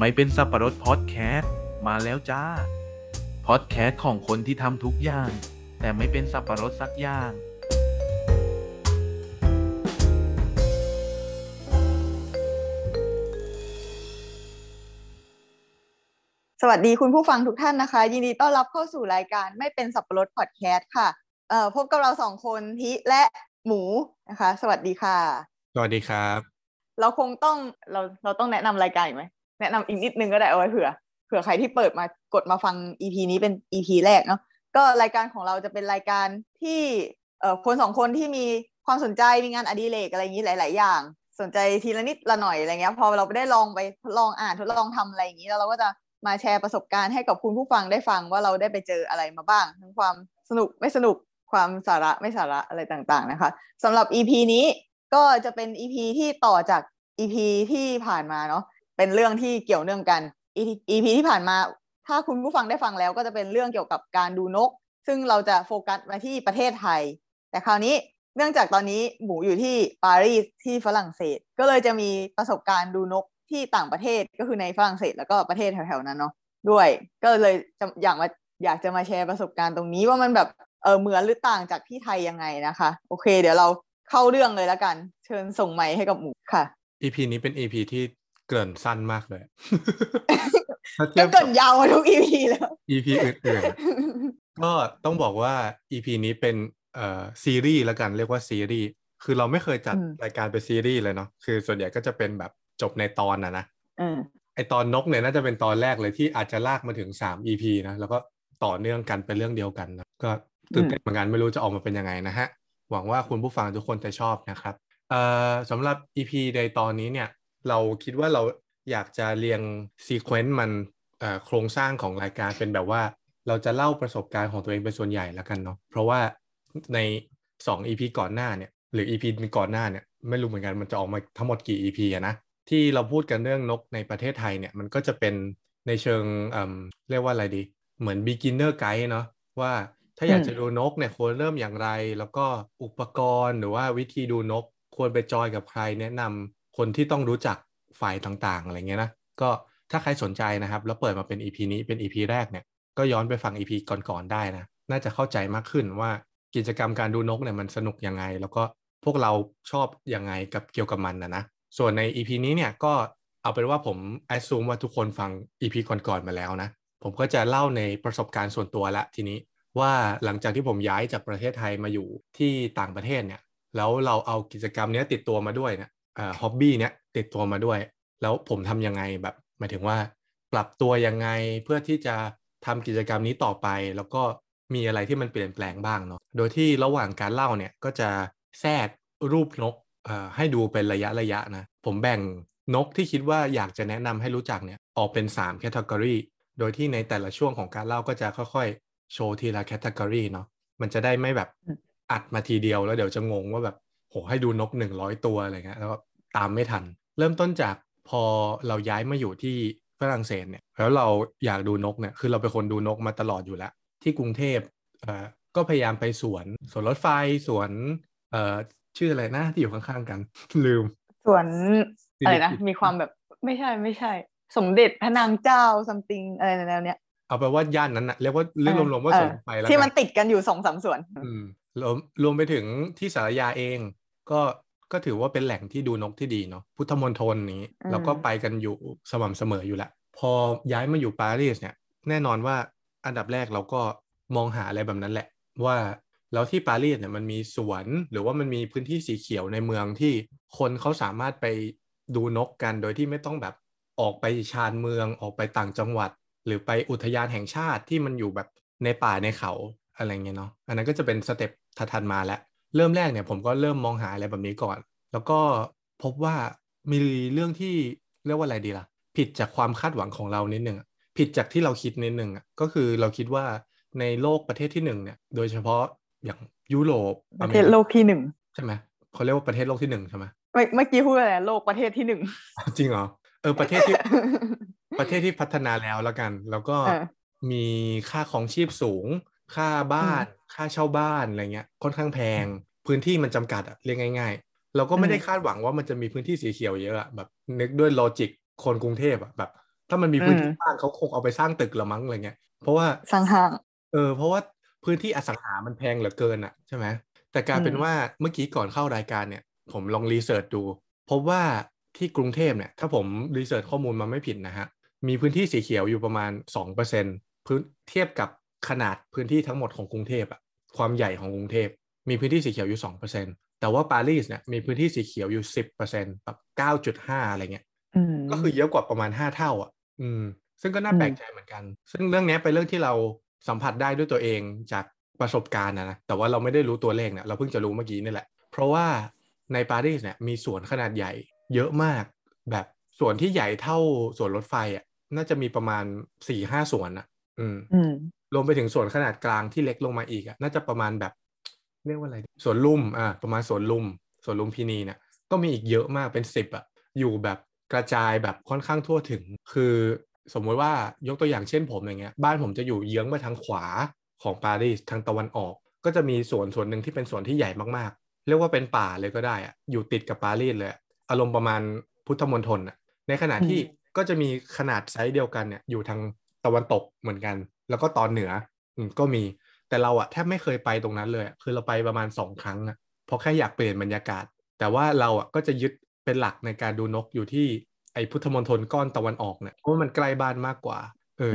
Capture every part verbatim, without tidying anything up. ไม่เป็นสับปะรดพอดแคสต์มาแล้วจ้าพอดแคสต์ของคนที่ทำทุกอย่างแต่ไม่เป็นสับปะรดสักอย่างสวัสดีคุณผู้ฟังทุกท่านนะคะยินดีต้อนรับเข้าสู่รายการไม่เป็นสับปะรดพอดแคสต์ค่ะเอ่อพบกับเราสองคนทิและหมูนะคะสวัสดีค่ะสวัสดีครับเราคงต้องเราเราต้องแนะนำรายการไหมแนะนำอีกนิดนึงก็ได้เอาไว้เผื่อเผื่อใครที่เปิดมากดมาฟัง อี พี นี้เป็น อี พี แรกเนาะก็รายการของเราจะเป็นรายการที่เอ่อคนสองคนที่มีความสนใจมีงานอดิเรกอะไรอย่างนี้หลายๆอย่างสนใจทีละนิดละหน่อยอะไรเงี้ยพอเราไปได้ลองไปทดลองอ่านทดลองทำอะไรอย่างนี้แล้วเราก็จะมาแชร์ประสบการณ์ให้กับคุณผู้ฟังได้ฟังว่าเราได้ไปเจออะไรมาบ้างทั้งความสนุกไม่สนุกความสาระไม่สาระอะไรต่างๆนะคะสำหรับ อี พี นี้ก็จะเป็น อี พี ที่ต่อจาก อี พี ที่ผ่านมาเนาะเป็นเรื่องที่เกี่ยวเนื่องกัน อี พี ที่ผ่านมาถ้าคุณผู้ฟังได้ฟังแล้วก็จะเป็นเรื่องเกี่ยวกับการดูนกซึ่งเราจะโฟกัสมาที่ประเทศไทยแต่คราวนี้เนื่องจากตอนนี้หมูอยู่ที่ปารีสที่ฝรั่งเศสก็เลยจะมีประสบการณ์ดูนกที่ต่างประเทศก็คือในฝรั่งเศสแล้วก็ประเทศแถวๆนั้นเนาะด้วยก็เลยอยากมาอยากจะมาแชร์ประสบการณ์ตรงนี้ว่ามันแบบเออเหมือนหรือต่างจากที่ไทยยังไงนะคะโอเคเดี๋ยวเราเข้าเรื่องเลยละกันเชิญส่งไมค์ให้กับหมูค่ะ อี พี นี้เป็น อี พี ที่เกินสั้นมากเลย ก็เกินยาวทุก อี พี แล้ว อี พี อื่นๆก็ต้องบอกว่า อี พี นี้เป็นเอ่อซีรีส์ละกันเรียกว่าซีรีส์คือเราไม่เคยจัดรายการเป็นซีรีส์เลยเนาะคือส่วนใหญ่ก็จะเป็นแบบจบในตอนน่ะนะไอตอนนกเนี่ยน่าจะเป็นตอนแรกเลยที่อาจจะลากมาถึงสาม อี พี นะแล้วก็ต่อเนื่องกันเป็นเรื่องเดียวกันนะก็ตื่นเต้นเหมือนกันไม่รู้จะออกมาเป็นยังไงนะฮะหวังว่าคุณผู้ฟังทุกคนจะชอบนะครับเอ่อสำหรับ อี พี ในตอนนี้เนี่ยเราคิดว่าเราอยากจะเรียงซีเควนซ์มันเอ่อโครงสร้างของรายการเป็นแบบว่าเราจะเล่าประสบการณ์ของตัวเองเป็นส่วนใหญ่แล้วกันเนาะเพราะว่าในสอง อี พี ก่อนหน้าเนี่ยหรือ อี พี ก่อนหน้าเนี่ยไม่รู้เหมือนกันมันจะออกมาทั้งหมดกี่ อี พี อ่ะนะที่เราพูดกันเรื่องนกในประเทศไทยเนี่ยมันก็จะเป็นในเชิง เอ่อ เรียกว่าอะไรดีเหมือน beginner guide เนาะว่าถ้าอยากจะดูนกเนี่ยควรเริ่มอย่างไรแล้วก็อุปกรณ์หรือว่าวิธีดูนกควรไปจอยกับใครแนะนำคนที่ต้องรู้จักฝ่ายต่างๆอะไรเงี้ยนะก็ถ้าใครสนใจนะครับแล้วเปิดมาเป็น อี พี นี้เป็น อี พี แรกเนี่ยก็ย้อนไปฟัง อี พี ก่อนๆได้นะน่าจะเข้าใจมากขึ้นว่ากิจกรรมการดูนกเนี่ยมันสนุกยังไงแล้วก็พวกเราชอบยังไงกับเกี่ยวกับมันนะนะส่วนใน อี พี นี้เนี่ยก็เอาเป็นว่าผม assume ว่าทุกคนฟัง อี พี ก่อนๆมาแล้วนะผมก็จะเล่าในประสบการณ์ส่วนตัวละทีนี้ว่าหลังจากที่ผมย้ายจากประเทศไทยมาอยู่ที่ต่างประเทศเนี่ยแล้วเราเอากิจกรรมนี้ติดตัวมาด้วยเนี่ยเอ่อ hobby เนี่ยติดตัวมาด้วยแล้วผมทำยังไงแบบหมายถึงว่าปรับตัวยังไงเพื่อที่จะทำกิจกรรมนี้ต่อไปแล้วก็มีอะไรที่มันเปลี่ยนแปลงบ้างเนาะโดยที่ระหว่างการเล่าเนี่ยก็จะแทรกรูปนกเอ่อให้ดูเป็นระยะระยะนะผมแบ่งนกที่คิดว่าอยากจะแนะนำให้รู้จักเนี่ยออกเป็นสาม category โดยที่ในแต่ละช่วงของการเล่าก็จะค่อยๆโชว์ทีละ category เนาะมันจะได้ไม่แบบอัดมาทีเดียวแล้วเดี๋ยวจะงงว่าแบบโหให้ดูนกหนึ่งร้อยตัวอะไรเงี้ยแล้วก็ตามไม่ทันเริ่มต้นจากพอเราย้ายมาอยู่ที่ฝรั่งเศสเนี่ยแล้วเราอยากดูนกเนี่ยคือเราเป็นคนดูนกมาตลอดอยู่แล้วที่กรุงเทพเอ่อก็พยายามไปสวนสวนรถไฟสวนเอ่อชื่ออะไรนะที่อยู่ข้างๆกันลืมสวนอะไรนะมีความแบบไม่ใช่ไม่ใช่สมเด็จพระนางเจ้าซัมติงอะไรแนวเนี้ยเอาไปว่าย่านนั้นนะเรียกว่าเรียกรวมๆว่าสวนไปแล้วที่มันติดกันอยู่ สองสาม สวนอืมรวมไปถึงที่สารยาเองก็ก็ถือว่าเป็นแหล่งที่ดูนกที่ดีเนาะพุทธมณฑลนี้แล้วก็ไปกันอยู่สม่ำเสมออยู่แล้วพอย้ายมาอยู่ปารีสเนี่ยแน่นอนว่าอันดับแรกเราก็มองหาอะไรแบบนั้นแหละว่าแล้วที่ปารีสเนี่ยมันมีสวนหรือว่ามันมีพื้นที่สีเขียวในเมืองที่คนเขาสามารถไปดูนกกันโดยที่ไม่ต้องแบบออกไปชานเมืองออกไปต่างจังหวัดหรือไปอุทยานแห่งชาติที่มันอยู่แบบในป่าในเขาอะไรเงี้ยเนาะอันนั้นก็จะเป็นสเต็ปถัดมาแล้วเริ่มแรกเนี่ยผมก็เริ่มมองหาอะไรแบบนี้ก่อนแล้วก็พบว่ามีเรื่องที่เรียกว่าอะไรดีล่ะผิดจากความคาดหวังของเรานิดนึงผิดจากที่เราคิดนิดนึงก็คือเราคิดว่าในโลกประเทศที่หนึ่งเนี่ยโดยเฉพาะอย่างยุโรปประเทศโลกที่หนึ่งใช่ไหมเขาเรียกว่าประเทศโลกที่หนึ่งใช่ไหมเมื่อกี้พูดอะไรโลกประเทศที่หนึ่งจริงเหรอเออประเทศที่ ประเทศที่พัฒนาแล้วแล้วกันแล้วก็มีค่าของชีพสูงค่าบ้านค่าเช่าบ้านอะไรเงี้ยค่อนข้างแพงพื้นที่มันจำกัดอะเรียกง่ายๆเราก็ไม่ได้คาดหวังว่ามันจะมีพื้นที่สีเขียวเยอะแบบนึกด้วยลอจิกคนกรุงเทพอะแบบ ถ้ามันมีพื้นที่ว่างเขาคงเอาไปสร้างตึกละมั้งอะไรเงี้ยเพราะว่าสร้างห้างเออเพราะว่าพื้นที่อสังหามันแพงเหลือเกินอ่ะใช่ไหมแต่กลายเป็นว่าเมื่อกี้ก่อนเข้ารายการเนี่ยผมลองรีเสิร์ชดูพบว่าที่กรุงเทพเนี่ยถ้าผมรีเสิร์ชข้อมูลมาไม่ผิดนะฮะมีพื้นที่สีเขียวอยู่ประมาณ สองเปอร์เซ็นต์ พื้นเทียบกับขนาดพื้นที่ทั้งหมดของกรุงเทพอ่ะความใหญ่ของกรุงเทพมีพื้นที่สีเขียวอยู่ สองเปอร์เซ็นต์ แต่ว่าปารีสเนี่ยมีพื้นที่สีเขียวอยู่ สิบเปอร์เซ็นต์ แบบ เก้าจุดห้า อะไรเงี้ยก็คือเยอะกว่าประมาณห้าเท่าอ่ะอืมซึ่งก็น่าแปลกใจเหมือนกันซึ่งเรื่องนี้เป็นเรื่องที่เราสัมผัสได้ด้วยตัวเองจากประสบการณ์นะนะแต่ว่าเราไม่ได้รู้ตัวเลขเนี่ยเราเพิ่งจะรู้เมื่อกี้นี่แหละเพราะว่าในปารีสเนี่ยมีสวนขนาดใหญ่เยอะมากแบบสวนที่ใหญ่เท่าสวนรถไฟอ่ะน่าจะมีประมาณ สี่ห้า สวนอ่ะอืมรวมไปถึงสวนขนาดกลางที่เล็กลงมาอีกอ่ะน่าจะประมาณแบบเรียกว่าอะไรสวนลุมอ่าประมาณสวนลุมสวนลุมพินีเนี่ยก็มีอีกเยอะมากเป็นสิบอ่ะอยู่แบบกระจายแบบค่อนข้างทั่วถึงคือสมมติว่ายกตัวอย่างเช่นผมอย่างเงี้ยบ้านผมจะอยู่เยื้องไปทางขวาของปารีสทางตะวันออกก็จะมีสวนสวนหนึ่งที่เป็นสวนที่ใหญ่มากๆเรียกว่าเป็นป่าเลยก็ได้อ่ะอยู่ติดกับปารีสเลยอารมณ์ประมาณพุทธมณฑลอ่ะในขณะที่ก็จะมีขนาดไซส์เดียวกันเนี่ยอยู่ทางตะวันตกเหมือนกันแล้วก็ตอนเหนืออืมก็มีแต่เราอ่ะแทบไม่เคยไปตรงนั้นเลยคือเราไปประมาณสองครั้งอ่ะเพราะแค่อยากเปลี่ยนบรรยากาศแต่ว่าเราอ่ะก็จะยึดเป็นหลักในการดูนกอยู่ที่ไอ้พุทธมณฑลก้อนตะวันออกเนี่ยเพราะมันใกล้บ้านมากกว่าเออ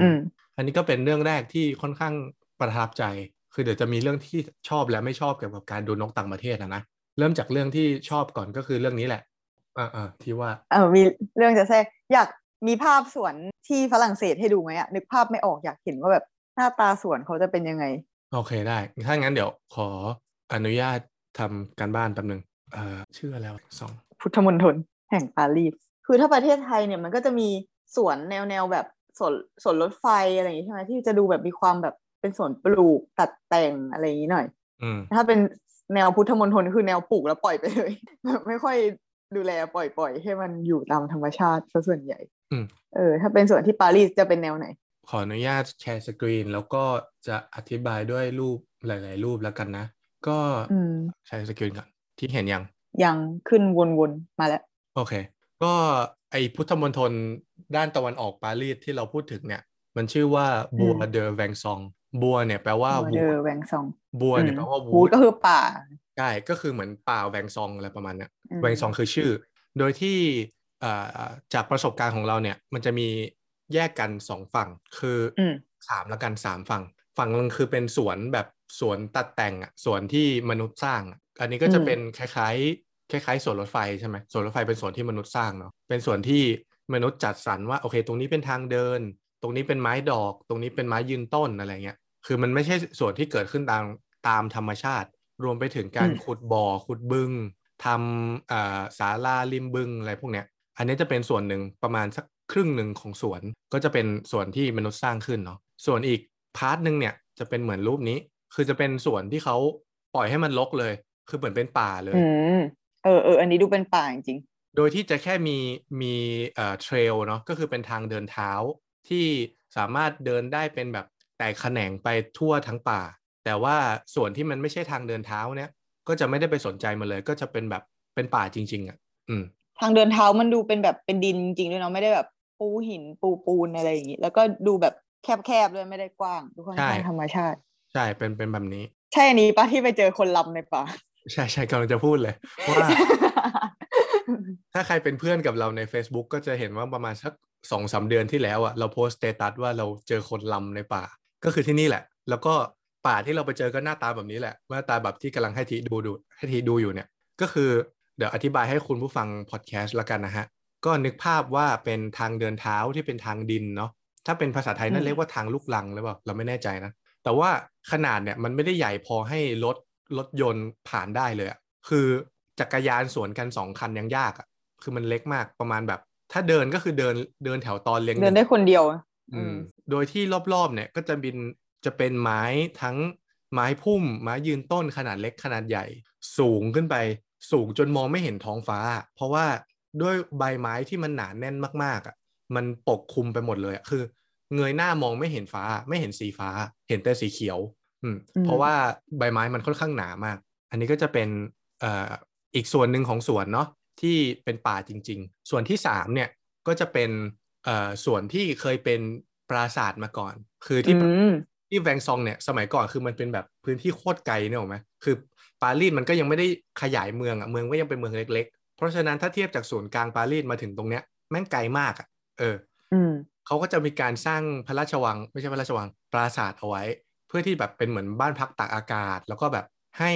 อันนี้ก็เป็นเรื่องแรกที่ค่อนข้างประทับใจคือเดี๋ยวจะมีเรื่องที่ชอบและไม่ชอบเกี่ยวกับการดูนกต่างประเทศนะนะเริ่มจากเรื่องที่ชอบก่อนก็คือเรื่องนี้แหละอ่าๆที่ว่าเออมีเรื่องจะแทรกอยากมีภาพสวนที่ฝรั่งเศสให้ดูไหมอ่ะนึกภาพไม่ออกอยากเห็นว่าแบบหน้าตาสวนเขาจะเป็นยังไงโอเคได้ถ้างั้นเดี๋ยวขออนุญาตทำการบ้านแป๊บนึงเอ่อชื่ออะไรวะสองพุทธมณฑลแห่งปารีสคือถ้าประเทศไทยเนี่ยมันก็จะมีสวนแนวแนวแบบสวนสวนรถไฟอะไรอย่างนี้ใช่ไหมที่จะดูแบบมีความแบบเป็นสวนปลูกตัดแต่งอะไรอย่างนี้หน่อยถ้าเป็นแนวพุทธมณฑลคือแนวปลูกแล้วปล่อยไปเลยไม่ค่อยดูแลปล่อยๆให้มันอยู่ตามธรรมชาติซะส่วนใหญ่เออถ้าเป็นสวนที่ปารีสจะเป็นแนวไหนขออนุญาตแชร์สกรีนแล้วก็จะอธิบายด้วยรูปหลายๆรูปแล้วกันนะก็แชร์สกรีนก่อนที่เห็นยังยังขึ้นวนๆมาแล้วโอเคก็ไอพุทธมณฑลด้านตะวันออกปารีสที่เราพูดถึงเนี่ยมันชื่อว่าบัวเดอแวงซองบัวเนี่ยแปลว่าบัวเดอแวงซองบัวเนี่ยแปลว่าวูดก็คือป่าใช่ก็คือเหมือนป่าแวงซองอะไรประมาณนี้แวงซองคือชื่อโดยที่จากประสบการณ์ของเราเนี่ยมันจะมีแยกกันสองฝั่งคือสามละกันสามฝั่งฝั่งนึงคือเป็นสวนแบบสวนตัดแต่งอ่ะสวนที่มนุษย์สร้างอันนี้ก็จะเป็นคล้ายคล้ายๆสวนรถไฟใช่ไหมสวนรถไฟเป็นสวนที่มนุษย์สร้างเนาะเป็นสวนที่มนุษย์จัดสรรว่าโอเคตรงนี้เป็นทางเดินตรงนี้เป็นไม้ดอกตรงนี้เป็นไม้ยืนต้นอะไรเงี้ยคือมันไม่ใช่สวนที่เกิดขึ้นตามตามธรรมชาติรวมไปถึงการขุดบ่อขุดบึงทำเอ่อศาลาริมบึงอะไรพวกเนี้ยอันนี้จะเป็นส่วนหนึ่งประมาณสักครึ่งหนึ่งของสวนก็จะเป็นส่วนที่มนุษย์สร้างขึ้นเนาะส่วนอีกพาร์ทนึงเนี่ยจะเป็นเหมือนรูปนี้คือจะเป็นสวนที่เขาปล่อยให้มันรกเลยคือเหมือนเป็นป่าเลยเออเอออันนี้ดูเป็นป่าจริงโดยที่จะแค่มีมีเอ่อเทรลเนาะก็คือเป็นทางเดินเท้าที่สามารถเดินได้เป็นแบบแต่แขนงไปทั่วทั้งป่าแต่ว่าส่วนที่มันไม่ใช่ทางเดินเท้าเนี่ยก็จะไม่ได้ไปสนใจมันเลยก็จะเป็นแบบเป็นป่าจริงๆอ่ะอืมทางเดินเท้ามันดูเป็นแบบเป็นดินจริงๆด้วยเนาะไม่ได้แบบปูหินปูปูนอะไรอย่างงี้แล้วก็ดูแบบแคบๆเลยไม่ได้กว้างดูค่อนข้างธรรมชาติใช่เป็นเป็นแบบนี้ใช่อันนี้ป่ะที่ไปเจอคนลำในป่าใช่ใช่กำลังจะพูดเลยว่า ถ้าใครเป็นเพื่อนกับเราใน Facebook ก็จะเห็นว่าประมาณสัก สองถึงสาม เดือนที่แล้วอ่ะเราโพสต์สเตตัสว่าเราเจอคนลำในป่าก็คือที่นี่แหละแล้วก็ป่าที่เราไปเจอก็หน้าตาแบบนี้แหละหน้าตาแบบที่กำลังให้ทีดูดูให้ทีดูอยู่เนี่ยก็คือเดี๋ยวอธิบายให้คุณผู้ฟังพอดแคสต์ละกันนะฮะก็นึกภาพว่าเป็นทางเดินเท้าที่เป็นทางดินเนาะถ้าเป็นภาษาไทยนั่นเรียกว่าทางลูกลังหรือเปล่าเราไม่แน่ใจนะแต่ว่าขนาดเนี่ยมันไม่ได้ใหญ่พอให้รถรถยนต์ผ่านได้เลยอ่ะคือจักรยานสวนกันสองคันยังยากอ่ะคือมันเล็กมากประมาณแบบถ้าเดินก็คือเดินเดินแถวตอนเลี้ยงเดินได้คนเดียวอืมโดยที่รอบๆเนี่ยก็จะบินจะเป็นไม้ทั้งไม้พุ่มไม้ยืนต้นขนาดเล็กขนาดใหญ่สูงขึ้นไปสูงจนมองไม่เห็นท้องฟ้าเพราะว่าด้วยใบไม้ที่มันหนาแน่นมากๆอ่ะมันปกคลุมไปหมดเลยอ่ะคือเงยหน้ามองไม่เห็นฟ้าไม่เห็นสีฟ้าเห็นแต่สีเขียวอืมเพราะว่าใบไม้มันค่อนข้างหนามากอันนี้ก็จะเป็นเอ่ออีกส่วนหนึ่งของสวนเนาะที่เป็นป่าจริงๆส่วนที่สามเนี่ยก็จะเป็น ส่วนที่เคยเป็นปราสาทมาก่อนคือที่ที่แวงซองเนี่ยสมัยก่อนคือมันเป็นแบบพื้นที่โคตรไกลเนี่ยหรอไหมคือปารีสมันก็ยังไม่ได้ขยายเมืองอ่ะเมืองก็ยังเป็นเมืองเล็กๆเพราะฉะนั้นถ้าเทียบจากศูนย์กลางปารีสมาถึงตรงเนี้ยแม่งไกลมากอ่ะเออเขาก็จะมีการสร้างพระราชวังไม่ใช่พระราชวังปราสาทเอาไว้เพื่อที่แบบเป็นเหมือนบ้านพักตากอากาศแล้วก็แบบให้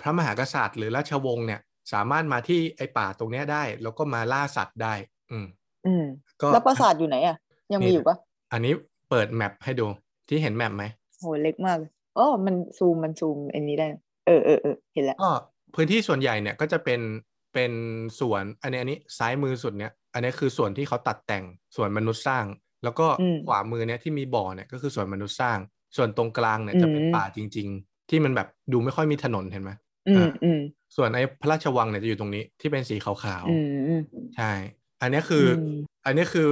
พระมหากษัตริย์หรือราชวงศ์เนี่ยสามารถมาที่ไอ้ป่าตรงเนี้ยได้แล้วก็มาล่าสัตว์ได้อืมอืมแล้วปราสาทอยู่ไหนอ่ะยังมีอยู่ปะอันนี้เปิดแมปให้ดูที่เห็นแมปไหมโหเล็กมากเลยอ๋อมันซูมมันซูมอันนี้ได้เออเออเออเห็นแล้วก็พื้นที่ส่วนใหญ่เนี่ยก็จะเป็นเป็นสวนอันนี้อันนี้ซ้ายมือสุดเนี่ยอันนี้คือส่วนที่เขาตัดแต่งส่วนมนุษย์สร้างแล้วก็ขวามือเนี่ยที่มีบ่อเนี่ยก็คือส่วนมนุษย์สร้างส่วนตรงกลางเนี่ยจะเป็นป่าจริงๆที่มันแบบดูไม่ค่อยมีถนนเห็นไหมอืมอืมส่วนไอ้พระราชวังเนี่ยจะอยู่ตรงนี้ที่เป็นสีขาวๆอืมใช่อันนี้คืออันนี้คือ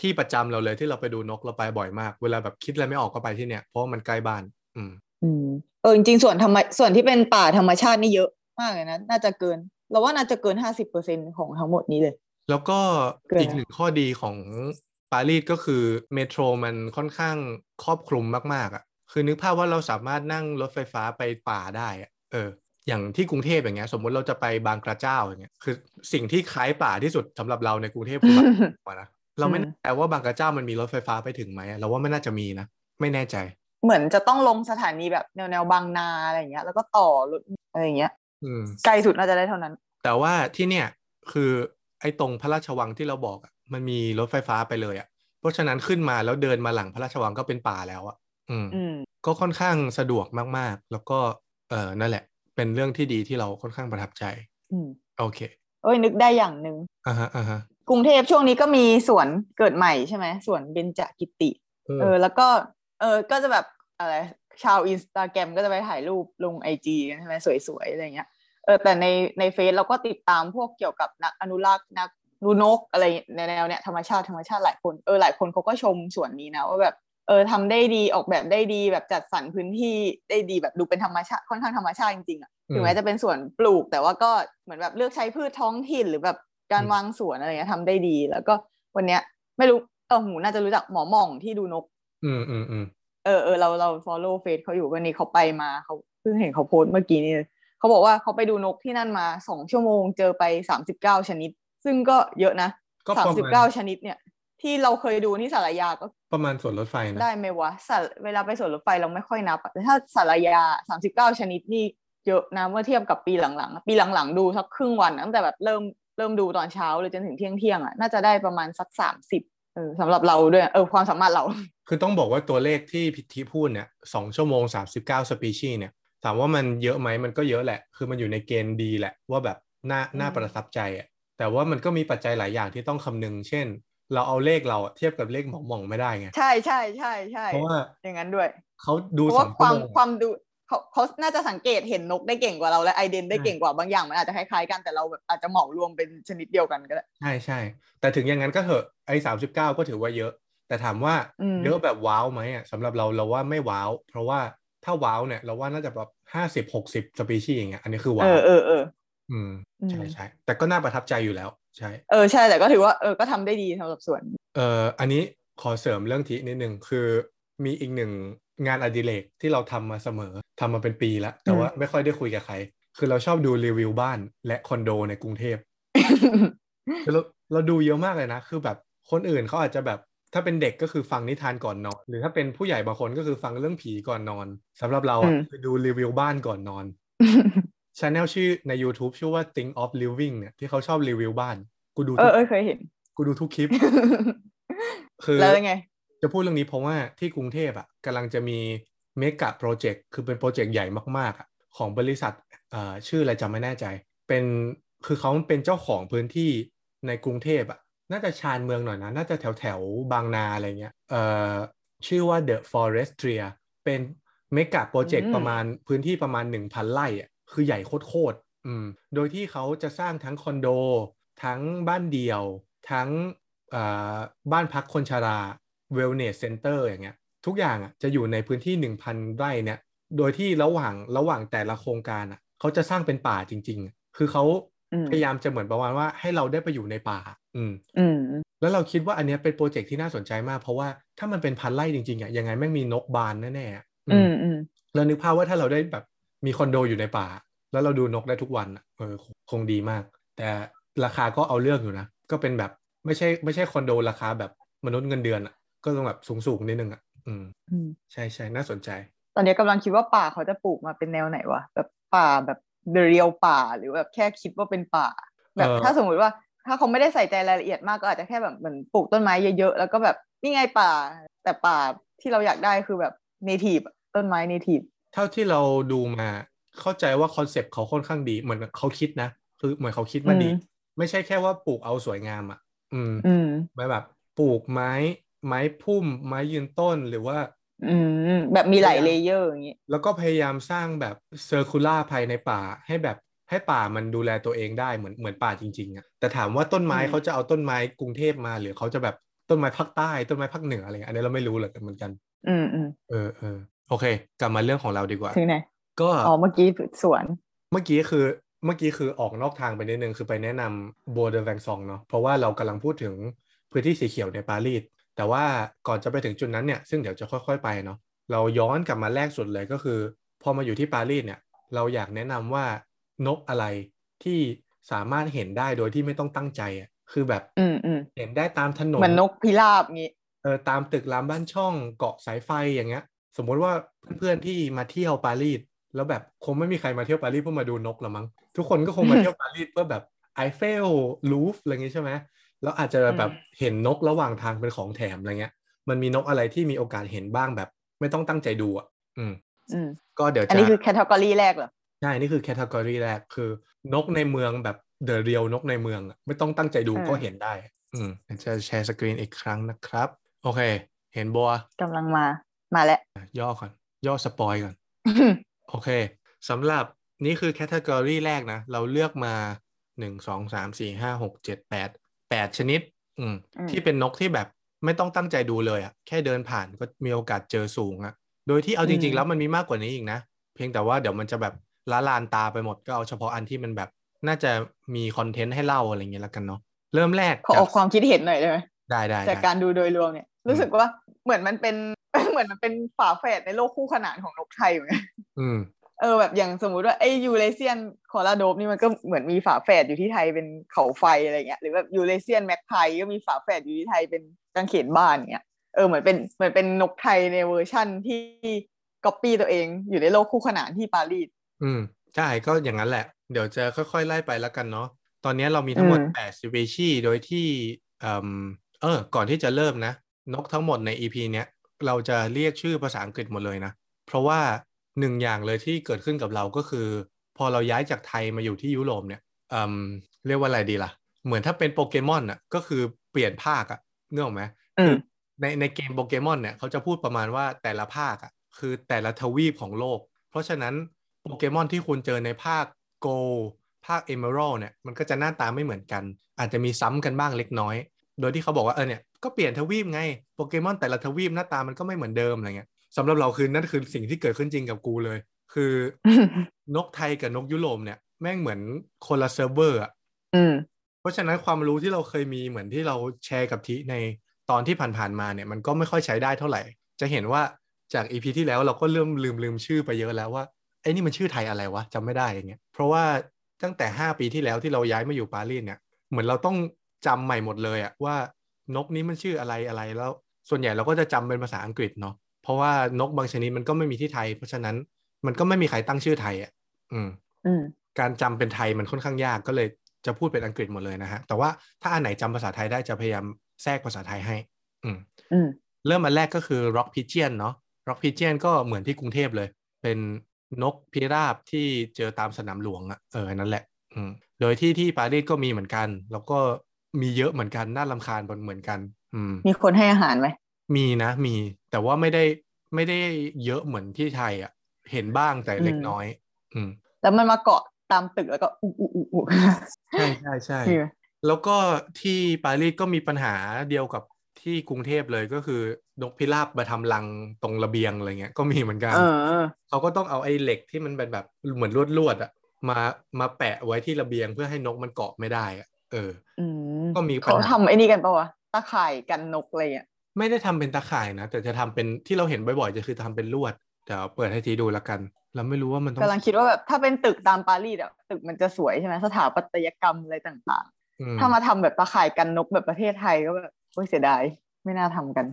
ที่ประจำเราเลยที่เราไปดูนกเราไปบ่อยมากเวลาแบบคิดอะไรไม่ออกก็ไปที่เนี่ยเพราะมันใกล้บ้านอืมอืมเออจริงๆส่วนธรรมส่วนที่เป็นป่าธรรมชาตินี่เยอะมากเลยนะน่าจะเกินเราว่าน่าจะเกิน ห้าสิบเปอร์เซ็นต์ ของทั้งหมดนี้เลยแล้วก็อีกหนึ่งข้อดีของปารีสก็คือเมโทรมันค่อนข้างครอบคลุมมากๆอ่ะคือนึกภาพว่าเราสามารถนั่งรถไฟฟ้าไปป่าได้เอออย่างที่กรุงเทพอย่างเงี้ยสมมติเราจะไปบางกระเจ้าอย่างเงี้ยคือสิ่งที่คล้ายป่าที่สุดสำหรับเราในกรุงเทพคือป่านะเราไม่แน่ใจว่าบางกระเจ้ามันมีรถไฟฟ้าไปถึงไหมเราว่าไม่น่าจะมีนะไม่แน่ใจเหมือนจะต้องลงสถานีแบบแนวแนวบางนาอะไรอย่างเงี้ยแล้วก็ต่อรถอะไรอย่างเงี้ยไกลสุดน่าจะได้เท่านั้นแต่ว่าที่เนี่ยคือไอ้ตรงพระราชวังที่เราบอกอ่ะมันมีรถไฟฟ้าไปเลยอ่ะเพราะฉะนั้นขึ้นมาแล้วเดินมาหลังพระราชวังก็เป็นป่าแล้วอ่ะอืมก็ค่อนข้างสะดวกมากๆแล้วก็เออนั่นแหละเป็นเรื่องที่ดีที่เราค่อนข้างประทับใจอืมโอเคเอ้ยนึกได้อย่างนึงอ่าฮะอ่าฮะกรุงเทพช่วงนี้ก็มีสวนเกิดใหม่ใช่ไหมสวนเบญจกิติเออแล้วก็เออก็จะแบบอะไรชาว Instagram ก็จะไปถ่ายรูปลง ไอ จี กันใช่มั้ยสวยๆอะไรเงี้ยเออแต่ในในเฟซเราก็ติดตามพวกเกี่ยวกับนักอนุรักษ์นักรูนกอะไรในแนวเนี้ยธรรมชาติธรรมชาติหลายคนเออหลายคนเขาก็ชมสวนนี้นะว่าแบบเออทำได้ดีออกแบบได้ดีแบบจัดสรรพื้นที่ได้ดีแบบดูเป็นธรรมชาติค่อนข้างธรรมชาติจริงๆอ่ะถึงแม้จะเป็นสวนปลูกแต่ว่าก็เหมือนแบบเลือกใช้พืชท้องถิ่นหรือแบบการวางสวนอะไรเงี้ยทำได้ดีแล้วก็วันเนี้ยไม่รู้เออหมูน่าจะรู้จักหมอหม่องที่ดูนกอืมอืมอืมเออเออเราเรา follow เฟซเขาอยู่วันนี้เขาไปมาเขาเพิ่งเห็นเขาโพสต์เมื่อกี้นี่เขาบอกว่าเขาไปดูนกที่นั่นมาสองชั่วโมงเจอไปสามสิบเก้าชนิดซึ่งก็เยอะนะสามสิบเก้าชนิดเนี่ยที่เราเคยดูที่สารยาก็ประมาณสวนรถไฟนะได้ไหมวะเวลาไปสวนรถไฟเราไม่ค่อยนับแต่ถ้าสารยาสามสิบเก้าชนิดนี่เยอะนะเมื่อเทียบกับปีหลังๆปีหลังๆดูสักครึ่งวันตั้งแต่แบบเริ่มเริ่มดูตอนเช้าเลยจนถึงเที่ยงเที่ยงอ่ะน่าจะได้ประมาณสักสามสิบเออสำหรับเราด้วยเออความสามารถเราคือต้องบอกว่าตัวเลขที่พิธีพูดเนี่ยสองชั่วโมงสามสิบเก้าสปีชีส์เนี่ยถามว่ามันเยอะไหมมันก็เยอะแหละคือมันอยู่ในเกณฑ์ดีแหละว่าแบบน่าน่าประทับใจอ่ะแต่ว่ามันก็มีปัจจัยหลายอย่างที่ต้องคำนึงเช่นเราเอาเลขเราเทียบกับเลขหมองหมองไม่ได้ไงใช่ใช่ใช่ใช่เพราะว่าอย่างนั้นด้วยเขาดูเพราะว่าความความดูเขาเขาน่าจะสังเกตเห็นนกได้เก่งกว่าเราและไอเดนได้เก่งกว่าบางอย่างมันอาจจะคล้ายๆกันแต่เราแบบอาจจะเหมารวมเป็นชนิดเดียวกันก็ได้ใช่ใช่แต่ถึงอย่างนั้นก็เถอะไอสามสิบเก้าก็ถือว่าเยอะแต่ถามว่าเยอะแบบว้าวไหมอ่ะสำหรับเราเราว่าไม่ว้าวเพราะว่าถ้าว้าวเนี่ยเราว่าน่าจะแบบห้าสิบหกสิบสปีชีส์อย่างเงี้ยอันนี้คือว้าวเออเออเอออืมใช่ใช่แต่ก็น่าประทับใจอยู่แล้วใช่เออใช่แต่ก็ถือว่าเออก็ทำได้ดีสำหรับส่วนเอออันนี้ขอเสริมเรื่องทีนิดนึงคือมีอีกหนึ่งงานอดิเรกที่เราทำมาเสมอทำมาเป็นปีแล้วแต่ว่าไม่ค่อยได้คุยกับใครคือเราชอบดูรีวิวบ้านและคอนโดในกรุงเทพ เราเราดูเยอะมากเลยนะคือแบบคนอื่นเขาอาจจะแบบถ้าเป็นเด็กก็คือฟังนิทานก่อนนอนหรือถ้าเป็นผู้ใหญ่บางคนก็คือฟังเรื่องผีก่อนนอนสำหรับเราอ่ะคือดูรีวิวบ้านก่อนนอน channel ชื่อใน YouTube ชื่อว่า Think of Living เนี่ยที่เขาชอบรีวิวบ้านกูดูเออเออเคยเห็นกูดูทุกคลิป คือแล้วไงจะพูดเรื่องนี้เพราะว่าที่กรุงเทพอ่ะกำลังจะมีเมกะโปรเจกต์คือเป็นโปรเจกต์ใหญ่มากๆของบริษัทเอ่อชื่ออะไรจำไม่แน่ใจเป็นคือเขาเป็นเจ้าของพื้นที่ในกรุงเทพอ่ะน่าจะชานเมืองหน่อยนะน่าจะแถวแถวบางนาอะไรเงี้ยเอ่อชื่อว่า The Forestria เป็นเมกะโปรเจกต์ประมาณพื้นที่ประมาณ หนึ่งพัน ไร่อ่ะคือใหญ่โคตรๆอืมโดยที่เขาจะสร้างทั้งคอนโดทั้งบ้านเดี่ยวทั้งเอ่อบ้านพักคนชรา Wellness Center อย่างเงี้ยทุกอย่างอ่ะจะอยู่ในพื้นที่ หนึ่งพัน ไร่เนี่ยโดยที่ระหว่างระหว่างแต่ละโครงการอ่ะเขาจะสร้างเป็นป่าจริงๆคือเขาพยายามจะเหมือนประมาณว่าให้เราได้ไปอยู่ในป่า อืมอืมแล้วเราคิดว่าอันเนี้ยเป็นโปรเจกต์ที่น่าสนใจมากเพราะว่าถ้ามันเป็นพันไร่จริงๆอ่ะยังไงแม่งมีนกบานแน่ๆอืมอืมเรานึกภาพว่าถ้าเราได้แบบมีคอนโดอยู่ในป่าแล้วเราดูนกได้ทุกวันเออคงดีมากแต่ราคาก็เอาเรื่องอยู่นะก็เป็นแบบไม่ใช่ไม่ใช่คอนโดราคาแบบมนุษย์เงินเดือนอ่ะก็ต้องแบบสูงๆนิดนึงอ่ะอืมใช่ใช่น่าสนใจตอนนี้กำลังคิดว่าป่าเขาจะปลูกมาเป็นแนวไหนวะแบบป่าแบบเรียวป่าหรือแบบแค่คิดว่าเป็นป่าแบบถ้าสมมติว่าถ้าเขาไม่ได้ใส่ใจรายละเอียดมากก็อาจจะแค่แบบเหมือนปลูกต้นไม้เยอะๆแล้วก็แบบนี่ไงป่าแต่ป่าที่เราอยากได้คือแบบเนทีฟต้นไม้เนทีฟเท่าที่เราดูมาเข้าใจว่าคอนเซปต์เขาค่อนข้างดีเหมือนเขาคิดนะคือเหมือนเขาคิดมาดีไม่ใช่แค่ว่าปลูกเอาสวยงามอ่ะอืมไม่แบบปลูกไม้ไม้พุ่มไม้ยืนต้นหรือว่าอืมแบบมีหลายเลเยอร์อย่างงี้แล้วก็พยายามสร้างแบบเซอร์คูล่าภายในป่าให้แบบให้ป่ามันดูแลตัวเองได้เหมือนเหมือนป่าจริงๆอ่ะแต่ถามว่าต้นไม้เขาจะเอาต้นไม้กรุงเทพมาหรือเขาจะแบบต้นไม้ภาคใต้ต้นไม้ภาคเหนืออะไรเงี้ยอันนี้เราไม่รู้หรอกเหมือนกันอืมอืมเออเออโอเคกลับมาเรื่องของเราดีกว่าถึงไหนก็อ๋อเมื่อกี้สวนเมื่อกี้คือเมื่อกี้คือออกนอกทางไปนิดนึงคือไปแนะนำบัวเดอแวงซองเนาะเพราะว่าเรากำลังพูดถึงพื้นที่สีเขียวในปารีสแต่ว่าก่อนจะไปถึงจุดนั้นเนี่ยซึ่งเดี๋ยวจะค่อยๆไปเนาะเราย้อนกลับมาแรกสุดเลยก็คือพอมาอยู่ที่ปารีสเนี่ยเราอยากแนะนำว่านกอะไรที่สามารถเห็นได้โดยที่ไม่ต้องตั้งใจอ่ะคือแบบเห็นได้ตามถนนเหมือนนกพิราบงี้เออตามตึกรามบ้านช่องเกาะสายไฟอย่างเงี้ยสมมติว่าเพื่อนๆที่มาเที่ยวปารีสแล้วแบบคงไม่มีใครมาเที่ยวปารีสเพื่อมาดูนกหรอมั้งทุกคนก็คงมาเที่ยวปารีสเพื่อแบบไอเฟลลูฟอะไรเงี้ยใช่ไหมแล้วอาจจะแบบเห็นนกระหว่างทางเป็นของแถมอะไรเงี้ยมันมีนกอะไรที่มีโอกาสเห็นบ้างแบบไม่ต้องตั้งใจดูอ่ะอืมอืมก็เดี๋ยวจะอันนี้คือแคตตากรีแรกเหรอใช่นี่คือแคตตากรีแรกคือนกในเมืองแบบเดอะเรียลนกในเมืองไม่ต้องตั้งใจดูก็เห็นได้อืมจะแชร์สกรีนอีกครั้งนะครับโอเคเห็นบัวกำลังมามาแล้วย่อก่อนย่อสปอยก่อน โอเคสำหรับนี่คือแคตตากรีแรกนะเราเลือกมาหนึ่ง สอง สาม สี่ ห้า หก เจ็ด แปด แปดชนิดอืมที่เป็นนกที่แบบไม่ต้องตั้งใจดูเลยอ่ะแค่เดินผ่านก็มีโอกาสเจอสูงอ่ะโดยที่เอาจริงๆแล้วมันมีมากกว่านี้อีกนะเพียงแต่ว่าเดี๋ยวมันจะแบบละลานตาไปหมดก็เอาเฉพาะอันที่มันแบบน่าจะมีคอนเทนต์ให้เล่าอะไรเงี้ยแล้วกันเนาะเริ่มแรกขอออกความคิดเห็นหน่อยได้ไหมได้ได้จากการดูโดยรวมเนี่ยรู้สึกว่าเหมือนมันเป็นเหมือนมันเป็นฝาแฝดในโลกคู่ขนานของนกไทยไหมอืมเออแบบอย่างสมมุติว่าไอ้ยูเรเซียนคอลาโดปนี่มันก็เหมือนมีฝาแฝดอยู่ที่ไทยเป็นเขาไฟอะไรเงี้ยหรือแบบยูเรเซียนแม็กไพก็มีฝาแฝดอยู่ที่ไทยเป็นกางเขนบ้านเงี้ยเออเหมือนเป็นเหมือนเป็นนกไทยในเวอร์ชั่นที่ก๊อปปี้ตัวเองอยู่ในโลกคู่ขนานที่ปารีสอืมใช่ก็อย่างนั้นแหละเดี๋ยวจะค่อยๆไล่ไปแล้วกันเนาะตอนนี้เรามีทั้งหมดแปด species โดยที่เอ่อเออก่อนที่จะเริ่มนะนกทั้งหมดใน อี พี เนี้ยเราจะเรียกชื่อภาษาอังกฤษหมดเลยนะเพราะว่าหนึ่งอย่างเลยที่เกิดขึ้นกับเราก็คือพอเราย้ายจากไทยมาอยู่ที่ยุโรปเนี่ยเอ่อเรียกว่าอะไรดีล่ะเหมือนถ้าเป็นโปเกมอนอ่ะก็คือเปลี่ยนภาคอ่ะนึกออกไหมในในเกมโปเกมอนเนี่ยเขาจะพูดประมาณว่าแต่ละภาคอ่ะคือแต่ละทวีปของโลกเพราะฉะนั้นโปเกมอนที่คุณเจอในภาคโกลภาคเอเมอรัลเนี่ยมันก็จะหน้าตาไม่เหมือนกันอาจจะมีซ้ำกันบ้างเล็กน้อยโดยที่เขาบอกว่าเออเนี่ยก็เปลี่ยนทวีปไงโปเกมอนแต่ละทวีปหน้าตามันก็ไม่เหมือนเดิมอะไรเงี้ยสำหรับเราคือนั่นคือสิ่งที่เกิดขึ้นจริงกับกูเลยคือนกไทยกับนกยุโรปเนี่ยแม่งเหมือนคนละเซิร์ฟเวอร์อ่ะเพราะฉะนั้นความรู้ที่เราเคยมีเหมือนที่เราแชร์กับทีในตอนที่ผ่านๆมาเนี่ยมันก็ไม่ค่อยใช้ได้เท่าไหร่จะเห็นว่าจาก อี พี ที่แล้วเราก็เริ่มลืมลืมชื่อไปเยอะแล้วว่าไอ้นี่มันชื่อไทยอะไรวะจำไม่ได้อย่างเงี้ยเพราะว่าตั้งแต่ห้าปีที่แล้วที่เราย้ายมาอยู่ปารีสเนี่ยเหมือนเราต้องจำใหม่หมดเลยอ่ะว่านกนี้มันชื่ออะไรอะไรแล้วส่วนใหญ่เราก็จะจำเป็นภาษาอังกฤษเนาะเพราะว่านกบางชนิดมันก็ไม่มีที่ไทยเพราะฉะนั้นมันก็ไม่มีใครตั้งชื่อไทยอ่ะอืมอืมการจำเป็นไทยมันค่อนข้างยากก็เลยจะพูดเป็นอังกฤษหมดเลยนะฮะแต่ว่าถ้าอันไหนจำภาษาไทยได้จะพยายามแทรกภาษาไทยให้อืมอืมเริ่มมาแรกก็คือ Rock Pigeon เนาะ Rock Pigeon ก็เหมือนที่กรุงเทพเลยเป็นนกพิราบที่เจอตามสนามหลวงอ่ะเออนั่นแหละอืมโดยที่ที่ปารีสก็มีเหมือนกันแล้วก็มีเยอะเหมือนกันน่ารำคาญเหมือนกันอืมมีคนให้อาหารไหมมีนะมีแต่ว่าไม่ได้ไม่ได้เยอะเหมือนที่ไทยอ่ะเห็นบ้างแต่เล็กน้อยอืมแล้วมันมาเกาะตามตึกแล้วก็อุอุอุอุใช่ใช่ใช่แล้วก็ที่ปารีสก็มีปัญหาเดียวกับที่กรุงเทพเลยก็คือนกพิราบมาทำรังตรงระเบียงอะไรเงี้ยก็มีเหมือนกันเขาก็ต้องเอาไอ้เหล็กที่มันเป็นแบบเหมือนลวดลวดอ่ะมามาแปะไว้ที่ระเบียงเพื่อให้นกมันเกาะไม่ได้อ่ะเออ ก็มีเขาทำไอ้นี่กันปะวะตะข่ายกันนกอะไรอ่ะไม่ได้ทำเป็นตะข่ายนะแต่จะทำเป็นที่เราเห็นบ่อยๆจะคือทำเป็นลวดเดี๋ยวเปิดให้ทีดูละกันเราไม่รู้ว่ามันต้องกำลังคิดว่าแบบถ้าเป็นตึกตามปารีสอ่ะตึกมันจะสวยใช่ไหมสถาปัตยกรรมอะไรต่างๆถ้ามาทำแบบตะข่ายกันนกแบบประเทศไทยก็แบบโอ๊ยเสียดายไม่น่าทำกัน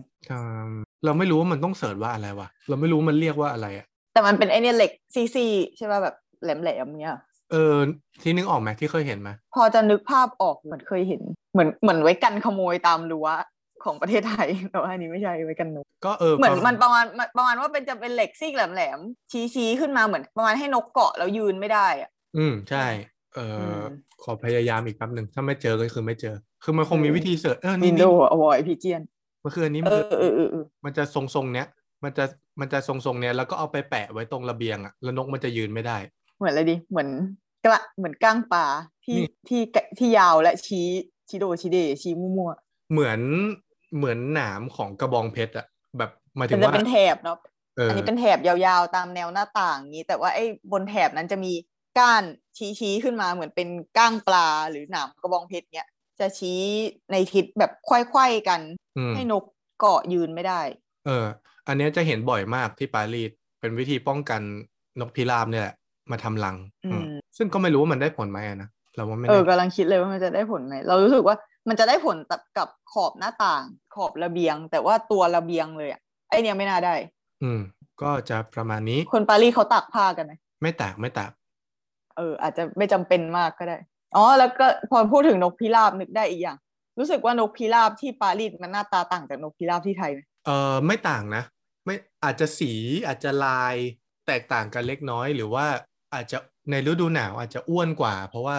เราไม่รู้ว่ามันต้องเสิร์ชว่าอะไรวะเราไม่รู้มันเรียกว่าอะไรอะแต่มันเป็นไอเนี่ยเหล็กซีซีใช่ป่ะแบบแหลมๆเงี้ยเออที่นึกออกไหมที่เคยเห็นไหมพอจะนึกภาพออกเหมือนเคยเห็นเหมือนเหมือนไว้กันขโมยตามรั้วของประเทศไทยแต่ว่าอันนี้ไม่ใช่ไว้กันนกก็เออเหมือนมันประมาณประมาณว่าเป็นจะเป็นเหล็กซีกแหลมๆชี้ๆขึ้นมาเหมือนประมาณให้นกเกาะแล้วยืนไม่ได้อ่ะอืมใช่เออขอพยายามอีกแป๊บนึงถ้าไม่เจอก็คือไม่เจอคือมันคงมีวิธีเสิร์ชเออนี่ดูอวอยพี่เจียนมันคืออันนี้มันจะมันจะทรงๆเนี้ยมันจะมันจะทรงๆเนี้ยแล้วก็เอาไปแปะไว้ตรงระเบียงอ่ะแล้วนกมันจะยืนไม่ได้เหมือนอะไรดิเหมือนกระเหมือนก้างปลาที่ที่ที่ยาวและชี้ชี้โดชี้เดชี้มั่วๆเหมือนเหมือนหนามของกระบองเพชรอ่ะแบบมาถึงว่าเป็นแถบเนาะอันนี้เป็นแถบยาวๆตามแนวหน้าต่างนี้แต่ว่าไอ้บนแถบนั้นจะมีก้านชี้ๆขึ้นมาเหมือนเป็นก้างปลาหรือหนามกระบองเพชรเนี้ยจะชี้ในทิศแบบควยๆกันให้นกเกาะยืนไม่ได้เอออันนี้จะเห็นบ่อยมากที่ปารีสเป็นวิธีป้องกันนกพิราบเนี่ยแหละมาทำรังซึ่งก็ไม่รู้ว่ามันได้ผลไหมนะเราว่าไม่เออกำลังคิดเลยว่ามันจะได้ผลไหมเรารู้สึกว่ามันจะได้ผลกับขอบหน้าต่างขอบระเบียงแต่ว่าตัวระเบียงเลยอ่ะไอเนี้ยไม่น่าได้อืมก็จะประมาณนี้คนปารีสเขาตากผ้ากันไหมไม่ตากไม่ตากเอออาจจะไม่จำเป็นมากก็ได้อ๋อแล้วก็พอพูดถึงนกพิราบนึกได้อีกอย่างรู้สึกว่านกพิราบที่ปารีสมันหน้าตาต่างจากนกพิราบที่ไทยไหมเออไม่ต่างนะไม่อาจจะสีอาจจะลายแตกต่างกันเล็กน้อยหรือว่าอาจจะในฤดูหนาวอาจจะอ้วนกว่าเพราะว่า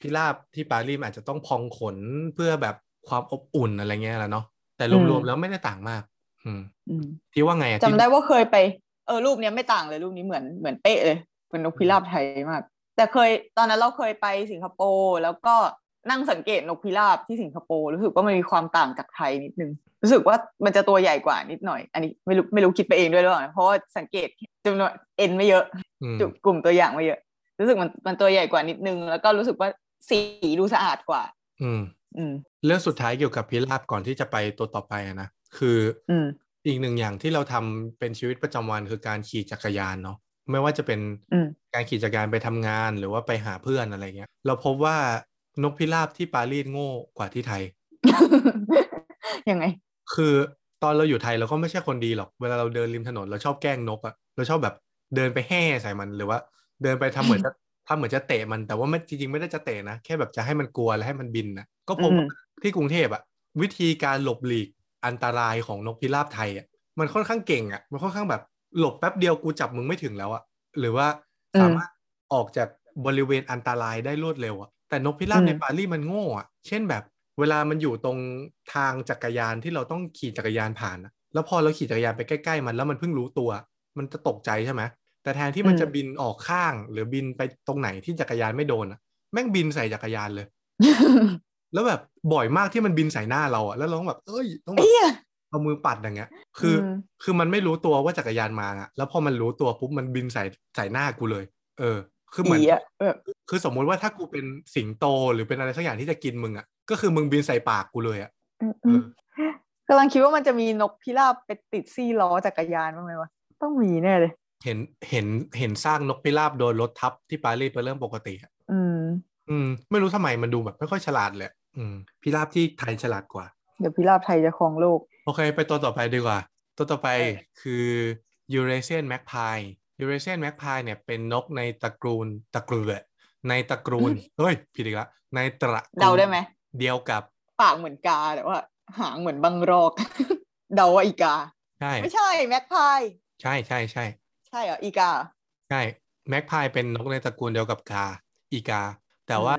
พิราบที่ปารีสอาจจะต้องพองขนเพื่อแบบความอบอุ่นอะไรเงี้ยแหละเนาะแต่รวมๆแล้วไม่ได้ต่างมากอืมที่ว่าไงจำได้ว่าเคยไปเออรูปเนี้ยไม่ต่างเลยรูปนี้เหมือนเหมือนเป๊ะเลยเป็นนกพิราบไทยมากแต่เคยตอนนั้นเราเคยไปสิงคโปร์แล้วก็นั่งสังเกตนกพิราบที่สิงคโปร์รู้สึกว่ามันมีความต่างจากไทยนิดนึงรู้สึกว่ามันจะตัวใหญ่กว่านิดหน่อยอันนี้ไม่รู้ไม่รู้คิดไปเองด้วยหรือเปล่าเพราะว่าสังเกตจำนวนเอ็นไม่เยอะจุกลุ่มตัวอย่างไม่เยอะรู้สึกมันมันตัวใหญ่กว่านิดนึงแล้วก็รู้สึกว่าสีดูสะอาดกว่าอืมอืมเรื่องสุดท้ายเกี่ยวกับพิราบก่อนที่จะไปตัวต่อไปนะคืออีกหนึ่งอย่างที่เราทำเป็นชีวิตประจำวันคือการขี่จักรยานเนาะไม่ว่าจะเป็นการขี่จักรยานไปทำงานหรือว่าไปหาเพื่อนอะไรเงี้ยเราพบว่านกพิราบที่ปารีสโง่กว่าที่ไทยยังไงคือตอนเราอยู่ไทยเราก็ไม่ใช่คนดีหรอกเวลาเราเดินริมถนนเราชอบแกล้งนกอะเราชอบแบบเดินไปแห่ใส่มันหรือว่าเดินไปทำเหมือนจะทำเหมือนจะเตะมันแต่ว่าไม่จริงๆไม่ได้จะเตะนะแค่แบบจะให้มันกลัวและให้มันบินนะก็พบที่กรุงเทพอะวิธีการหลบหลีกอันตรายของนกพิราบไทยอะมันค่อนข้างเก่งอะมันค่อนข้างแบบหลบแป๊บเดียวกูจับมึงไม่ถึงแล้วอะหรือว่าสามารถออกจากบริเวณอันตรายได้รวดเร็วอะแต่นกพิราบในปารีสมันโง่อะเช่นแบบเวลามันอยู่ตรงทางจักรยานที่เราต้องขี่จักรยานผ่านอะแล้วพอเราขี่จักรยานไปใกล้ๆมันแล้วมันเพิ่งรู้ตัวมันจะตกใจใช่ไหมแต่แทนที่มันจะบินออกข้างหรือบินไปตรงไหนที่จักรยานไม่โดนอะแม่งบินใส่จักรยานเลย แล้วแบบบ่อยมากที่มันบินใส่หน้าเราอะแล้วเราต้องแบบเอ้ยต้องแบบเอามือปัดอย่างเงี้ยคือคือมันไม่รู้ตัวว่าจักรยานมาอะแล้วพอมันรู้ตัวปุ๊บมันบินใส่ใส่หน้ากูเลยเออคือเหมือนคือสมมติว่าถ้ากูเป็นสิงโตหรือเป็นอะไรสักอย่างที่จะกินมึงอะก็คือมึงบินใส่ปากกูเลยอะกำลังคิดว่ามันจะมีนกพิราบไปติดซี่ล้อจักรยานบ้างไหมวะต้องมีแน่เลยเห็นเห็นเห็นสร้างนกพิราบโดนรถทับที่ปารีสเป็นเรื่องปกติอะอืมอืมไม่รู้ทำไมมันดูแบบไม่ค่อยฉลาดเลยอืมพิราบที่ไทยฉลาดกว่าเดี๋ยวพิราบไทยจะครองโลกโอเคไปตัวต่อไปดีกว่าตัวต่อไปคือ Eurasian Magpie Eurasian Magpie เนี่ยเป็นนกในตระกูลตระกูลในตระกูลเฮ้ยผิดอีกแล้วในตระกูลเดาได้ไหมเดียวกับปากเหมือนกาแต่ว่าหางเหมือนบังรอกเดาว่าอีกาใช่ไม่ใช่ Magpie ใช่ใช่ใช่ใช่เหรออีกาใช่ Magpie เป็นนกในตระกูลเดียวกับกาอีกาแต่ว่า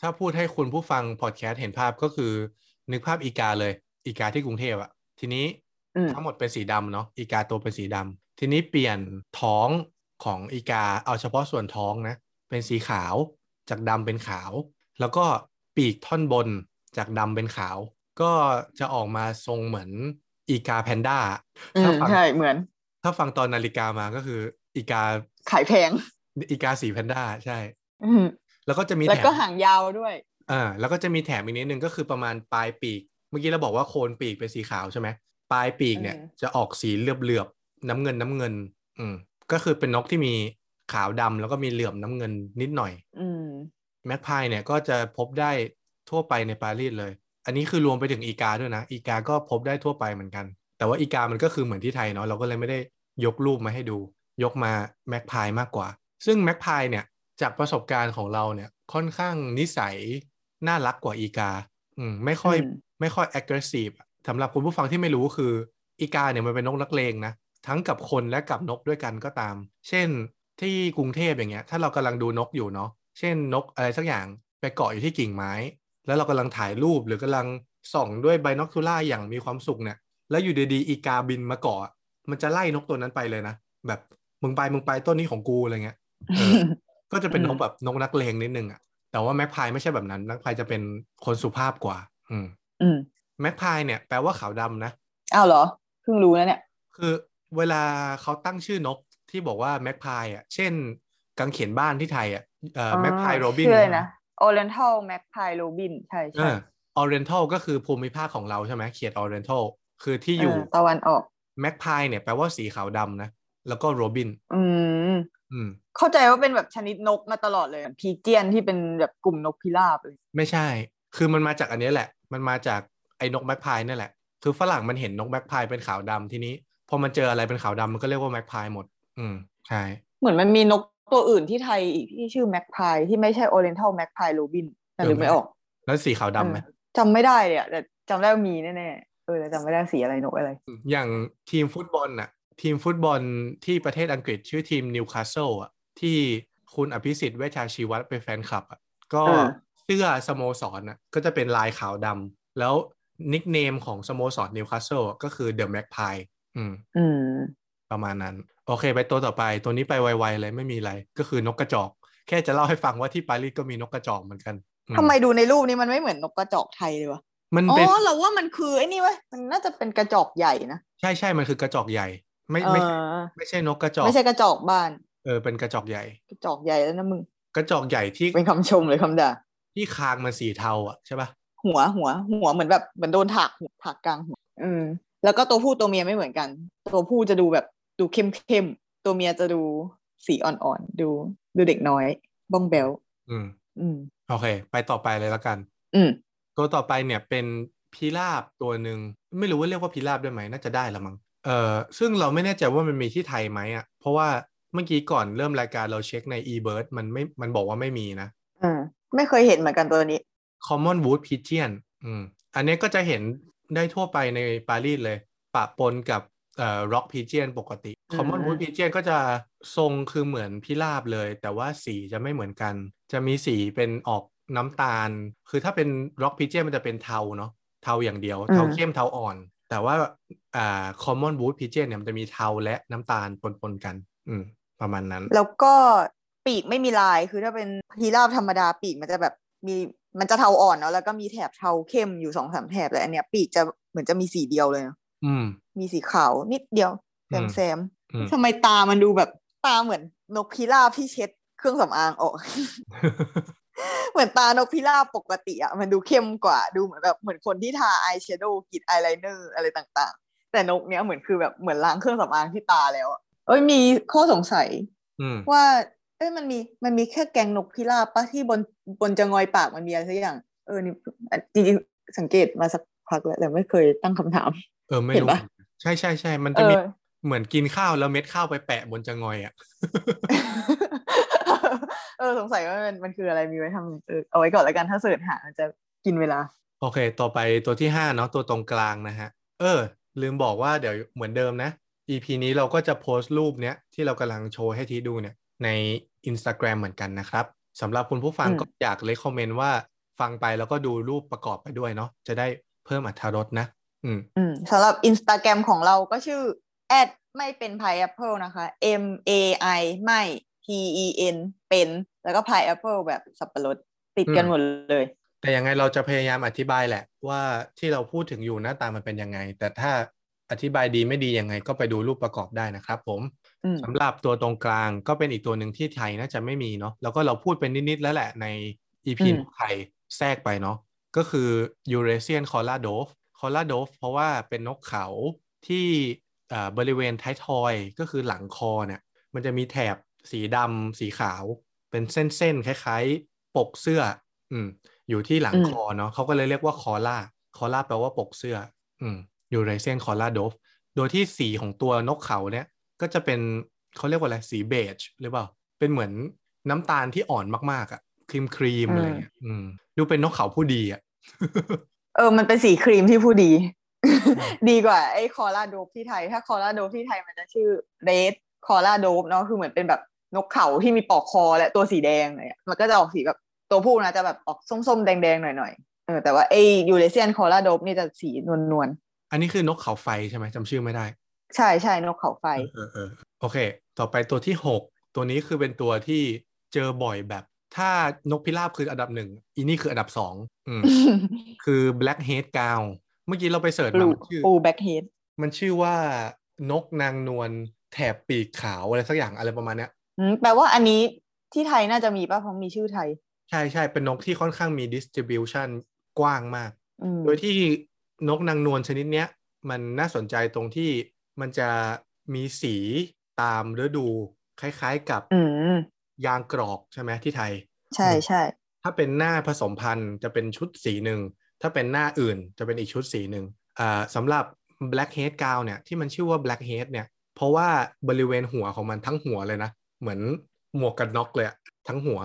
ถ้าพูดให้คุณผู้ฟังพอดแคสต์เห็นภาพก็คือนึกภาพอีกาเลยอีกาที่กรุงเทพอะทีนี้ทั้งหมดเป็นสีดำเนาะอีกาตัวเป็นสีดำทีนี้เปลี่ยนท้องของอีกาเอาเฉพาะส่วนท้องนะเป็นสีขาวจากดำเป็นขาวแล้วก็ปีกท่อนบนจากดำเป็นขาวก็จะออกมาทรงเหมือนอีกาแพนด้าถ้าฟังใช่เหมือนถ้าฟังตอนนาฬิกามาก็คืออีกาขายแพงอีกาสีแพนด้าใช่แล้วก็จะมีแล้วก็หางยาวด้วย อ่าแล้วก็จะมีแถมอีกนิดนึงก็คือประมาณปลายปีกเมื่อกี้เราบอกว่าโคนปีกเป็นสีขาวใช่ไหมปลายปีกเนี่ยจะออกสีเหลือบๆน้ำเงินน้ำเงินอืมก็คือเป็นนกที่มีขาวดำแล้วก็มีเหลือบน้ำเงินนิดหน่อยอืมแม็กพายเนี่ยก็จะพบได้ทั่วไปในปารีสเลยอันนี้คือรวมไปถึงอีกาด้วยนะอีกาก็พบได้ทั่วไปเหมือนกันแต่ว่าอีกามันก็คือเหมือนที่ไทยเนาะเราก็เลยไม่ได้ยกรูปมาให้ดูยกมาแม็กพายมากกว่าซึ่งแม็กพายเนี่ยจากประสบการณ์ของเราเนี่ยค่อนข้างนิสัยน่ารักกว่าอีกาอืมไม่ค่อยไม่ค่อย aggressive สำหรับคุณผู้ฟังที่ไม่รู้คืออีกาเนี่ยมันเป็นนกนักเลงนะทั้งกับคนและกับนกด้วยกันก็ตามเช่นที่กรุงเทพอย่างเงี้ยถ้าเรากำลังดูนกอยู่เนาะเช่นนกอะไรสักอย่างไปเกาะอยู่ที่กิ่งไม้แล้วเรากำลังถ่ายรูปหรือกำลังส่องด้วยไบน็อกคูล่าอย่างมีความสุขเนี่ยแล้วอยู่ดีๆอีกาบินมาเกาะมันจะไล่นกตัวนั้นไปเลยนะแบบมึงไปมึงไปต้นนี้ของกูอะไรเงี้ย ก็จะเป็นนกแบบนกนักเลงนิดนึงอ่ะแต่ว่าแม็กพายไม่ใช่แบบนั้นแม็กพายจะเป็นคนสุภาพกว่าอืมอืมแม็กพายเนี่ยแปลว่าขาวดำนะอ้าวเหรอเพิ่งรู้นะเนี่ยคือเวลาเขาตั้งชื่อนกที่บอกว่าแม็กพายอ่ะเช่นกังเขนบ้านที่ไทยอ่ะเอ่อแม็กพายโรบินชื่ออะไรนะออเรนทัลแม็กพายโรบินใช่ใช่ออเรนทัลก็คือภูมิภาคของเราใช่ไหมเขตออเรนทัลคือที่อยู่ตะวันออกแม็กพายเนี่ยแปลว่าสีขาวดำนะแล้วก็โรบินอืมอืมเข้าใจว่าเป็นแบบชนิดนกมาตลอดเลยพีเจียนที่เป็นแบบกลุ่มนกพิราบเลยไม่ใช่คือมันมาจากอันนี้แหละมันมาจากไอ้นกแม็กพายนี่แหละคือฝรั่งมันเห็นนกแม็กพายเป็นขาวดำทีนี้พอมันเจออะไรเป็นขาวดำมันก็เรียกว่าแม็กพายหมดอืมใช่เหมือนมันมีนกตัวอื่นที่ไทยอีกที่ชื่อแม็กพายที่ไม่ใช่ออเรนทัลแม็กพายโรบินแต่ลืมไม่ออกแล้วสีขาวดำไหมจำไม่ได้เลยแต่จำได้ว่ามีแน่ๆเออแต่จำไม่ได้สีอะไรนกอะไรอย่างทีมฟุตบอลน่ะทีมฟุตบอลที่ประเทศอังกฤษชื่อทีมนิวคาสเซิลอ่ะที่คุณอภิสิทธิ์เวชชีวะเป็นแฟนคลับอ่ะก็เสื้อสโมสรน่ะก็จะเป็นลายขาวดำแล้วนิคเนมของสโมสรนิวคาสเซิลก็คือเดอะแม็กพายอืมอืมประมาณนั้นโอเคไปตัวต่อไปตัวนี้ไปไวๆเลยไม่มีอะไรก็คือนกกระจอกแค่จะเล่าให้ฟังว่าที่ปารีสก็มีนกกระจอกเหมือนกันทำไมดูในรูปนี้มันไม่เหมือนนกกระจอกไทยเลยวะมันอ๋อเราว่ามันคือไอ้นี่เว้ยมันน่าจะเป็นกระจอกใหญ่นะใช่ใช่มันคือกระจอกใหญ่ไม่ไม่ไม่ใช่นกกระจอกไม่ใช่กระจอกบ้านเออเป็นกระจอกใหญ่กระจอกใหญ่แล้วนะมึงกระจอกใหญ่ที่เป็นคำชมเลยคำด่าที่คางมันสีเทาอ่ะใช่ป่ะหัวหัวหัวเหมือนแบบเหมือนโดนถากถักกลางหัวอืมแล้วก็ตัวผู้ตัวเมียไม่เหมือนกันตัวผู้จะดูแบบดูเข้มๆตัวเมียจะดูสีอ่อนๆดูดูเด็กน้อยบ้องแบ๋วอืมอืมโอเคไปต่อไปเลยละกันอืมตัวต่อไปเนี่ยเป็นพิราบตัวนึงไม่รู้ว่าเรียกว่าพิราบได้ไหมน่าจะได้ละมั้งเอ่อซึ่งเราไม่แน่ใจว่ามันมีที่ไทยไหมอ่ะเพราะว่าเมื่อกี้ก่อนเริ่มรายการเราเช็คใน eBird มันไม่มันบอกว่าไม่มีนะอืมไม่เคยเห็นเหมือนกันตัวนี้ Common Wood Pigeon อืมอันนี้ก็จะเห็นได้ทั่วไปในปารีสเลยปะปนกับเอ่อ Rock Pigeon ปกติ Common Wood Pigeon ก็จะทรงคือเหมือนพิราบเลยแต่ว่าสีจะไม่เหมือนกันจะมีสีเป็นออกน้ำตาลคือถ้าเป็น Rock Pigeon มันจะเป็นเทาเนาะเทาอย่างเดียวเทาเข้มเทาอ่อนแต่ว่าอ่า Common Wood Pigeon เนี่ยมันจะมีเทาและน้ำตาลปนๆกันอืมประมาณนั้นแล้วก็ปีกไม่มีลายคือถ้าเป็นพิราบธรรมดาปีกมันจะแบบมีมันจะเทาอ่อนเนาะแล้วก็มีแถบเทาเข้มอยู่ สองถึงสาม แถบเลยอันเนี้ยปีกจะเหมือนจะมีสีเดียวเลยอืมมีสีขาวนิดเดียวแซมๆทำไมตามันดูแบบตาเหมือนนกพิราบที่เช็ดเครื่องสำอางออก เหมือนตานกพิราบปกติอ่ะมันดูเข้มกว่าดูเหมือนแบบเหมือนคนที่ทาอายแชโดว์กรีดอายไลเนอร์อะไรต่างๆแต่นกเนี้ยเหมือนคือแบบเหมือนล้างเครื่องสำอางที่ตาแล้วเอ้ยมีข้อสงสัยว่าเอ้ยมันมีมันมีแค่แกงนกพิราบปะที่บนบนจะงอยปากมันมีอะไรสักอย่างเออนี่จริงๆสังเกตมาสักพักแล้วแต่ไม่เคยตั้งคำถามเออไม่รู้ใช่ใช่ใช่มันจะมีเหมือนกินข้าวแล้วเม็ดข้าวไปแปะบนจะงอยอ่ะ เออสงสัยว่ามันมันคืออะไรมีไว้ทำเออเอาไว้ก่อนแล้วกันถ้าเสิร์ชหาจะกินเวลาโอเคต่อไปตัวที่ห้าเนาะตัวตรงกลางนะฮะเออลืมบอกว่าเดี๋ยวเหมือนเดิมนะ อี พี นี้เราก็จะโพสต์รูปเนี้ยที่เรากำลังโชว์ให้ทีดูเนี่ยใน Instagram เหมือนกันนะครับสำหรับคุณผู้ฟังก็อยากเลยคอมเมนต์ว่าฟังไปแล้วก็ดูรูปประกอบไปด้วยเนาะจะได้เพิ่มอรรถรสนะอืมอืมสำหรับ Instagram ของเราก็ชื่อไม่เป็น pineapple นะคะ M A I ไม่ P E N เป็นแล้วก็ pineapple แบบสับปะรดติดกันหมดเลยแต่ยังไงเราจะพยายามอธิบายแหละว่าที่เราพูดถึงอยู่หน้าตามันเป็นยังไงแต่ถ้าอธิบายดีไม่ดียังไงก็ไปดูรูปประกอบได้นะครับผมสำหรับตัวตรงกลางก็เป็นอีกตัวหนึ่งที่ไทยน่าจะไม่มีเนาะแล้วก็เราพูดเป็นนิดๆแล้วแหละใน อี พี ไทย แทรกไปเนาะก็คือ Eurasian Cormorant Cormorant เพราะว่าเป็นนกเขาที่บริเวณท้ายทอยก็คือหลังคอเนี่ยมันจะมีแถบสีดำสีขาวเป็นเส้นๆคล้ายๆปกเสื้ออืมอยู่ที่หลังคอเนาะเขาก็เลยเรียกว่าคอล่าคอล่าแปลว่าปกเสื้ออืมอยู่ในเส้นคอล่าโดฟโดยที่สีของตัวนกเขาเนี่ยก็จะเป็นเขาเรียกว่าอะไรสีเบจหรือเปล่าเป็นเหมือนน้ำตาลที่อ่อนมากๆอ่ะครีมครีมอะไรเงี้ยอืมดูเป็นนกเขาผู้ดีอ่ะเออมันเป็นสีครีมที่ผู้ดี ดีกว่าไอ้คอล่าโดฟที่ไทยถ้าคอล่าโดฟที่ไทยมันจะชื่อเรดคอล่าโดฟเนาะคือเหมือนเป็นแบบนกเขาที่มีปอกคอและตัวสีแดงเลยมันก็จะออกสีแบบตัวผู้นะจะแบบออกส้มๆแดงๆหน่อยๆเออแต่ว่าไอ้ยูเรเซียนคอลาโดบนี่จะสีนวลๆอันนี้คือนกเขาไฟใช่ไหมจำชื่อไม่ได้ใช่ใช่นกเขาไฟเออเออโอเคต่อไปตัวที่หกตัวนี้คือเป็นตัวที่เจอบ่อยแบบถ้านกพิราบคืออันดับหนึ่งอีนี่คืออันดับสองอืม คือ black head gown เมื่อกี้เราไปเสิร์ชมาชื่อ black head มันชื่อว่านกนางนวลแถบปีกขาวอะไรสักอย่างอะไรประมาณเนี้ยอืมแปลว่าอันนี้ที่ไทยน่าจะมีป่ะเพราะมีชื่อไทยใช่ใช่เป็นนกที่ค่อนข้างมี distribution กว้างมากโดยที่นกนางนวลชนิดเนี้ยมันน่าสนใจตรงที่มันจะมีสีตามฤดูคล้ายๆกับยางกรอกใช่ไหมที่ไทยใช่ใช่ถ้าเป็นหน้าผสมพันธุ์จะเป็นชุดสีหนึ่งถ้าเป็นหน้าอื่นจะเป็นอีกชุดสีหนึ่งอ่าสำหรับ blackhead gown เนี่ยที่มันชื่อว่า blackhead เนี่ยเพราะว่าบริเวณหัวของมันทั้งหัวเลยนะเหมือนหมวกกันน็อกเลยทั้งหัว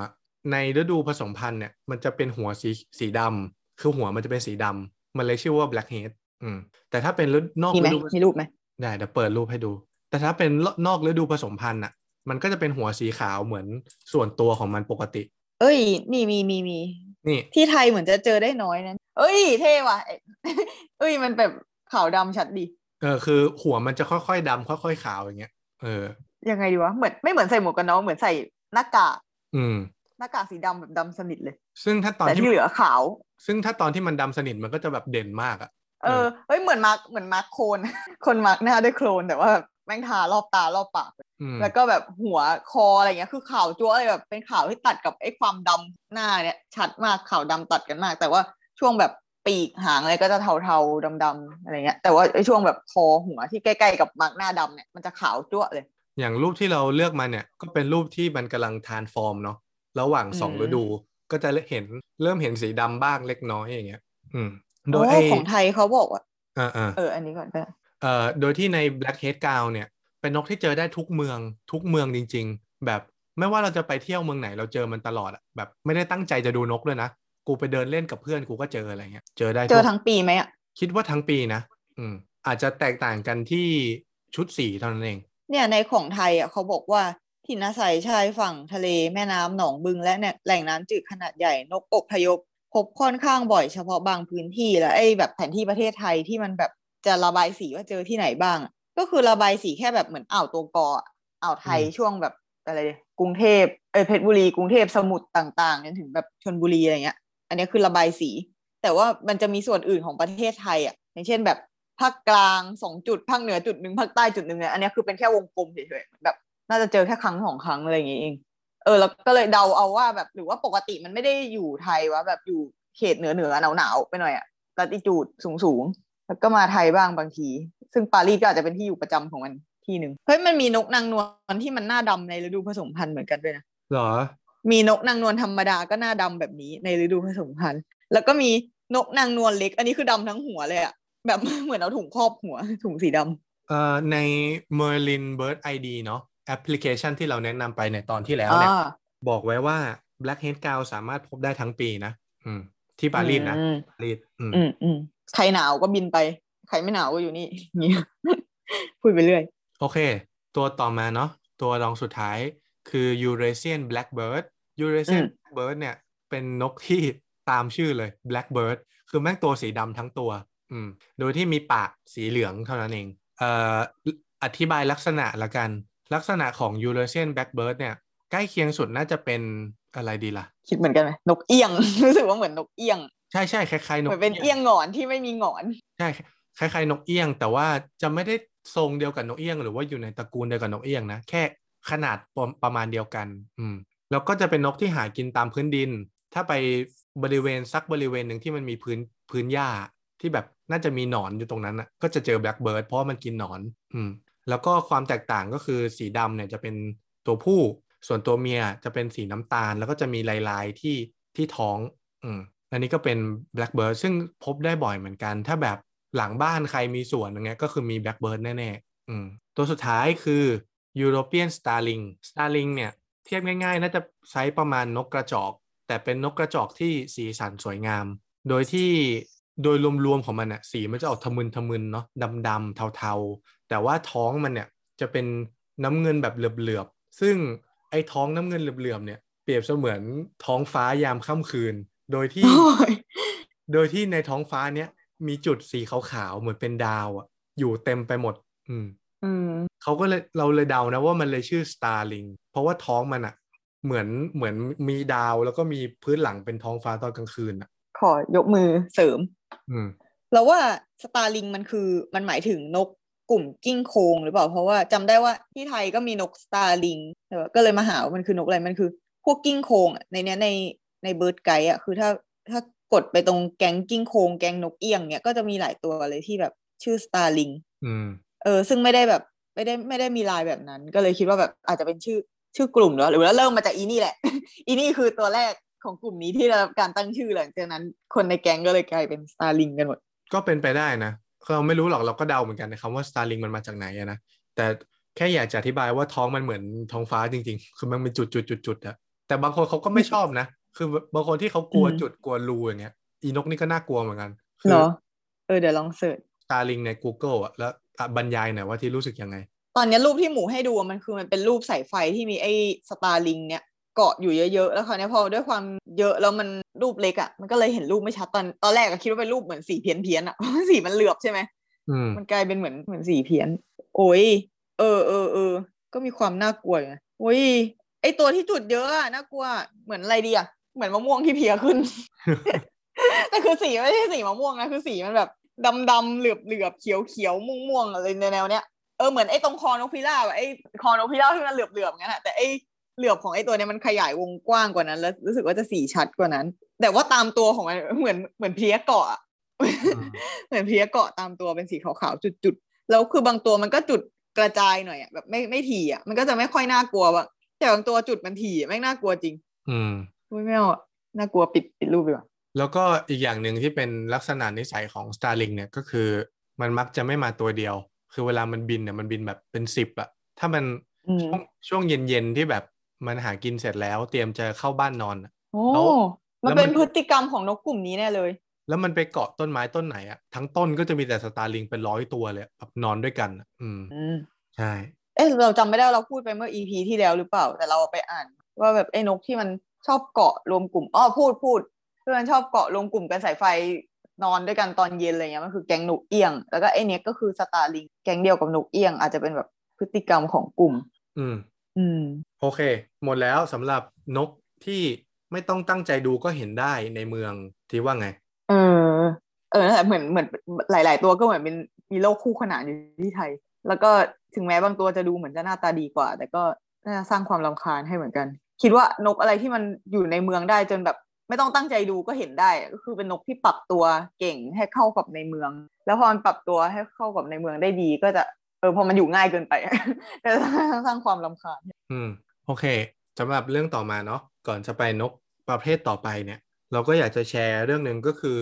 ในฤดูผสมพันธุ์เนี่ยมันจะเป็นหัวสีสีดำคือหัวมันจะเป็นสีดำมันเลยชื่อว่า blackhead อืมแต่ถ้าเป็นนอกฤดูมีรูปไหมได้เดี๋ยวเปิดรูปให้ดูแต่ถ้าเป็นนอกฤดูผสมพันธุ์อ่ะมันก็จะเป็นหัวสีขาวเหมือนส่วนตัวของมันปกติเอ้ยมีมีมีมีนี่ที่ไทยเหมือนจะเจอได้น้อยนั้นเอ้ยเท่ว่ะเอ้ยมันแบบขาวดำชัดดีเออคือหัวมันจะค่อยๆดำค่อยๆขาวอย่างเงี้ยเออยังไงดีวะเหมือนไม่เหมือนใส่หมวกกันน็อกเหมือนใส่หน้ากากอืมหน้ากากสีดำแบบดำสนิทเลยซึ่งถ้าตอนที่เหลือขาวซึ่งถ้าตอนที่มันดำสนิทมันก็จะแบบเด่นมากอ่ะเออเฮ้ยเหมือนมาร์คเหมือนมาร์คโคลนคนมาร์คหน้าด้วยโคลนแต่ว่าแบบแม่งทารอบตารอบปากแล้วก็แบบหัวคออะไรเงี้ยคือขาวจั๊วเลยแบบเป็นขาวที่ตัดกับไอ้ความดำหน้าเนี่ยชัดมากขาวดำตัดกันมากแต่ว่าช่วงแบบปีกหางอะไรก็จะเทาๆดำๆอะไรเงี้ยแต่ว่าไอ้ช่วงแบบคอหัวที่ใกล้ๆกับมาร์คหน้าดำเนี่ยมันจะขาวจั๊วเลยอย่างรูปที่เราเลือกมาเนี่ยก็เป็นรูปที่มันกำลังทรานส์ฟอร์มเนาะระหว่างสองฤดูก็จะเห็นเริ่มเห็นสีดำบ้างเล็กน้อยอย่างเงี้ยอืมโดยของไทยเขาบอกว่าเออเอออันนี้ก่อนก็เอ่อโดยที่ใน blackhead gown เนี่ยเป็นนกที่เจอได้ทุกเมืองทุกเมืองจริงๆแบบไม่ว่าเราจะไปเที่ยวเมืองไหนเราเจอมันตลอดอะแบบไม่ได้ตั้งใจจะดูนกเลยนะกูไปเดินเล่นกับเพื่อนกูก็เจออะไรเงี้ยเจอได้เจอทั้งปีไหมอะคิดว่าทั้งปีนะอืมอาจจะแตกต่างกันที่ชุดสีเท่านั้นเองเนี่ยในของไทยอ่ะเขาบอกว่าถิ่นอาศัยชายฝั่งทะเลแม่น้ำหนองบึงและแหล่งน้ำจืดขนาดใหญ่นกอบพยพพบค่อนข้างบ่อยเฉพาะบางพื้นที่แล้วไอ้แบบแผนที่ประเทศไทยที่มันแบบจะระบายสีว่าเจอที่ไหนบ้างก็คือระบายสีแค่แบบเหมือนอ่าวตัวกออ่าวไทยช่วงแบบอะไรกรุงเทพเออเพชรบุรีกรุงเทพสมุทรต่างๆจนถึงแบบชลบุรีอะไรเงี้ยอันนี้คือระบายสีแต่ว่ามันจะมีส่วนอื่นของประเทศไทยอ่ะอย่างเช่นแบบภาคกลางสองจุดภาคเหนือจุดหนึ่งภาคใต้จุดหนึ่งเนี่ยอันนี้คือเป็นแค่วงกลมเฉยๆแบบน่าจะเจอแค่ครั้งสองครั้งอะไรอย่างงี้เองเออแล้วก็เลยเดาเอาว่าแบบหรือว่าปกติมันไม่ได้อยู่ไทยวะแบบอยู่เขตเหนือเหนือหนาวๆไปหน่อยอะลัติจูดสูงๆแล้วก็มาไทยบ้างบางทีซึ่งปารีสก็อาจจะเป็นที่อยู่ประจำของมันที่นึงเฮ้ยมันมีนกนางนวลที่มันหน้าดำในฤดูผสมพันธุ์เหมือนกันด้วยนะหรอมีนกนางนวลธรรมดาก็หน้าดำแบบนี้ในฤดูผสมพันธุ์แล้วก็มีนกนางนวลเล็กอันนี้คือดำทั้งหัวเลยอะแบบเหมือนเอาถุงครอบหัวถุงสีดำเอ่อใน Merlin Bird ไอ ดี เนาะแอปพลิเคชันที่เราแนะนำไปในตอนที่แล้วเนี่ยบอกไว้ว่า blackhead gown สามารถพบได้ทั้งปีนะอืมที่ปารีสนะปารีสอืมอืมใครหนาวก็บินไปใครไม่หนาวก็อยู่นี่นี่ พูดไปเรื่อยโอเคตัวต่อมาเนาะตัวรองสุดท้ายคือ Eurasian Blackbird Eurasian Blackbird เนี่ยเป็นนกที่ตามชื่อเลย Blackbird คือแม่งตัวสีดำทั้งตัวอืมโดยที่มีปากสีเหลืองเท่านั้นเองเอ่ออธิบายลักษณะละกันลักษณะของ Eurasian Blackbird เนี่ยใกล้เคียงสุดน่าจะเป็นอะไรดีล่ะคิดเหมือนกันไหมนกเอี้ยงรู้สึกว่าเหมือนนกเอี้ยงใช่ๆคล้ายๆนกเป็นเอี้ยงหงอนที่ไม่มีหงอนใช่คล้ายๆนกเอี้ยงแต่ว่าจะไม่ได้ทรงเดียวกับนกเอี้ยงหรือว่าอยู่ในตระกูลเดียวกับนกเอี้ยงนะแค่ขนาดประมาณเดียวกันอืมแล้วก็จะเป็นนกที่หากินตามพื้นดิน ถ้าไปบริเวณสักบริเวณหนึ่งที่มันมีพื้นพื้นหญ้าที่แบบน่าจะมีหนอนอยู่ตรงนั้นอ่ะก็จะเจอแบล็คเบิร์ดเพราะมันกินหนอนอืมแล้วก็ความแตกต่างก็คือสีดำเนี่ยจะเป็นตัวผู้ส่วนตัวเมียจะเป็นสีน้ำตาลแล้วก็จะมีลายลายที่ที่ท้องอืมอันนี้ก็เป็นแบล็คเบิร์ดซึ่งพบได้บ่อยเหมือนกันถ้าแบบหลังบ้านใครมีสวนอย่างเงี้ยก็คือมีแบล็คเบิร์ดแน่ๆอืมตัวสุดท้ายคือ European Starling Starling เนี่ยเทียบง่ายๆน่าจะไซส์ประมาณนกกระจอกแต่เป็นนกกระจอกที่สีสันสวยงามโดยที่โดยรวมๆของมันน่ะสีมันจะออกทะมึนๆเนาะดำๆเทาๆแต่ว่าท้องมันเนี่ยจะเป็นน้ำเงินแบบเหลือบๆซึ่งไอ้ท้องน้ำเงินเหลือบๆเนี่ยเปรียบเสมือนท้องฟ้ายามค่ำคืนโดยที่ โดยที่ในท้องฟ้าเนี้ยมีจุดสีขาวๆเหมือนเป็นดาวอ่ะอยู่เต็มไปหมดอืมอืมเขาก็เลยเราเลยเดานะว่ามันเลยชื่อ Starling เพราะว่าท้องมันอ่ะเหมือนเหมือนมีดาวแล้วก็มีพื้นหลังเป็นท้องฟ้าตอนกลางคืนอ่ะขอยกมือเสริมอืมแล้วว่า Starling มันคือมันหมายถึงนกกลุ่มกิ้งโคงหรือเปล่าเพราะว่าจำได้ว่าที่ไทยก็มีนก Starling ก็เลยมาหาว่ามันคือนกอะไรมันคือพวกกิ้งโคงในเนี้ยในในเบิร์ดไกด์อ่ะคือถ้าถ้ากดไปตรงแก๊งกิ้งโคงแก๊งนกเอี้ยงเนี้ยก็จะมีหลายตัวเลยที่แบบชื่อ Starling อืมเออซึ่งไม่ได้แบบไม่ได้ไม่ได้มีลายแบบนั้นก็เลยคิดว่าแบบอาจจะเป็นชื่อชื่อกลุ่มแล้วหรือว่าเริ่มมาจากอีนี่แหละ อีนี่คือตัวแรกของกลุ่มนี้ที่ได้รับการตั้งชื่อหลังจากนั้นคนในแก๊งก็เลยกลายเป็น Starling กันหมดก็เป็นไปได้นะเราไม่รู้หรอกเราก็เดาเหมือนกันนะคำว่า Starling มันมาจากไหนนะแต่แค่อยากจะอธิบายว่าท้องมันเหมือนท้องฟ้าจริงๆคือมันเป็นจุดๆๆๆอ่ะแต่บางคนเขาก็ไม่ชอบนะคือบางคนที่เขากลัวจุดกลัวรูอย่างเงี้ยอีนกนี่ก็น่ากลัวเหมือนกันเหรอเออเดี๋ยวลองเสิร์ช Starling ใน Google อ่ะแล้วบรรยายหน่อยว่าที่รู้สึกยังไงตอนนี้รูปที่หมูให้ดูมันคือมันเป็นรูปสายไฟที่มีไอ้ Starling เนี่ยเกาะอยู่เยอะๆแล้วคราวนี้พอด้วยความเยอะแล้วมันรูปเล็กอ่ะมันก็เลยเห็นรูปไม่ชัดตอนตอนแรกก็คิดว่าเป็นรูปเหมือนสีเพี้ยนๆอ่ะเพราะสีมันเหลือบใช่ไหมมันกลายเป็นเหมือนเหมือนสีเพี้ยนโอ้ยเออเออเออก็มีความน่ากลัวอยู่นะโอ้ยไอ้ตัวที่จุดเยอะอ่ะน่ากลัวเหมือนอะไรดีอ่ะเหมือนมะม่วงที่เพี้ยขึ้น แต่คือสีไม่ใช่สีมะม่วงนะคือสีมันแบบดำๆเหลือบๆเขียวๆม่วงๆอะไรในแนวเนี้ยเออเหมือนไอ้ตรงคอนกพิราบไอ้คอนกพิราบที่มันเหลือบๆงั้นอ่ะแต่ไอเหลือบของไอ้ตัวเนี่ยมันขยายวงกว้างกว่านั้นแล้วรู้สึกว่าจะสีชัดกว่านั้นแต่ว่าตามตัวของมันเหมือนเหมือนเพลี้ยเกาะ เหมือนเพลี้ยเกาะตามตัวเป็นสีขาวๆจุดๆแล้วคือบางตัวมันก็จุดกระจายหน่อยอ่ะแบบไม่ไม่ถี่อ่ะมันก็จะไม่ค่อยน่ากลัวว่ะแต่บางตัวจุดมันถี่ไม่น่ากลัวจริงอืมอุ้ยไม่เอาน่ากลัวปิดปิดรูปดีกว่าแล้วก็อีกอย่างหนึ่งที่เป็นลักษณะนิสัยของ Starling เนี่ยก็คือมันมักจะไม่มาตัวเดียวคือเวลามันบินเนี่ยมันบินแบบเป็นสิบอ่ะถ้ามันช่วงเย็นๆที่แบบมันหากินเสร็จแล้วเตรียมจะเข้าบ้านนอนโอ้มันเป็นพฤติกรรมของนกกลุ่มนี้แน่เลยแล้วมันไปเกาะต้นไม้ต้นไหนอ่ะทั้งต้นก็จะมีแต่ Starling เป็นร้อยตัวเลยแบบนอนด้วยกันอืมใช่เอ๊ะเราจำไม่ได้เราพูดไปเมื่อ อี พี ที่แล้วหรือเปล่าแต่เราไปอ่านว่าแบบไอ้นกที่มันชอบเกาะรวมกลุ่มอ้อพูดพูดเพื่อนชอบเกาะรวมกลุ่มกันสายไฟนอนด้วยกันตอนเย็นอะไรเงี้ยมันคือแก๊งนกเอี้ยงแล้วก็ไอ้เนี้ยก็คือ Starling แก๊งเดียวกับนกเอี้ยงอาจจะเป็นแบบพฤติกรรมของกลุ่มอืมอืมโอเคหมดแล้วสำหรับนกที่ไม่ต้องตั้งใจดูก็เห็นได้ในเมืองที่ว่าไงเออเออเหมือนเหมือนหลายๆตัวก็เหมือนเป็นมีโลกคู่ขนานอยู่ที่ไทยแล้วก็ถึงแม้บางตัวจะดูเหมือนจะหน้าตาดีกว่าแต่ก็น่าสร้างความรำคาญให้เหมือนกันคิดว่านกอะไรที่มันอยู่ในเมืองได้จนแบบไม่ต้องตั้งใจดูก็เห็นได้ก็คือเป็นนกที่ปรับตัวเก่งให้เข้ากับในเมืองแล้วพอมันปรับตัวให้เข้ากับในเมืองได้ดีก็จะเออพอมันอยู่ง่ายเกินไปจะสร้างความรำคาญอืมโอเคสำหรับเรื่องต่อมาเนาะก่อนจะไปนกประเภทต่อไปเนี่ยเราก็อยากจะแชร์เรื่องนึงก็คือ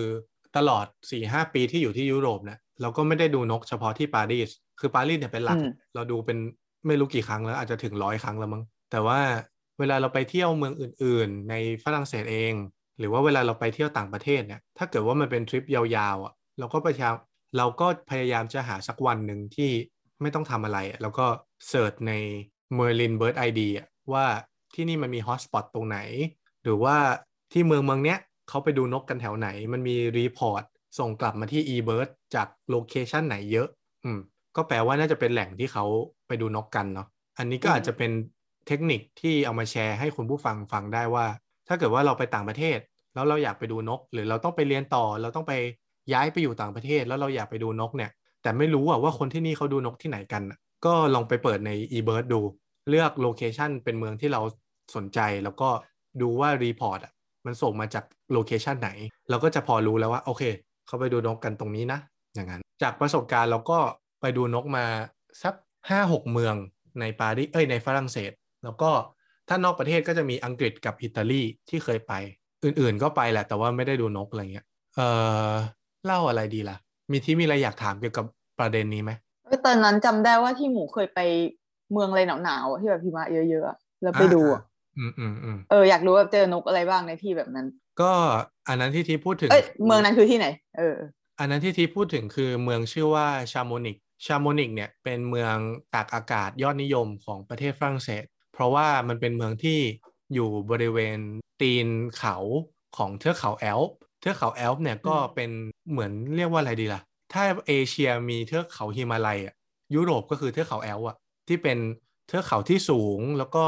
ตลอด สี่ถึงห้า ปีที่อยู่ที่ยุโรปเนี่ยเราก็ไม่ได้ดูนกเฉพาะที่ปารีสคือปารีสเนี่ยเป็นหลักเราดูเป็นไม่รู้กี่ครั้งแล้วอาจจะถึงร้อยครั้งแล้วมั้งแต่ว่าเวลาเราไปเที่ยวเมืองอื่นๆในฝรั่งเศสเองหรือว่าเวลาเราไปเที่ยวต่างประเทศเนี่ยถ้าเกิดว่ามันเป็นทริปยาวๆอ่ะเราก็พยายามเราก็พยายามจะหาสักวันนึงที่ไม่ต้องทำอะไรแล้วก็เสิร์ชใน Merlin Bird ไอ ดี อ่ะว่าที่นี่มันมีฮอตสปอตตรงไหนหรือว่าที่เมืองเมืองเนี้ยเขาไปดูนกกันแถวไหนมันมีรีพอร์ตส่งกลับมาที่ eBird จากโลเคชันไหนเยอะอืมก็แปลว่าน่าจะเป็นแหล่งที่เขาไปดูนกกันเนาะอันนี้ก็อาจจะเป็นเทคนิคที่เอามาแชร์ให้คุณผู้ฟังฟังได้ว่าถ้าเกิดว่าเราไปต่างประเทศแล้วเราอยากไปดูนกหรือเราต้องไปเรียนต่อเราต้องไปย้ายไปอยู่ต่างประเทศแล้วเราอยากไปดูนกเนี่ยแต่ไม่รู้ว่าคนที่นี่เขาดูนกที่ไหนกันก็ลองไปเปิดใน eBird ดูเลือกโลเคชันเป็นเมืองที่เราสนใจแล้วก็ดูว่ารีพอร์ต มันส่งมาจากโลเคชันไหนเราก็จะพอรู้แล้วว่าโอเคเขาไปดูนกกันตรงนี้นะอย่างนั้นจากประสบการณ์เราก็ไปดูนกมาสัก ห้าหก เมืองในปารีสเอ้ยในฝรั่งเศสแล้วก็ถ้านอกประเทศก็จะมีอังกฤษกับอิตาลีที่เคยไปอื่นๆก็ไปแหละแต่ว่าไม่ได้ดูนกอะไรเงี้ยเออเล่าอะไรดีล่ะมีที่มีอะไรอยากถามเกี่ยวกับประเด็นนี้ไหมตอนนั้นจำได้ว่าที่หมูเคยไปเมืองอะไรหนาวๆที่แบบหิมะเยอะๆแล้วไปดูอืมอืมอืมเอออยากรู้ว่าเจอนกอะไรบ้างในที่แบบนั้นก็อันนั้นที่ทีพูดถึงเอ้ยเมืองนั้นคือที่ไหนเอออันนั้นที่ทีพูดถึงคือเมืองชื่อว่าชามอนิกชามอนิกเนี่ยเป็นเมืองตากอากาศยอดนิยมของประเทศฝรั่งเศสเพราะว่ามันเป็นเมืองที่อยู่บริเวณตีนเขาของเทือกเขาแอลป์เทือกเขาแอลป์เนี่ยก็เป็นเหมือนเรียกว่าอะไรดีล่ะถ้าเอเชียมีเทือกเขาฮิมาลัยอ่ะยุโรปก็คือเทือกเขาแอลป์อ่ะที่เป็นเทือกเขาที่สูงแล้วก็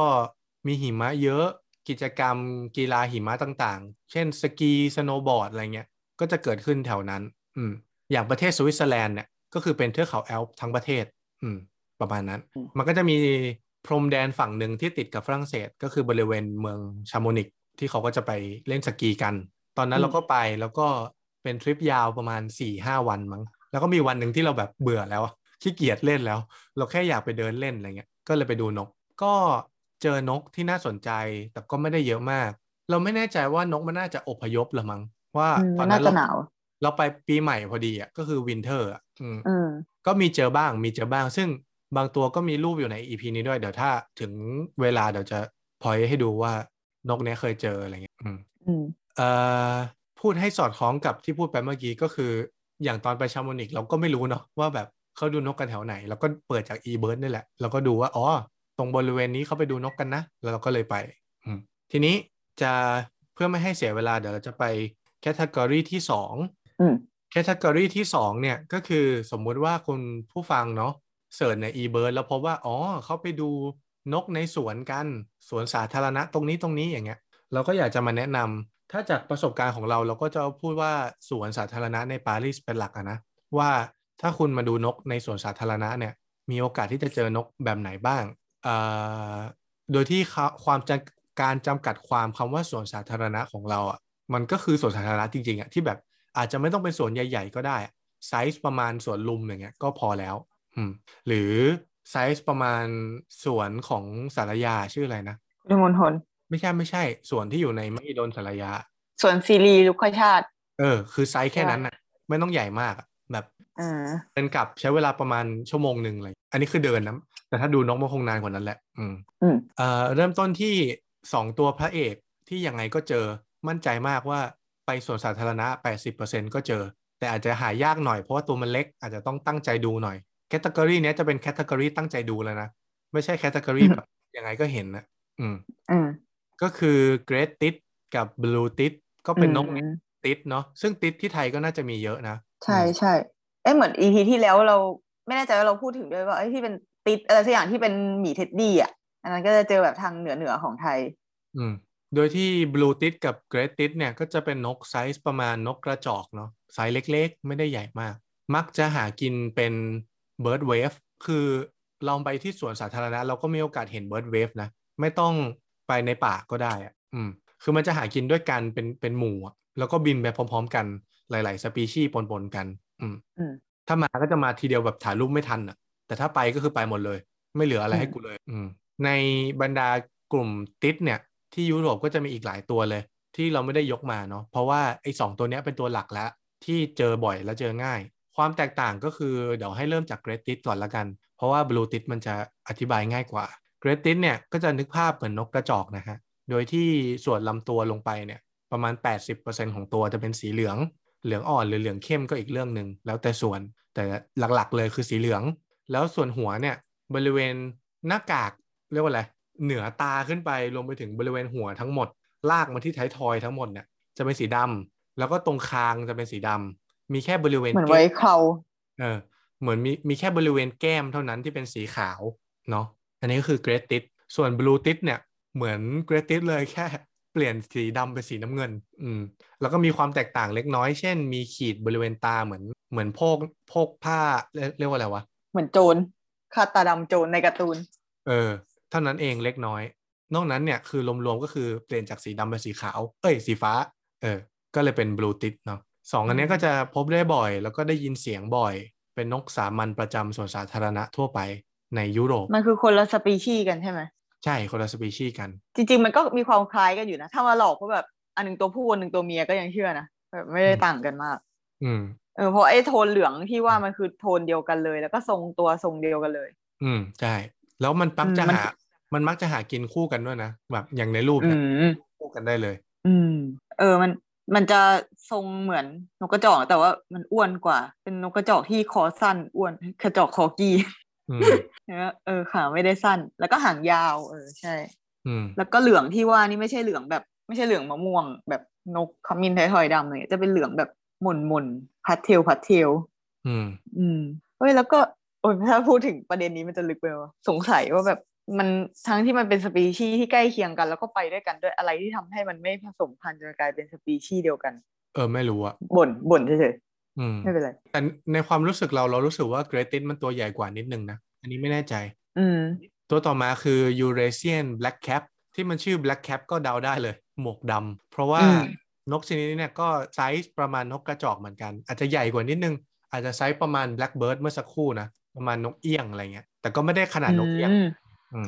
มีหิมะเยอะกิจกรรมกีฬาหิมะต่างๆเช่นสกีสโนว์บอร์ดอะไรเงี้ยก็จะเกิดขึ้นแถวนั้นอืมอย่างประเทศสวิตเซอร์แลนด์เนี่ยก็คือเป็นเทือกเขาแอลป์ทั้งประเทศอืมประมาณนั้นมันก็จะมีพรมแดนฝั่งหนึ่งที่ติดกับฝรั่งเศสก็คือบริเวณเมืองชามอนิกที่เขาก็จะไปเล่นสกีกันตอนนั้นเราก็ไปแล้วก็เป็นทริปยาวประมาณ สี่ห้า วันมั้งแล้วก็มีวันหนึ่งที่เราแบบเบื่อแล้วขี้เกียจเล่นแล้วเราแค่อยากไปเดินเล่นอะไรเงี้ยก็เลยไปดูนกก็เจอนกที่น่าสนใจแต่ก็ไม่ได้เยอะมากเราไม่แน่ใจว่านกมันน่าจะอพยพหรือมั้งว่าตอนนั้นเราเราไปปีใหม่พอดีอ่ะก็คือวินเทอร์อ่ะก็มีเจอบ้างมีเจอบ้างซึ่งบางตัวก็มีรูปอยู่ใน อี พี นี้ด้วยเดี๋ยวถ้าถึงเวลาเดี๋ยวจะพอยให้ดูว่านกเนี้ยเคยเจออะไรเงี้ยพูดให้สอดคล้องกับที่พูดไปเมื่อกี้ก็คืออย่างตอนไปชามอนิกเราก็ไม่รู้เนาะว่าแบบเขาดูนกกันแถวไหนเราก็เปิดจาก eBird นี่แหละเราก็ดูว่าอ๋อตรงบริเวณนี้เขาไปดูนกกันนะแล้วเราก็เลยไปทีนี้จะเพื่อไม่ให้เสียเวลาเดี๋ยวเราจะไปแคตตากรีที่สองแคตตากรีที่สองเนี่ยก็คือสมมุติว่าคุณผู้ฟังเนาะเสิร์ชใน eBird แล้วพบว่าอ๋อเขาไปดูนกในสวนกันสวนสาธารณะตรงนี้ตรงนี้อย่างเงี้ยเราก็อยากจะมาแนะนำถ้าจากประสบการณ์ของเราเราก็จะพูดว่าสวนสาธารณะในปารีสเป็นหลักอะนะว่าถ้าคุณมาดูนกในสวนสาธารณะเนี่ยมีโอกาสที่จะเจอนกแบบไหนบ้างโดยที่ความการจำกัดความคำว่าสวนสาธารณะของเราอ่ะมันก็คือสวนสาธารณะจริงๆอ่ะที่แบบอาจจะไม่ต้องเป็นสวนใหญ่ๆก็ได้ไซส์ประมาณสวนลุมอย่างเงี้ยก็พอแล้วหรือไซส์ประมาณสวนของสารยาชื่ออะไรนะลุงมณฑลไม่ใช่ไม่ใช่สวนที่อยู่ในมหิดลสารยาสวนซีรีลุคชาติเออคือไซส์แค่นั้นนะไม่ต้องใหญ่มากแบบเดินกลับใช้เวลาประมาณชั่วโมงหนึ่งเลยอันนี้คือเดินนะแต่ถ้าดูนกมันคงนานกว่านั้นแหละอืมเอ่อเริ่มต้นที่สองตัวพระเอกที่ยังไงก็เจอมั่นใจมากว่าไปสวนสาธารณะ แปดสิบเปอร์เซ็นต์ ก็เจอแต่อาจจะหายากหน่อยเพราะว่าตัวมันเล็กอาจจะต้องตั้งใจดูหน่อยแคตตากรีเนี้ยจะเป็นแคตตากรีตั้งใจดูแล้วนะไม่ใช่แคตตากรีแบบยังไงก็เห็นนะอืมอืมก็คือ Great Tit กับ Blue Tit ก็เป็นนกติดเนาะซึ่งติดที่ไทยก็น่าจะมีเยอะนะใช่ใช่เอ๊ะเหมือน อี พี ที่แล้วเราไม่แน่ใจว่าเราพูดถึงด้วยว่าไอ้ที่เป็นติดอะไรสักอย่างที่เป็นหมีเท็ดดี้อ่ะอันนั้นก็จะเจอแบบทางเหนือเหนือของไทยอืมโดยที่ Blue Tit กับ Great Tit เนี่ยก็จะเป็นนกไซส์ประมาณนกกระจอกเนาะไซส์เล็กๆไม่ได้ใหญ่มากมักจะหากินเป็น Bird Wave คือลองไปที่สวนสาธารณะเราก็มีโอกาสเห็น Bird Wave นะไม่ต้องไปในป่าก็ได้อ่ะอืมคือมันจะหากินด้วยกันเป็นเป็นหมู่แล้วก็บินไปพร้อมๆกันหลายๆสปีชีส์ปนๆกันอืมถ้ามาก็จะมาทีเดียวแบบถ่ายรูปไม่ทันอ่ะแต่ถ้าไปก็คือไปหมดเลยไม่เหลืออะไรให้กูเลยอืมในบรรดากลุ่มติดเนี่ยที่ยุโรปก็จะมีอีกหลายตัวเลยที่เราไม่ได้ยกมาเนาะเพราะว่าไอ้สองตัวเนี้ยเป็นตัวหลักแล้วที่เจอบ่อยและเจอง่ายความแตกต่างก็คือเดี๋ยวให้เริ่มจากเกรทติดก่อนละกันเพราะว่าบลูติดมันจะอธิบายง่ายกว่าเกรทติดเนี่ยก็จะนึกภาพเหมือนนกกระจอกนะฮะโดยที่ส่วนลำตัวลงไปเนี่ยประมาณ แปดสิบเปอร์เซ็นต์ ของตัวจะเป็นสีเหลืองเหลืองอ่อนหรือเหลืองเข้มก็อีกเรื่องนึงแล้วแต่ส่วนแต่หลักๆเลยคือสีเหลืองแล้วส่วนหัวเนี่ยบริเวณหน้ากากเรียกว่าอะไรเหนือตาขึ้นไปรวมไปถึงบริเวณหัวทั้งหมดลากมาที่ท้ายทอยทั้งหมดเนี่ยจะเป็นสีดำแล้วก็ตรงคางจะเป็นสีดำมีแค่บริเวณเหมือนไว้เคราเออเหมือนมีมีแค่บริเวณแก้มเท่านั้นที่เป็นสีขาวเนาะอันนี้ก็คือเกรทติดส่วนบลูติดเนี่ยเหมือนเกรทติดเลยแค่เปลี่ยนสีดำเป็นสีน้ำเงินอืมแล้วก็มีความแตกต่างเล็กน้อยเช่นมีขีดบริเวณตาเหมือนเหมือนพกพกผ้าเรียกว่าอะไรวะเหมือนโจรคาตาดำโจรในการ์ตูนเออเท่านั้นเองเล็กน้อย นอกนั้นเนี่ยคือรวมๆก็คือเปลี่ยนจากสีดำเป็นสีขาวเอ้ยสีฟ้าเออก็เลยเป็น Blue Tit เนาะสองอันนี้ก็จะพบได้บ่อยแล้วก็ได้ยินเสียงบ่อยเป็นนกสามัญประจำสวนสาธารณะทั่วไปในยุโรปมันคือคนละสปีชีส์กันใช่ไหมใช่คนละสปีชีส์กันจริงๆมันก็มีความคล้ายกันอยู่นะถ้ามาหลอกว่าแบบอันนึงตัวผู้อันนึงตัวเมียก็ยังเชื่อนะแบบไม่ได้ต่างกันมากอืมเออเพราะไอ้โทนเหลืองที่ว่ามันคือโทนเดียวกันเลยแล้วก็ทรงตัวทรงเดียวกันเลยอืมใช่แล้วมันมักจะหามันมักจะหากินคู่กันด้วยนะแบบอย่างในรูปเนี่ยคู่กันได้เลยอืมเออมันมันจะทรงเหมือนนกกระจอกแต่ว่ามันอ้วนกว่าเป็นนกกระจอกที่คอสั้นอ้วนกระจอกคอกี้เออขาไม่ได้สั้นแล้วก็หางยาวเออใช่แล้วก็เหลืองที่ว่านี่ไม่ใช่เหลืองแบบไม่ใช่เหลืองมะม่วงแบบนกขมิ้นไทยทอยดำอะไรเงี้ยจะเป็นเหลืองแบบหม่นๆพัดเทลพัดเทลอืมอืมเฮ้ยแล้วก็โอ้ยถ้าพูดถึงประเด็นนี้มันจะลึกไปว่าสงสัยว่าแบบมันทั้งที่มันเป็นสปีชีส์ที่ใกล้เคียงกันแล้วก็ไปด้วยกันด้วยอะไรที่ทำให้มันไม่ผสมพันธุ์จนกลายเป็นสปีชีส์เดียวกันเออไม่รู้อะบ่นบ่นเฉยๆอืมไม่เป็นไรแต่ในความรู้สึกเราเรารู้สึกว่าเกรตินมันตัวใหญ่กว่านิดนึงนะอันนี้ไม่แน่ใจอืมตัวต่อมาคือ Eurasian Blackcap ที่มันชื่อ Blackcap ก็เดาได้เลยหมวกดำเพราะว่านกชนิดนี้เนี่ยก็ไซส์ประมาณนกกระจอกเหมือนกันอาจจะใหญ่กว่านิดนึงอาจจะไซส์ประมาณ Blackbird เมื่อสักครู่นะประมาณนกเอี้ยงอะไรเงี้ยแต่ก็ไม่ได้ขนาดนกเอี้ยง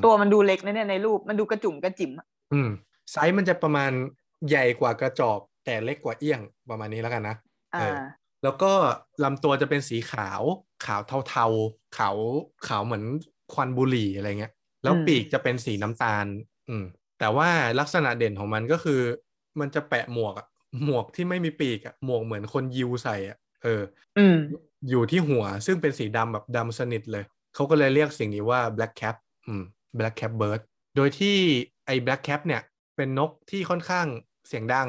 ตัวมันดูเล็กนะเนี่ยในรูปมันดูกระจุ่มกระจิ๋มอืมไซส์มันจะประมาณใหญ่กว่ากระจอกแต่เล็กกว่าเอี้ยงประมาณนี้แล้วกันนะอ่าแล้วก็ลำตัวจะเป็นสีขาวขาวเทาๆขาวขาวเหมือนควันบุหรี่อะไรเงี้ยแล้วปีกจะเป็นสีน้ำตาลอืมแต่ว่าลักษณะเด่นของมันก็คือมันจะแปะหมวกอะหมวกที่ไม่มีปีกอะหมวกเหมือนคนยิวใส่อะเอออืมอยู่ที่หัวซึ่งเป็นสีดำแบบดำสนิทเลยเขาก็เลยเรียกสิ่งนี้ว่า black cap อืม black cap bird โดยที่ไอ้ black cap เนี่ยเป็นนกที่ค่อนข้างเสียงดัง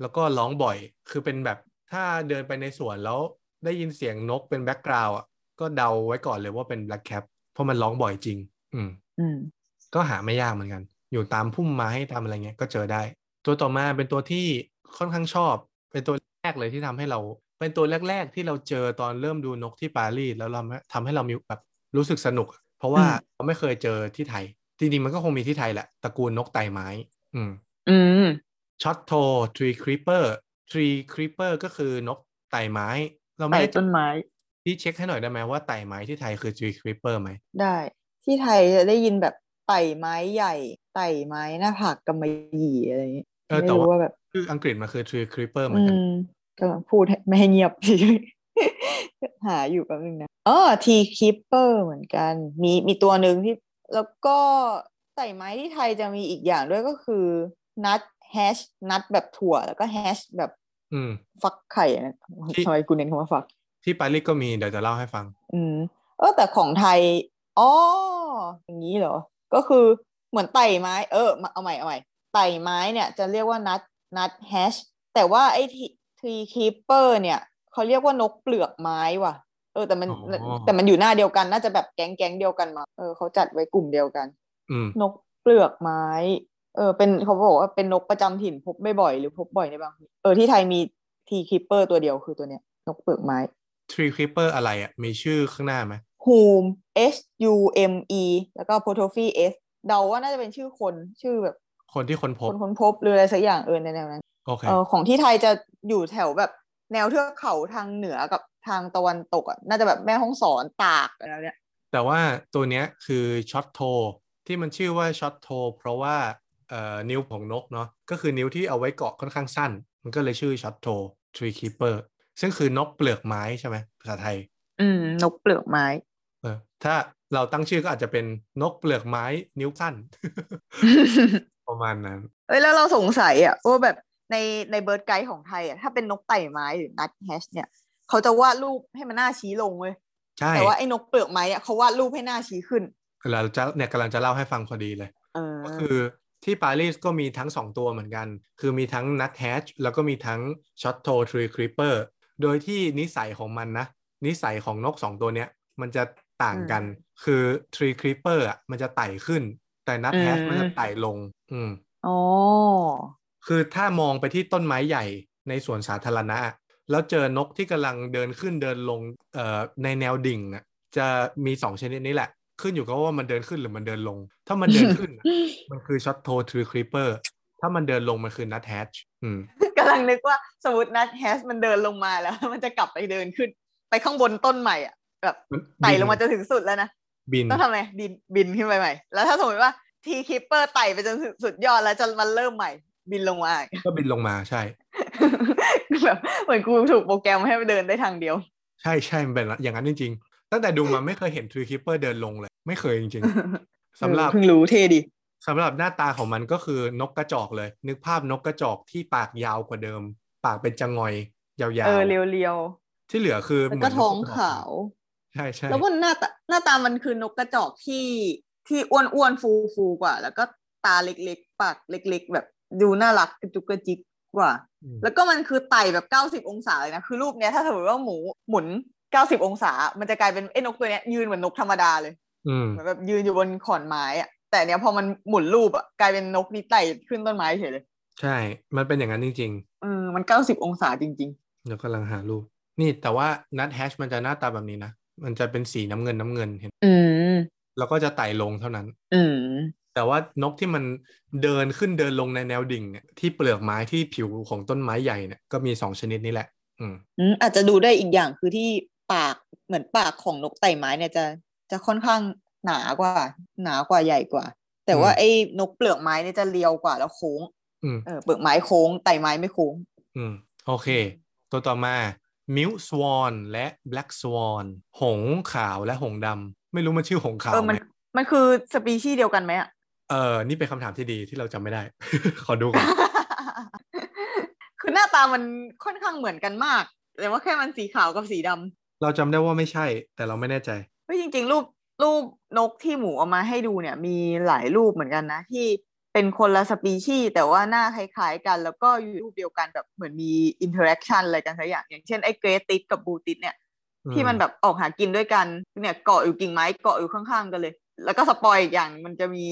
แล้วก็ร้องบ่อยคือเป็นแบบถ้าเดินไปในสวนแล้วได้ยินเสียงนกเป็นแบ็กกราวด์อ่ะก็เดาไว้ก่อนเลยว่าเป็น black cap เพราะมันร้องบ่อยจริงอืมอืมก็หาไม่ยากเหมือนกันอยู่ตามพุ่มไม้ตามอะไรเงี้ยก็เจอได้ตัวต่อมาเป็นตัวที่ค่อนข้างชอบเป็นตัวแรกเลยที่ทำให้เราเป็นตัวแรกๆที่เราเจอตอนเริ่มดูนกที่ปารีสแล้วเราทำให้เรามีแบบรู้สึกสนุกเพราะว่าเราไม่เคยเจอที่ไทยจริงๆมันก็คงมีที่ไทยแหละตระกูลนกไต่ไม้อืมอืม Short-toed Treecreeper Treecreeper ก็คือนกไต่ไม้เราไม่ได้ต้นไม้ที่เช็คให้หน่อยได้ไหมว่าไต่ไม้ที่ไทยคือ Treecreeper ไหมได้ที่ไทยจะได้ยินแบบไต่ไม้ใหญ่ไต่ไม้หน้าผากกำมะหยี่อะไรอย่างเงี้ยเออแต่ว่าแบบคืออังกฤษมันคือ Tree Creeper เหมือนกันก็พูดไม่ให้เงียบสิหาอยู่แป๊บนึงนะอ๋อ Tree Creeper เหมือนกันมีมีตัวหนึ่งที่แล้วก็ไต่ไม้ที่ไทยจะมีอีกอย่างด้วยก็คือนัทแฮชนัทแบบถั่วแล้วก็แฮชแบบฟักไข่นะทำไมกูเน้นคำว่าฟักที่ปารีสก็มีเดี๋ยวจะเล่าให้ฟังอืมเออแต่ของไทยอ๋ออย่างนี้เหรอก็คือเหมือนไต่ไม้เออเอาใหม่เอาใหม่ไต่ไม้เนี่ยจะเรียกว่านัทนัทแฮชแต่ว่าไอ้ทรีคีปเปอร์เนี่ยเขาเรียกว่านกเปลือกไม้ว่ะเออแต่มันแต่มันอยู่หน้าเดียวกันน่าจะแบบแก๊งแก๊งเดียวกันมาเออเขาจัดไว้กลุ่มเดียวกันนกเปลือกไม้เออเป็นเขาบอกว่าเป็นนกประจำถิ่นพบไม่บ่อยหรือพบบ่อยในบางเออที่ไทยมีทรีคีปเปอร์ตัวเดียวคือตัวเนี้ยนกเปลือกไม้ทรีคีปเปอร์อะไรอ่ะมีชื่อข้างหน้าไหมฮูม H U M E แล้วก็โพโทฟี Sเดาว่าน่าจะเป็นชื่อคนชื่อแบบคนที่คนพบคนคนพบหรืออะไรสักอย่างเออในแนวนั้น okay. เออของที่ไทยจะอยู่แถวแบบแนวเทือกเขาทางเหนือกับทางตะวันตกอ่ะน่าจะแบบแม่ฮ่องสอนตากอะไรเนี่ยแต่ว่าตัวเนี้ยคือช็อตโทที่มันชื่อว่าช็อตโทเพราะว่าเอ่อนิ้วของนกเนาะก็คือนิ้วที่เอาไว้เกาะค่อนข้างสั้นมันก็เลยชื่อช็อตโททรีคีเปอร์ซึ่งคือนกเปลือกไม้ใช่ไหมภาษาไทยอืมนกเปลือกไม้เออถ้าเราตั้งชื่อก็อาจจะเป็นนกเปลือกไม้นิ้วสั้น ประมาณนั้นเอ้ยแล้วเราสงสัยอ่ะว่าแบบในในเบิร์ดไกด์ของไทยอ่ะถ้าเป็นนกไต่ไม้หรือนัทแฮชเนี่ยเขาจะวาดรูปให้มันหน้าชี้ลงเว้ยใช่แต่ว่าไอ้นกเปลือกไม้อ่ะเขาวาดรูปให้หน้าชี้ขึ้นเราจะเนี่ยกำลังจะเล่าให้ฟังพอดีเลยก็คือที่ปารีสก็มีทั้งสองตัวเหมือนกันคือมีทั้งนัทแฮชแล้วก็มีทั้งช็อตโททรีครีปเปอร์โดยที่นิสัยของมันนะนิสัยของนกสองตัวเนี้ยมันจะต่างกันคือทรีครีปเปอร์อ่ะมันจะไต่ขึ้นแต่นัทแฮชมันจะไต่ลงอืมอ๋อคือถ้ามองไปที่ต้นไม้ใหญ่ในสวนสาธารณะแล้วเจอนกที่กำลังเดินขึ้นเดินลงเอ่อในแนวดิ่งอ่ะจะมีสองชนิดนี้แหละ ขึ้นอยู่กับว่ามันเดินขึ้นหรือมันเดินลงถ้ามันเดินขึ้น มันคือ Short-toed Treecreeper ถ้ามันเดินลงมันคือ Nut Hatch อืม กำลังนึกว่าสมมุติ Nut Hatch มันเดินลงมาแล้วมันจะกลับไปเดินขึ้นไปข้างบนต้นใหม่อ่ะแบบไต่ลงมาจนถึงสุดแล้วนะบินต้องทำไงบินบินขึ้นไปใหม่แล้วถ้าสมมติว่า Treecreeper ไต่ไปจนสุดยอดแล้วจนมันเริ่มใหม่บินลงมาก็บินลงมาใช่แบบเหมือนกูถูกโปรแกรมให้ไปเดินได้ทางเดียวใช่ใช่มันเป็นอย่างนั้นจริงๆตั้งแต่ดูมาไม่เคยเห็นทรีคิปเปอร์เดินลงเลยไม่เคยจริงๆสำหรับเพิ่งรู้เท่ดีสำหรับหน้าตาของมันก็คือนกกระจอกเลยนึกภาพนกกระจอกที่ปากยาวกว่าเดิมปากเป็นจะงอยยาวๆเออเรียวๆที่เหลือคือมันก็ท้องขาวใช่ใช่แล้วว่าหน้าตาหน้าตามันคือนกกระจอกที่ที่อ้วนๆฟูๆกว่าแล้วก็ตาเล็กๆปากเล็กๆแบบดูน่ารักกระจุกกระจิกกว่าแล้วก็มันคือไต่แบบเก้าสิบองศาเลยนะคือรูปเนี้ยถ้าสมมติว่าหมูหมุนเก้าสิบองศามันจะกลายเป็นไอ้นกตัวเนี้ยยืนเหมือนนกธรรมดาเลยเหมือนแบบยืนอยู่บนขอนไม้อะแต่เนี้ยพอมันหมุนรูปอะกลายเป็นนกที่ไต่ขึ้นต้นไม้เฉยเลยใช่มันเป็นอย่างนั้นจริงๆเออมันเก้าสิบองศาจริงๆเดี๋ยวกำลังหารูปนี่แต่ว่านัทแฮชมันจะหน้าตาแบบนี้นะมันจะเป็นสีน้ำเงินน้ำเงินเห็นอืมแล้วก็จะไต่ลงเท่านั้นอืมแต่ว่านกที่มันเดินขึ้นเดินลงในแนวดิ่งเนี่ยที่เปลือกไม้ที่ผิวของต้นไม้ใหญ่เนี่ยก็มีสองชนิดนี้แหละอืมอาจจะดูได้อีกอย่างคือที่ปากเหมือนปากของนกไต่ไม้เนี่ยจะจะค่อนข้างหนากว่าหนากว่าใหญ่กว่าแต่ว่าไอ้นกเปลือกไม้เนี่ยจะเรียวกว่าแล้วโค้งอืมเออเปลือกไม้โค้งไต่ไม้ไม่โค้งอืมโอเคตัวต่อมามิวสวอนและ Black Swan หงส์ขาวและหงส์ดำไม่รู้มันชื่อหงส์ขาวเออมันมันคือสปีชีส์เดียวกันไหมอะเออนี่เป็นคำถามที่ดีที่เราจำไม่ได้ ขอดูก่อน คือหน้าตามันค่อนข้างเหมือนกันมากแต่ว่าแค่มันสีขาวกับสีดำเราจำได้ว่าไม่ใช่แต่เราไม่แน่ใจเฮ้ยจริงๆรูปรูปนกที่หมูเอามาให้ดูเนี่ยมีหลายรูปเหมือนกันนะที่เป็นคนละสปีชีส์แต่ว่าหน้าคล้ายๆกันแล้วก็อยู่รูปเดียวกันแบบเหมือนมีอินเทอร์แอคชั่นอะไรกันสักอย่างอย่างเช่นไอ้ Great Tit กับ Blue Tit เนี่ยที่มันแบบออกหากินด้วยกันเนี่ยเกาะอยู่กิ่งไม้เกาะอยู่ข้างๆกันเลยแล้วก็สปอยอีกอย่างมันจะมี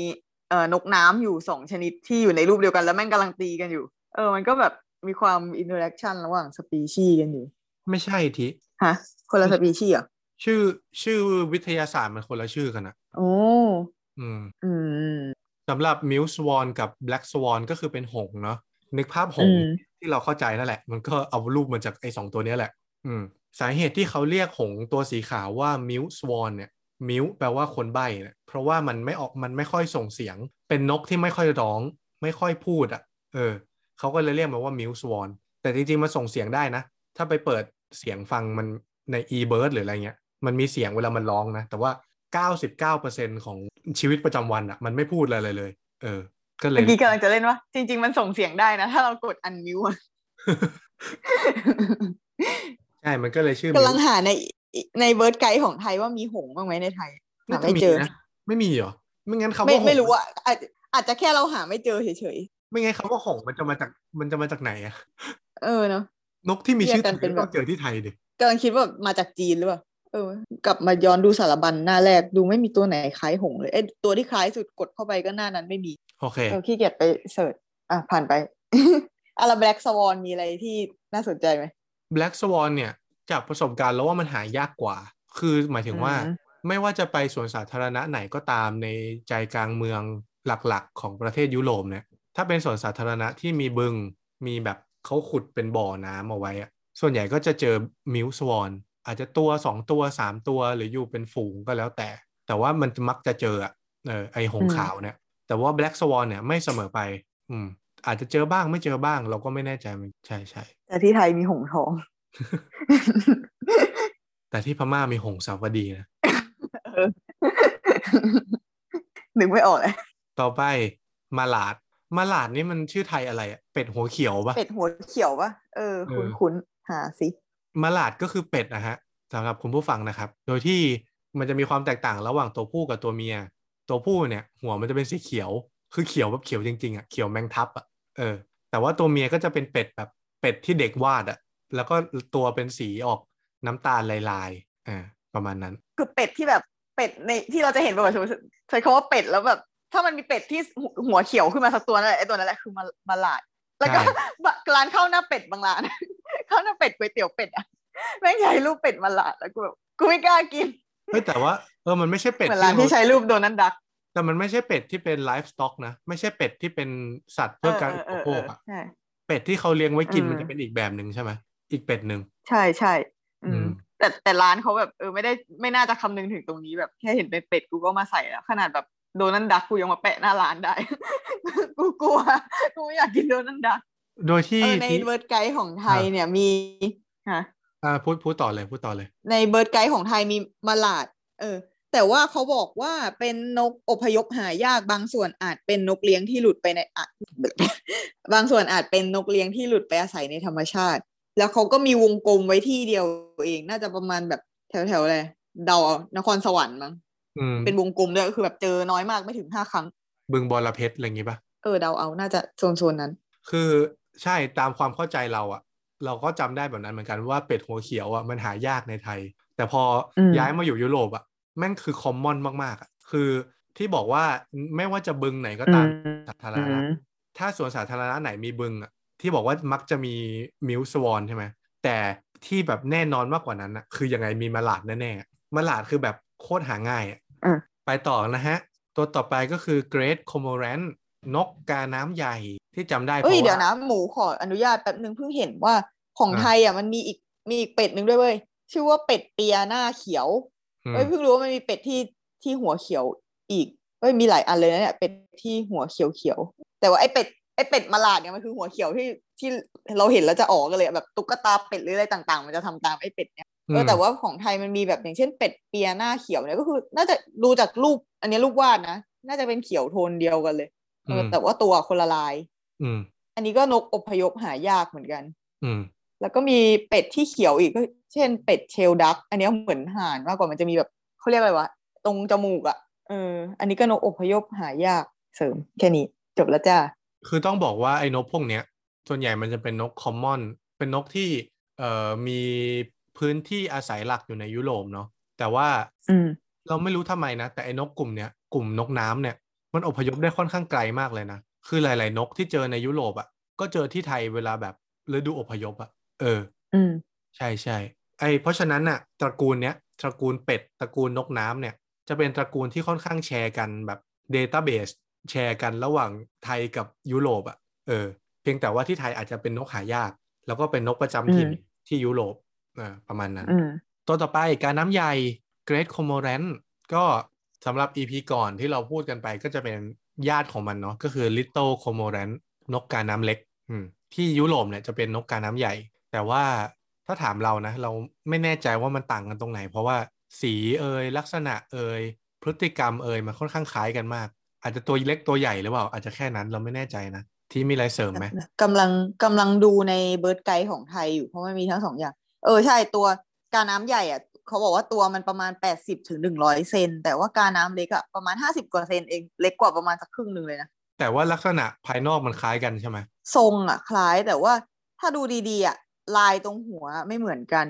เอ่อนกน้ำอยู่สองชนิดที่อยู่ในรูปเดียวกันแล้วแม่งกำลังตีกันอยู่เออมันก็แบบมีความอินเทอร์แอคชั่นระหว่างสปีชีส์กันอยู่ไม่ใช่ทีฮะคนละสปีชีส์เหรอชื่อชื่อวิทยาศาสตร์มันคนละชื่อกันนะโอ้อืมอืมสำหรับมิวสวอนกับแบล็กสวอนก็คือเป็นหงส์เนาะนึกภาพหงส์ที่เราเข้าใจนั่นแหละมันก็เอารูปมาจากไอ้สองตัวนี้แหละอืมสาเหตุที่เขาเรียกหงส์ตัวสีขาวว่ามิวสวอนเนี่ยมิวแปลว่าคนใบ้นะเพราะว่ามันไม่ออกมันไม่ค่อยส่งเสียงเป็นนกที่ไม่ค่อยร้องไม่ค่อยพูดอ่ะเออเขาก็เลยเรียกมันว่ามิวสวอนแต่จริงๆมันส่งเสียงได้นะถ้าไปเปิดเสียงฟังมันใน eBird หรืออะไรเงี้ยมันมีเสียงเวลามันร้องนะแต่ว่าเก้าสิบเก้าเปอร์เซ็นต์ ของชีวิตประจำวันอ่ะมันไม่พูดอะไรเลยเออก็เลยเมื่อกี้กำลังจะเล่นว่าจริงๆมันส่งเสียงได้นะถ้าเรากดอันมิวใช่มันก็เลยชื่อกำลังหาในในเบิร์ดไกด์ของไทยว่ามีหงบ้างไหมในไทยหาไม่เจอนะไม่มีเหรอไม่งั้นคำว่าหงไม่ไม่รู้ว่าอาจอาจจะแค่เราหาไม่เจอเฉยๆไม่งั้นคำว่าหงมันจะมาจากมันจะมาจากไหนอะเออเนาะนกที่มีชื่อกันเป็นแบบเจอที่ไทยดิกำลังคิดว่ามาจากจีนหรือเปล่าเออกลับมาย้อนดูสารบัญหน้าแรกดูไม่มีตัวไหนคล้ายหงเลยเอ้ตัวที่คล้ายสุดกดเข้าไปก็หน้านั้นไม่มีโอเคเราขี้เกียจไปเสิร์ชอ่ะผ่านไป อะไร Black Swan มีอะไรที่น่าสนใจไหม Black Swan เนี่ยจากประสบการณ์แล้วว่ามันหายากกว่าคือหมายถึงว่าไม่ว่าจะไปสวนสาธารณะไหนก็ตามในใจกลางเมืองหลักๆของประเทศยุโรปเนี่ยถ้าเป็นสวนสาธารณะที่มีบึงมีแบบเขาขุดเป็นบ่อน้ำเอาไว้อะส่วนใหญ่ก็จะเจอมิวสวอนอาจจะตัวสองตัวสามตัวหรืออยู่เป็นฝูงก็แล้วแต่แต่ว่ามันมักจะเจอเออไอหงขาวเนี่ยแต่ว่า Black Swan เนี่ยไม่เสมอไปอืมอาจจะเจอบ้างไม่เจอบ้างเราก็ไม่แน่ใจมันใช่ๆแต่ที่ไทยมีหงทอง แต่ที่พม่ามีหงสาวดีนะนึกไม่ออกเลยต่อไปมาลาดมาลาดนี่มันชื่อไทยอะไรอ่ะเป็ดหัวเขียวป่ะเป็ดหัวเขียวป่ะเออคุ้นๆหาสิมาลาดก็คือเป็ดนะฮะสำหรับคุณผู้ฟังนะครับโดยที่มันจะมีความแตกต่างระหว่างตัวผู้กับตัวเมียตัวผู้เนี่ยหัวมันจะเป็นสีเขียวคือเขียวแบบเขียวจริงๆอ่ะเขียวแมงทับอ่ะเออแต่ว่าตัวเมียก็จะเป็นเป็ดแบบเป็ดที่เด็กวาดอ่ะแล้วก็ตัวเป็นสีออกน้ำตาลลายๆอ่าประมาณนั้นคือเป็ดที่แบบเป็ดในที่เราจะเห็นแบบใช้คำว่าเป็ดแล้วแบบถ้ามันมีเป็ดที่หัวเขียวขึ้นมาสักตัวนั่นแหละไอ้ตัวนั่นแหละคือมามาลาดแล้วก็ร้านข้าวหน้าเป็ดบางร้านข้าวหน้าเป็ดก๋วยเตี๋ยวเป็ดอ่ะแม่งใหญ่รูปเป็ดมาลาดแล้วกูแบบกูไม่กล้ากิน เฮ้ยแต่ว่าเออมันไม่ใช่เป็ดเหมือนร้านที่ใช้รูปโดนัทดักแต่มันไม่ใช่เป็ดที่เป็นไลฟ์สต็อกนะไม่ใช่เป็ดที่เป็นสัตว์เพื่อการอุปโภคอ่ะเป็ดที่เขาเลี้ยงไว้กินมันจะเป็นอีกแบบหนึ่งใช่ไหมอีกเป็ดหนึ่งใช่ใช่แต่แต่ร้านเขาแบบเออไม่ได้ไม่น่าจะคำนึงถึงตรงนี้แบบแค่เห็นเป็นเป็ดกูก็มาใส่แล้วขนาดแบบโดนัทดักกูยังมาแปะหน้าร้านได้กูกลัวกูไม่อยากกินโดนัทดักโดยที่ในเวิร์ดไกด์ของไทยเนี่ยมีค่ะอ่าพูดพูดต่อเลยพูดต่อเลยในเบิร์ดไกด์ของไทยมีมะหลาดเออแต่ว่าเขาบอกว่าเป็นนกอพยพหายากบางส่วนอาจเป็นนกเลี้ยงที่หลุดไปในอ่ะบางส่วนอาจเป็นนกเลี้ยงที่หลุดไปอาศัยในธรรมชาติแล้วเขาก็มีวงกลมไว้ที่เดียวเองน่าจะประมาณแบบแถวๆอะไรเดานครสวรรค์มั้งเป็นวงกลมด้วยคือแบบเจอน้อยมากไม่ถึงห้าครั้งบึงบอระเพ็ดอะไรอย่างงี้ป่ะเออเดาเอาน่าจะโซนๆนั้นคือใช่ตามความเข้าใจเราอะเราก็จำได้แบบนั้นเหมือนกันว่าเป็ดหัวเขียวอ่ะมันหายากในไทยแต่พอย้ายมาอยู่ยุโรปอ่ะแม่งคือคอมมอนมากๆอ่ะคือที่บอกว่าไม่ว่าจะบึงไหนก็ตามสาธารณะถ้าสวนสาธารณะไหนมีบึงอ่ะที่บอกว่ามักจะมีมิวสวอนใช่ไหมแต่ที่แบบแน่นอนมากกว่านั้นอ่ะคือยังไงมีมะหลาดแน่ๆมะหลาดคือแบบโคตรหาง่ายอ่ะไปต่อนะฮะตัวต่อไปก็คือ Great Cormorant นกกาน้ำใหญ่ที่จำได้เพราะว่าเดี๋ยวนะหมูขออนุญาตแป๊บนึงเพิ่งเห็นว่าของไทยอ่ะมันมีอีกมีอีกเป็ดนึงด้วยเว้ยชื่อว่าเป็ดเปียหน้าเขียวเอ้ยเพิ่งรู้ว่ามันมีเป็ดที่ที่หัวเขียวอีกเอ้ยมีหลายอันเลยนะเนี่ยเป็ดที่หัวเขียวๆแต่ว่าไอ้เป็ดไอ้เป็ดมะหลาดเนี่ยมันคือหัวเขียวที่ที่เราเห็นแล้วจะออกกันเลยแบบตุ๊กตาเป็ดหรืออะไรต่างๆมันจะทำตามไอ้เป็ดเนี่ยเออแต่ว่าของไทยมันมีแบบอย่างเช่นเป็ดเปียหน้าเขียวเนี่ยก็คือน่าจะดูจากรูปอันนี้รูปวาดนะน่าจะเป็นเขียวโทนเดียวกันเลยเออแต่ว่าตัวคนละลายอืมอันนี้ก็นกอพยพหายากเหมือนกันอืมแล้วก็มีเป็ดที่เขียวอีกก็เช่นเป็ดเชลดักอันนี้เหมือนห่านมากกว่ามันจะมีแบบเขาเรียกอะไรวะตรงจมูกอ่ะเอออันนี้ก็นกอพยพหายากเสริมแค่นี้จบแล้วจ้าคือต้องบอกว่าไอ้นกพวกเนี้ยส่วนใหญ่มันจะเป็นนกคอมมอนเป็นนกที่เอ่อมีพื้นที่อาศัยหลักอยู่ในยุโรปเนาะแต่ว่าเราไม่รู้ทำไมนะแต่ไอ้นกกลุ่มเนี้ยกลุ่มนกน้ำเนี่ยมันอพยพได้ค่อนข้างไกลมากเลยนะคือหลายๆนกที่เจอในยุโรปอ่ะก็เจอที่ไทยเวลาแบบฤดูอพยพอ่ะเอออืมใช่ๆไอ้เพราะฉะนั้นน่ะตระกูลเนี้ยตระกูลเป็ดตระกูลนกน้ำเนี่ยจะเป็นตระกูลที่ค่อนข้างแชร์กันแบบเดต้าเบสแชร์กันระหว่างไทยกับยุโรปอ่ะเออเพียงแต่ว่าที่ไทยอาจจะเป็นนกหายากแล้วก็เป็นนกประจำถิ่นที่ยุโรปอ่าประมาณนั้นตัวต่อไปกาน้ำใหญ่ Great Cormorant ก็สำหรับ อี พี ก่อนที่เราพูดกันไปก็จะเป็นญาติของมันเนาะก็คือ Little Cormorant นกกาน้ำเล็กที่ยุโรปเนี่ยจะเป็นนกกาน้ำใหญ่แต่ว่าถ้าถามเรานะเราไม่แน่ใจว่ามันต่างกันตรงไหนเพราะว่าสีเอยลักษณะเอยพฤติกรรมเอยมันค่อนข้างคล้ายกันมากอาจจะตัวเล็กตัวใหญ่หรือเปล่าอาจจะแค่นั้นเราไม่แน่ใจนะที่มีอะไรเสริมไหมกำลังกำลังดูในเบิร์ดไกด์ของไทยอยู่เพราะมันมีทั้งสองอย่างเออใช่ตัวกาน้ำใหญ่อ่ะเขาบอกว่าตัวมันประมาณ แปดสิบถึงหนึ่งร้อย เซนแต่ว่ากาน้ำเล็กอะประมาณห้าสิบกว่าเซนเองเล็กกว่าประมาณสักครึ่งนึงเลยนะแต่ว่าลักษณะภายนอกมันคล้ายกันใช่ไหมทรงอะคล้ายแต่ว่าถ้าดูดีๆอะลายตรงหัวไม่เหมือนกัน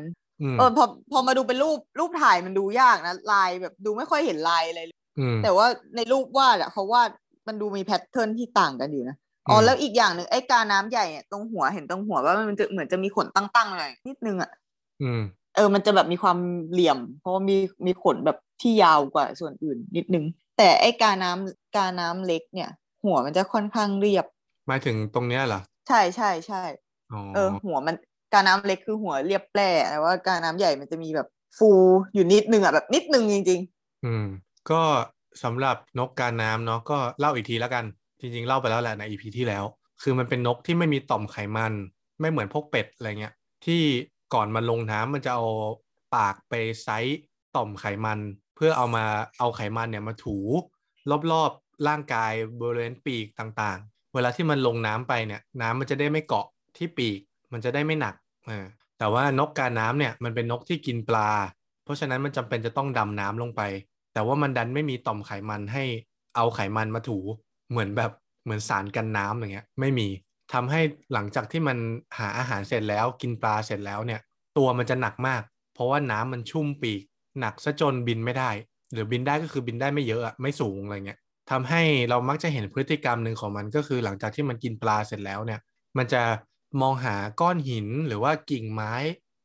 เออพอพอมาดูเป็นรูปรูปถ่ายมันดูยากนะลายแบบดูไม่ค่อยเห็นลายอะไรเลยแต่ว่าในรูปวาดอะเขาวาดมันดูมีแพทเทิร์นที่ต่างกันอยู่นะอ๋อแล้วอีกอย่างนึงไอ้กาน้ำใหญ่เนี่ยตรงหัวเห็นตรงหัวว่ามันเหมือนจะมีขนตั้งๆอะไรนิดนึงอะเออมันจะแบบมีความเหลี่ยมเพราะว่ามีมีขนแบบที่ยาวกว่าส่วนอื่นนิดนึงแต่ไอ้กาน้ำกาน้ำเล็กเนี่ยหัวมันจะค่อนข้างเรียบหมายถึงตรงเนี้ยเหรอใช่ใช่ใช่เออหัวมันกาน้ำเล็กคือหัวเรียบแปร่แต่ว่ากาน้ำใหญ่มันจะมีแบบฟูอยู่นิดนึงอ่ะแบบนิดนึงจริงๆอืมก็สำหรับนกกาน้ำเนาะก็เล่าอีกทีแล้วกันจริงๆเล่าไปแล้วแหละใน อี พี ที่แล้วคือมันเป็นนกที่ไม่มีต่อมไขมันไม่เหมือนพวกเป็ดอะไรเงี้ยที่ก่อนมันลงน้ำมันจะเอาปากไปไซส์ต่อมไขมันเพื่อเอามาเอาไขมันเนี่ยมาถูรอบๆร่างกายบริเวณปีกต่างๆเวลาที่มันลงน้ำไปเนี่ยน้ำมันจะได้ไม่เกาะที่ปีกมันจะได้ไม่หนักเออแต่ว่านกกาน้ำเนี่ยมันเป็นนกที่กินปลาเพราะฉะนั้นมันจำเป็นจะต้องดำน้ำลงไปแต่ว่ามันดันไม่มีต่อมไขมันให้เอาไขมันมาถูเหมือนแบบเหมือนสารกันน้ำอย่างเงี้ยไม่มีทำให้หลังจากที่มันหาอาหารเสร็จแล้วกินปลาเสร็จแล้วเนี่ยตัวมันจะหนักมากเพราะว่าน้ำมันชุ่มปีกหนักซะจนบินไม่ได้หรือบินได้ก็คือบินได้ไม่เยอะอะไม่สูงอะไรเงี้ยทำให้เรามักจะเห็นพฤติกรรมหนึ่งของมันก็คือหลังจากที่มันกินปลาเสร็จแล้วเนี่ยมันจะมองหาก้อนหินหรือว่ากิ่งไม้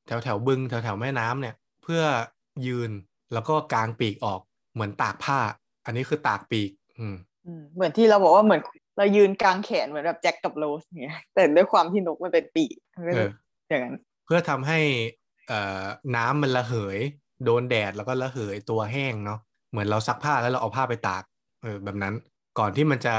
แถวแถวบึงแถวแถวแม่น้ำเนี่ยเพื่อยืน แล้วก็กางปีกออกเหมือนตากผ้าอันนี้คือตากปีกอืมเหมือนที่เราบอกว่าเหมือนเรายืนกางแขนเหมือนแบบแจ็คกับโรสเนี่ยแต่ด้วยความที่นกมันเป็นปีกเอออย่างนั้นเพื่อทำให้น้ำมันระเหยโดนแดดแล้วก็ระเหยตัวแห้งเนาะเหมือนเราซักผ้าแล้วเราเอาผ้าไปตากเออแบบนั้นก่อนที่มันจะ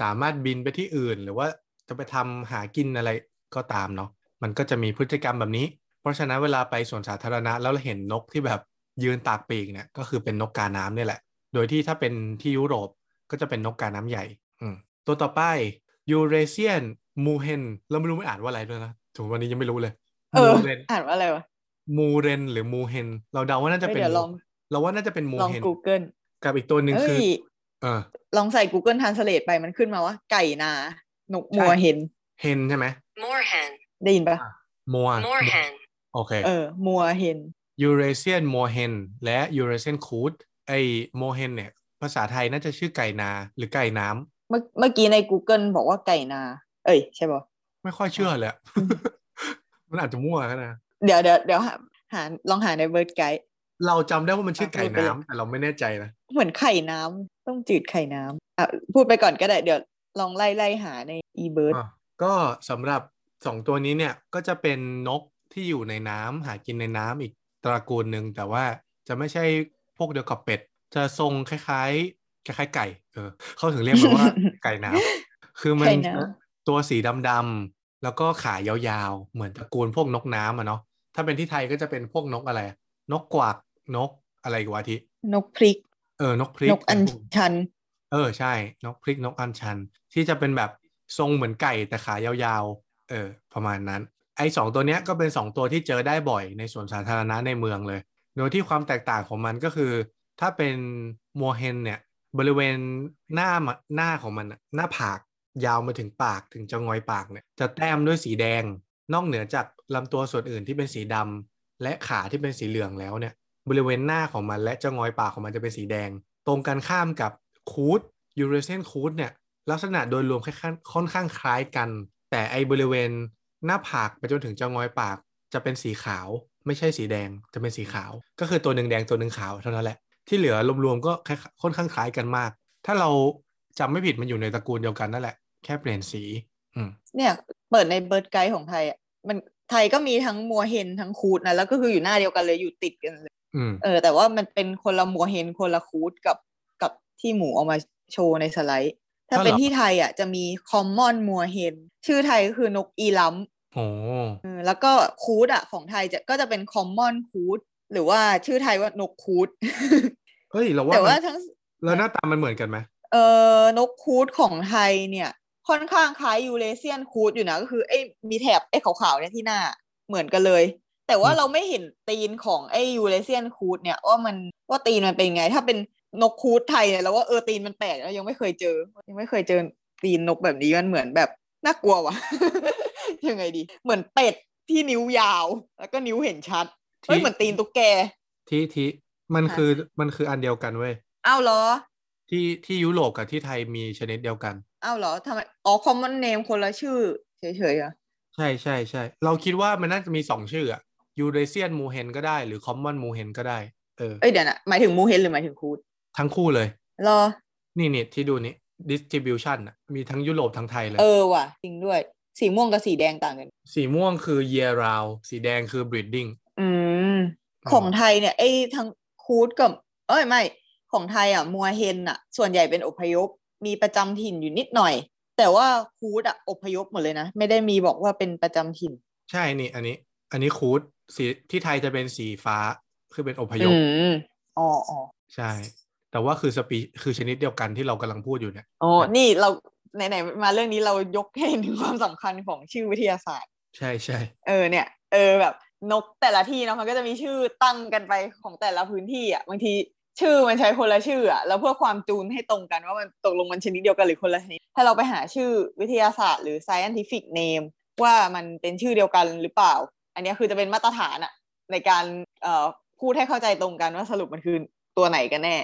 สามารถบินไปที่อื่นหรือว่าจะไปทำหากินอะไรก็ตามเนาะมันก็จะมีพฤติกรรมแบบนี้เพราะฉะนั้นเวลาไปสวนสาธารณะแล้วเราเห็นนกที่แบบยืนตากปีกเนี่ยก็คือเป็นนกกาน้ำนี่แหละโดยที่ถ้าเป็นที่ยุโรปก็จะเป็นนกกาน้ำใหญ่ตัวต่อไป Eurasian Moorhen เราไม่รู้ไม่อ่านว่าอะไรด้วยนะถึงวันนี้ยังไม่รู้เลยเอออ่านว่าอะไรวะ Moorhen หรือ Moorhen เราเดาว่าน่าจะเป็นเราว่าน่าจะเป็น Moorhen ลอง Google กับอีกตัวนึงคือเออลองใส่ Google Translate ไปมันขึ้นมาว่าไก่นานกมัวเห็นเห็นใช่ไหม Moorhen ได้ยินปะ Moorhen โอเคเออมัวเห็น Eurasian Moorhen และ Eurasian Coot ไอ้ Moorhen เนี่ยภาษาไทยน่าจะชื่อไก่นาหรือไก่น้ำเมื่อกี้ใน Google บอกว่าไก่นาเอ้ยใช่ป่ะไม่ค่อยเชื่อเลย มันอาจจะมั่วกันนะเดี๋ยวเดี๋ยวเดี๋ยวหาลองหาใน Bird Guide เราจำได้ว่ามันชื่อไก่น้ำแต่เราไม่แน่ใจนะเหมือนไข่น้ำต้องจืดไข่น้ำอ่ะพูดไปก่อนก็ได้เดี๋ยวลองไล่ไล่หาใน eBird ก็สำหรับสองตัวนี้เนี่ยก็จะเป็นนกที่อยู่ในน้ำหากินในน้ำอีกตระกูลหนึ่งแต่ว่าจะไม่ใช่พวกเดียวกับเป็ดจะทรงคล้ายๆคล้ายๆไก่เออเขาถึงเรียกมันว่าไก่น้ำคือมันตัวสีดำๆแล้วก็ขายาวๆเหมือนตระกูลพวกนกน้ำอ่ะเนาะถ้าเป็นที่ไทยก็จะเป็นพวกนกอะไรนกกวักนกอะไรกว่าที่นกพริกเออนกพริกนกอัญชันเออใช่นกพริกนกอัญชันที่จะเป็นแบบทรงเหมือนไก่แต่ขายาวๆเออประมาณนั้นไอ้สองตัวเนี้ยก็เป็นสองตัวที่เจอได้บ่อยในสวนสาธารณะในเมืองเลยโดยที่ความแตกต่างของมันก็คือถ้าเป็นมัวเฮนเนี่ยบริเวณหน้าหน้าของมันหน้าผากยาวมาถึงปากถึงจะงอยปากเนี่ยจะแต้มด้วยสีแดงนอกเหนือจากลำตัวส่วนอื่นที่เป็นสีดำและขาที่เป็นสีเหลืองแล้วเนี่ยบริเวณหน้าของมันและจะงอยปากของมันจะเป็นสีแดงตรงกันข้ามกับคูดยูเรเซียนคูดเนี่ยลักษณะโดยรวมค่อนข้างคล้ายกันแต่ไอ้บริเวณหน้าผากไปจนถึงจะงอยปากจะเป็นสีขาวไม่ใช่สีแดงจะเป็นสีขาวก็คือตัวหนึ่งแดงตัวหนึ่งขาวเท่านั้นแหละที่เหลือรวมๆก็ค่อนข้างคล้ายกันมากถ้าเราจำไม่ผิดมันอยู่ในตระกูลเดียวกันนั่นแหละแค่เปลี่ยนสีเนี่ยเปิดในเบิร์ดไกด์ของไทยมันไทยก็มีทั้งมัวเฮนทั้งคูดนะแล้วก็คืออยู่หน้าเดียวกันเลยอยู่ติดกันเลยเออแต่ว่ามันเป็นคนละมัวเฮนคนละคูดกับกับที่หมูเอามาโชว์ในสไลด์ถ้าเป็นที่ไทยอ่ะจะมีคอมมอนมัวเฮนชื่อไทยก็คือนกอีล้ำโอ้แล้วก็คูดอ่ะของไทยจะก็จะเป็นคอมมอนคูดหรือว่าชื่อไทยว่านกคูดเฮ้ยเราว่าแต่ว่าทั้งแล้วหน้าตามันเหมือนกันไหมเออนกคูดของไทยเนี่ยค่อนข้างคล้ายยูเรเซียนคูดอยู่นะก็คือไอ้มีแถบไอ้ขาวๆเนี่ยที่หน้าเหมือนกันเลยแต่ว่าเราไม่เห็นตีนของไอ้ยูเรเซียนคูดเนี่ยว่ามันว่าตีนมันเป็นไงถ้าเป็นนกคูดไทยเนี่ยเราว่าเออตีนมันแปลกแล้วยังไม่เคยเจอยังไม่เคยเจอตีนนกแบบนี้มันเหมือนแบบน่ากลัววะ ยังไงดีเหมือนเป็ดที่นิ้วยาวแล้วก็นิ้วเห็นชัดเฮ้ยเหมือนตีนตุ๊กแกที่ที่มันคือมันคืออันเดียวกันเว้ยอ้าวเหรอที่ที่ยุโรปกับที่ไทยมีชนิดเดียวกันอ้าวเหรอทำไมอ๋อ common name คนละชื่อเฉยๆอ่ะใช่ใช่ใช่เราคิดว่ามันน่าจะมีสองชื่ออ่ะ Eurasian Moorhen ก็ได้หรือ Common Moorhen ก็ได้เออเอ้ยเดี๋ยวนะหมายถึง Moorhen หรือหมายถึงคูดทั้งคู่เลยเหรอนี่นี่ที่ดูนี่ distribution อ่ะมีทั้งยุโรปทั้งไทยเลยเออว่ะจริงด้วยสีม่วงกับสีแดงต่างกันสีม่วงคือ year round สีแดงคือ breedingอืมของไทยเนี่ยไอ้ทั้งคูดกับเอ้ยไม่ของไทยอ่ะมัวเฮนอ่ะส่วนใหญ่เป็นอพยพมีประจำถิ่นอยู่นิดหน่อยแต่ว่าคูดอ่ะอพยพหมดเลยนะไม่ได้มีบอกว่าเป็นประจำถิ่นใช่นี่อันนี้อันนี้คูดสีที่ไทยจะเป็นสีฟ้าคือเป็นอพยพอ๋ออ๋อใช่แต่ว่าคือสปีคือชนิดเดียวกันที่เรากำลังพูดอยู่เนี่ยอ๋อนี่เราไหนไหนมาเรื่องนี้เรายกให้ถึงความสำคัญของชื่อวิทยาศาสตร์ใช่ใช่เออเนี่ยเออแบบนกแต่ละที่เนาะมันก็จะมีชื่อตั้งกันไปของแต่ละพื้นที่อ่ะบางทีชื่อมันใช้คนละชื่ออ่ะแล้วเพื่อความจูนให้ตรงกันว่ามันตกลงมันชนิดเดียวกันหรือคนละชนิดถ้าเราไปหาชื่อวิทยาศาสตร์หรือ scientific name ว่ามันเป็นชื่อเดียวกันหรือเปล่าอันนี้คือจะเป็นมาตรฐานอ่ะในการเอ่อพูดให้เข้าใจตรงกันว่าสรุปมันคือตัวไหนกันแน่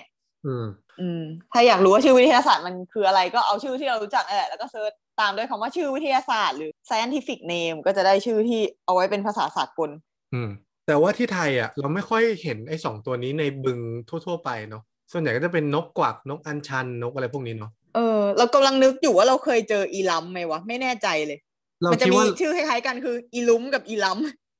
อืมอืมถ้าอยากรู้ว่าชื่อวิทยาศาสตร์มันคืออะไรก็เอาชื่อที่เรารู้จักนั่นแหละแล้วก็เสิร์ชตามด้วยคำว่าชื่อวิทยาศาสตร์หรือ scientific name ก็จะได้ชื่อที่เอาไว้เป็นภาษาสากลอืม แต่ว่าที่ไทยอ่ะเราไม่ค่อยเห็นไอ้สองตัวนี้ในบึงทั่วๆไปเนาะส่วนใหญ่ก็จะเป็นนกกวักนกอัญชันนกอะไรพวกนี้เนาะเออเรากำลังนึกอยู่ว่าเราเคยเจออีลัมไหมวะไม่แน่ใจเลยมันจะมีชื่อคล้ายๆกันคืออีลุ้มกับอีลัม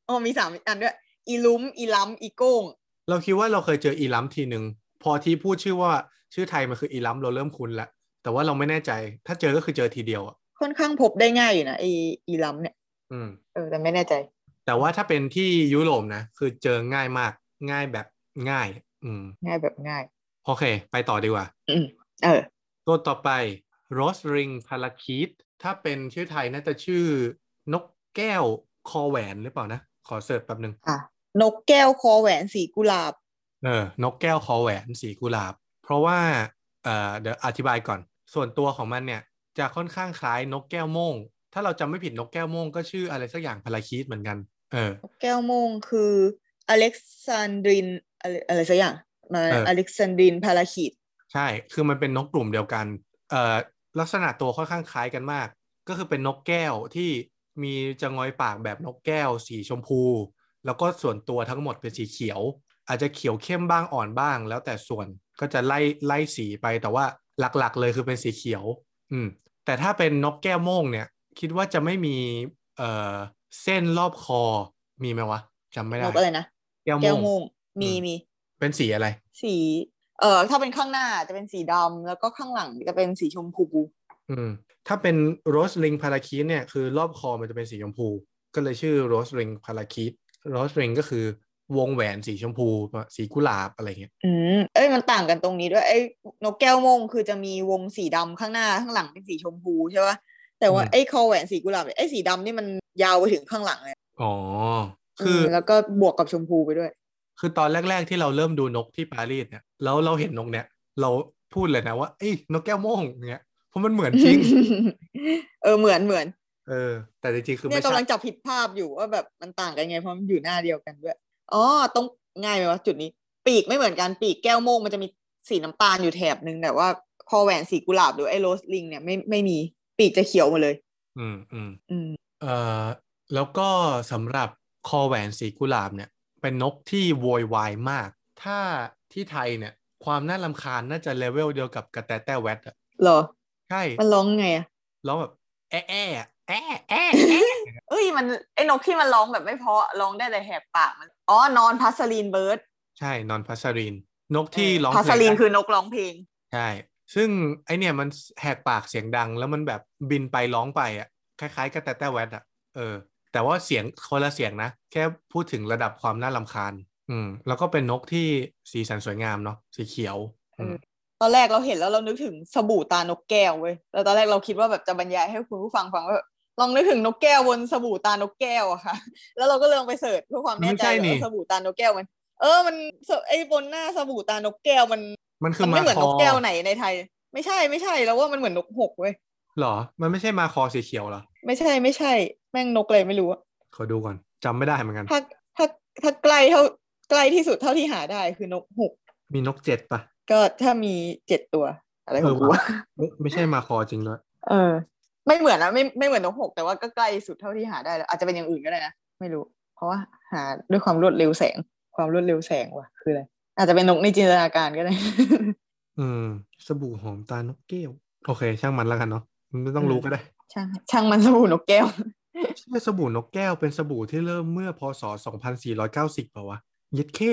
อ๋อมีสามอันด้วยอีลุ้มอีลัมอีโก้งเราคิดว่าเราเคยเจออีลัมทีนึงพอที่พูดชื่อว่าชื่อไทยมันคืออีลัมเราเริ่มคุ้นละแต่ว่าเราไม่แน่ใจถ้าเจอก็คือเจอทีเดียวอ่ะค่อนข้างพบได้ง่ายอยู่นะไออีลัมเนี่ยอืมเออแต่ไม่แน่ใจแต่ว่าถ้าเป็นที่ยุโรปนะคือเจอง่ายมากง่ายแบบง่ายอืมง่ายแบบง่ายโอเคไปต่อดีกว่าอืมเออตัวต่อไป Rose-ringed Parakeet ถ้าเป็นชื่อไทยน่าจะชื่อนกแก้วคอแหวนหรือเปล่านะขอเสิร์ชแป๊บนึงอ่ะนกแก้วคอแหวนสีกุหลาบเออนกแก้วคอแหวนสีกุหลาบเพราะว่าเอ่อเดี๋ยวอธิบายก่อนส่วนตัวของมันเนี่ยจะค่อนข้างคล้ายนกแก้วโม่งถ้าเราจำไม่ผิดนกแก้วโม่งก็ชื่ออะไรสักอย่างพาราคีตเหมือนกันเออนกแก้วโม่งคืออเล็กซานดรินอะไรอะไรสักอย่างมาอเล็กซานดรินพาราคีตใช่คือมันเป็นนกกลุ่มเดียวกันเอ่อลักษณะตัวค่อนข้างคล้ายกันมากก็คือเป็นนกแก้วที่มีจะงอยปากแบบนกแก้วสีชมพูแล้วก็ส่วนตัวทั้งหมดเป็นสีเขียวอาจจะเขียวเข้มบ้างอ่อนบ้างแล้วแต่ส่วนก็จะไล่ไล่สีไปแต่ว่าหลักๆเลยคือเป็นสีเขียวอืมแต่ถ้าเป็นนกแก้วโม่งเนี่ยคิดว่าจะไม่มีเอ่อเส้นรอบคอมีไหมวะจำไม่ได้นกอะไรนะแก้วโม่งมีมีเป็นสีอะไรสีเอ่อถ้าเป็นข้างหน้าจะเป็นสีดำแล้วก็ข้างหลังจะเป็นสีชมพูอืมถ้าเป็น Rose-ringed Parakeet เนี่ยคือรอบคอมันจะเป็นสีชมพูก็เลยชื่อ Rose-ringed Parakeet Rose Ring ก็คือวงแหวนสีชมพูสีกุหลาบอะไรเงี้ยอืมเอ้ยมันต่างกันตรงนี้ด้วยไอ้นกแก้วโม่งคือจะมีวงสีดำข้างหน้าข้างหลังเป็นสีชมพูใช่ป่ะแต่ว่าไอ้คอแหวนสีกุหลาบไอ้สีดำนี่มันยาวไปถึงข้างหลังเลยอ๋อคือแล้วก็บวกกับชมพูไปด้วยคือตอนแรกๆที่เราเริ่มดูนกที่ปารีสเนี่ยแล้วเราเห็นนกเนี่ยเราพูดเลยนะว่าไอ้นกแก้วโม่งเงี้ยเพราะมันเหมือนจริง เออเหมือนเหมือนเออแต่จริงๆคือไม่ใช่เนี่ยกำลังจับผิดภาพอยู่ว่าแบบมันต่างกันไงเพราะมันอยู่หน้าเดียวกันด้วยอ๋อต้องง่ายไหมวะจุดนี้ปีกไม่เหมือนกันปีกแก้วโม่งมันจะมีสีน้ำตาลอยู่แถบนึงแต่ว่าคอแหวนสีกุหลาบหรือไอ้โรสลิงเนี่ยไม่ไม่มีปีกจะเขียวหมดเลยอืมอืมอืมเอ่อแล้วก็สำหรับคอแหวนสีกุหลาบเนี่ยเป็นนกที่โวยวายมากถ้าที่ไทยเนี่ยความน่ารำคาญน่าจะเลเวลเดียวกับกระแตแต้แวดอะหรอใช่มันร้องไงอะร้องแบบแอะแอะแอ๊ะแอ๊ะเอ้ยมันไอ้นกที่มันร้องแบบไม่เพาะร้องได้แต่แหบปากมันอ๋อนอนพัสลีนเบิร์ดใช่นอนพัสลีนนกที่ร้องพัสลีนคือนกร้องเพลงใช่ซึ่งไอเนี่ยมันแหบปากเสียงดังแล้วมันแบบบินไปร้องไปอ่ะคล้ายๆกับแต่แต่แวดอ่ะเออแต่ว่าเสียงคนละเสียงนะแค่พูดถึงระดับความน่ารำคาญอืมแล้วก็เป็นนกที่สีสันสวยงามเนาะสีเขียวตอนแรกเราเห็นแล้วเรานึกถึงสบู่ตานกแก้วเว้ยแล้วตอนแรกเราคิดว่าแบบจะบรรยายให้คุณผู้ฟังฟังว่าลองนึกถึงนกแก้วบนสบู่ตานกแก้วอะค่ะแล้วเราก็เลยลองไปเสิร์ชเพื่อความแน่ใจว่าสบู่ตานกแก้วมันเออมันไอ้บนหน้าสบู่ตานกแก้วมันมันคือมันไม่เหมือนนกแก้วไหนในไทยไม่ใช่ไม่ใช่แล้วว่ามันเหมือนนกหกเว้ยหรอมันไม่ใช่มาคอสีเขียวหรอไม่ใช่ไม่ใช่แม่งนกเลยไม่รู้ขอดูก่อนจำไม่ได้เหมือนกันถ้าถ้าถ้าใกล้เท่าใกล้ที่สุดเท่าที่หาได้คือนกหกมีนกเจ็ดปะก็ถ้ามีเจ็ดตัวอะไรของกูไม่ใช่มาคอจริงเลยเออไม่เหมือนนะไม่ไม่เหมือนนกหกแต่ว่าก็ใกล้สุดเท่าที่หาได้แล้วอาจจะเป็นอย่างอื่นก็ได้นะไม่รู้เพราะว่าหาด้วยความรวดเร็วแสงความรวดเร็วแสงว่ะคืออะไรอาจจะเป็นนกในจินตนาการก็ได้อืมสบู่หอมตานกแก้วโอเคช่างมันแล้วกันเนาะไม่ต้องรู้ก็ได้ช่างช่างมันสบู่นกแก้วชื่อสบู่นกแก้วเป็นสบู่ที่เริ่มเมื่อพ.ศ.สองพันสี่ร้อยเก้าสิบป่ะวะเย็ดเข้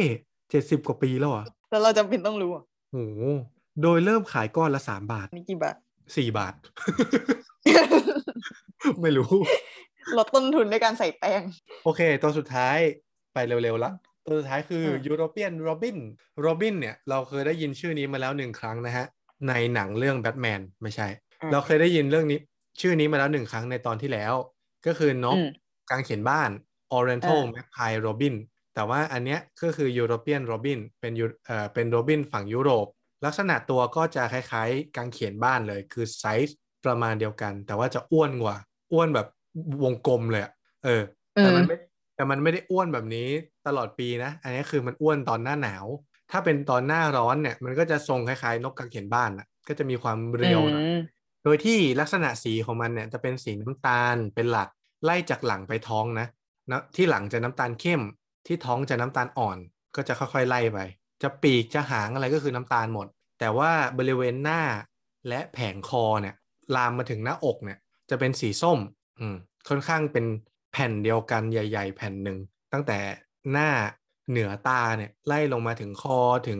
เจ็ดสิบกว่าปีแล้วอ่ะแล้วเราจำเป็นต้องรู้อ่ะโอ้โดยเริ่มขายก้อนละสามบาทนี่กี่บาทสี่บาท ไม่รู้ลดต้นทุนด้วยการใส่แป้งโอเคตัวสุดท้ายไปเร็วๆละตัวสุดท้ายคือ European Robin Robin เนี่ยเราเคยได้ยินชื่อนี้มาแล้วหนึ่งครั้งนะฮะในหนังเรื่อง Batman ไม่ใช่เราเคยได้ยินเรื่องนี้ชื่อนี้มาแล้วหนึ่งครั้งในตอนที่แล้วก็คือนกกางเขนบ้าน Oriental Magpie Robinแต่ว่าอันเนี้ยก็คือ European Robin เป็นเอ่อเป็น Robin ฝั่งยุโรปลักษณะตัวก็จะคล้ายๆกางเขนบ้านเลยคือไซส์ประมาณเดียวกันแต่ว่าจะอ้วนกว่าอ้วนแบบวงกลมเลยเออแต่มันไม่แต่มันไม่ได้อ้วนแบบนี้ตลอดปีนะอันนี้คือมันอ้วนตอนหน้าหนาวถ้าเป็นตอนหน้าร้อนเนี่ยมันก็จะทรงคล้ายๆนกกางเขนบ้านนะก็จะมีความเรียวนะโดยที่ลักษณะสีของมันเนี่ยจะเป็นสีน้ำตาลเป็นหลักไล่จากหลังไปท้องนะที่หลังจะน้ำตาลเข้ม ที่ท้องจะน้ำตาลอ่อนก็จะค่อยๆไล่ไปจะปีกจะหางอะไรก็คือน้ำตาลหมดแต่ว่าบริเวณหน้าและแผงคอเนี่ยลามมาถึงหน้าอกเนี่ยจะเป็นสีส้มอืมค่อนข้างเป็นแผ่นเดียวกันใหญ่ๆแผ่นหนึ่งตั้งแต่หน้าเหนือตาเนี่ยไล่ลงมาถึงคอถึง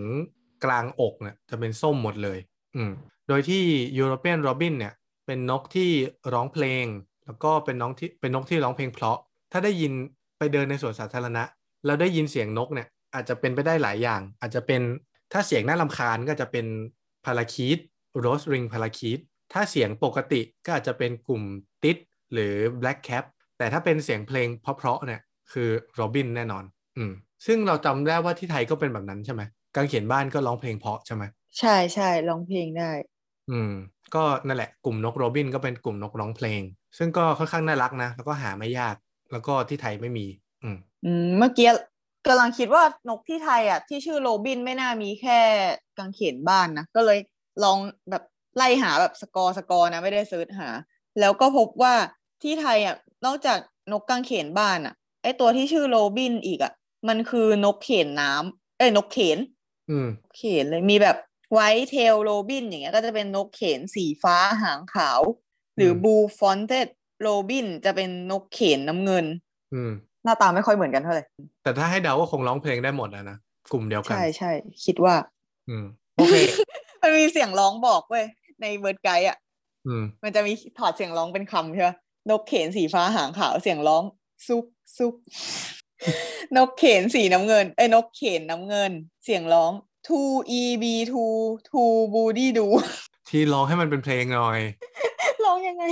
กลางอกเนี่ยจะเป็นส้มหมดเลยอืมโดยที่ European Robin เนี่ยเป็นนกที่ร้องเพลงแล้วก็เป็นน้องที่เป็นนกที่ร้องเพลงเพราะถ้าได้ยินไปเดินในสวนสาธารณะแล้วได้ยินเสียงนกเนี่ยอาจจะเป็นไปได้หลายอย่างอาจจะเป็นถ้าเสียงน่ารำคาญก็จะเป็นพาราคีต Rose-ringed Parakeet ถ้าเสียงปกติก็อาจจะเป็นกลุ่มติดหรือ Blackcap แต่ถ้าเป็นเสียงเพลงเพราะๆเนี่ยคือโรบินแน่นอนอืมซึ่งเราจำได้ว่าที่ไทยก็เป็นแบบนั้นใช่ไหมการเขียนบ้านก็ร้องเพลงเพราะใช่ไหมใช่ใช่ร้องเพลงได้อืมก็นั่นแหละกลุ่มนกโรบินก็เป็นกลุ่มนกร้องเพลงซึ่งก็ค่อนข้างน่ารักนะแล้วก็หาไม่ยากแล้วก็ที่ไทยไม่มีอืมอืมเมื่อกี้กำลังคิดว่านกที่ไทยอ่ะที่ชื่อโรบินไม่น่ามีแค่กางเขนบ้านนะก็เลยลองแบบไล่หาแบบสกอร์สกอร์นะไม่ได้เซิร์ชหาแล้วก็พบว่าที่ไทยอ่ะนอกจากนกกางเขนบ้านอ่ะไอตัวที่ชื่อโรบินอีกอ่ะมันคือนกเขนน้ำเอ้ยนกเขนอืมเขนเลยมีแบบไวท์เทลโรบินอย่างเงี้ยก็จะเป็นนกเขนสีฟ้าหางขาวหรือบูฟอนเต็ดโรบินจะเป็นนกเขนน้ำเงินอืมหน้าตาไม่ค่อยเหมือนกันเท่าไหร่แต่ถ้าให้เดาก็คงร้องเพลงได้หมดนะนะกลุ่มเดียวกันใช่ใช่คิดว่าอืมโอเค มันมีเสียงร้องบอกเว้ยในเบิร์ดไกด์อ่ะอืมมันจะมีถอดเสียงร้องเป็นคำใช่ป่ะนกเขนสีฟ้าหางขาวเสียงร้องซุกซุก นกเขนสีน้ำเงินเอ้ยนกเขนน้ำเงินเสียงร้อง two eb two two booty do ที่ร้องให้มันเป็นเพลงหน่อย ร้องยังไง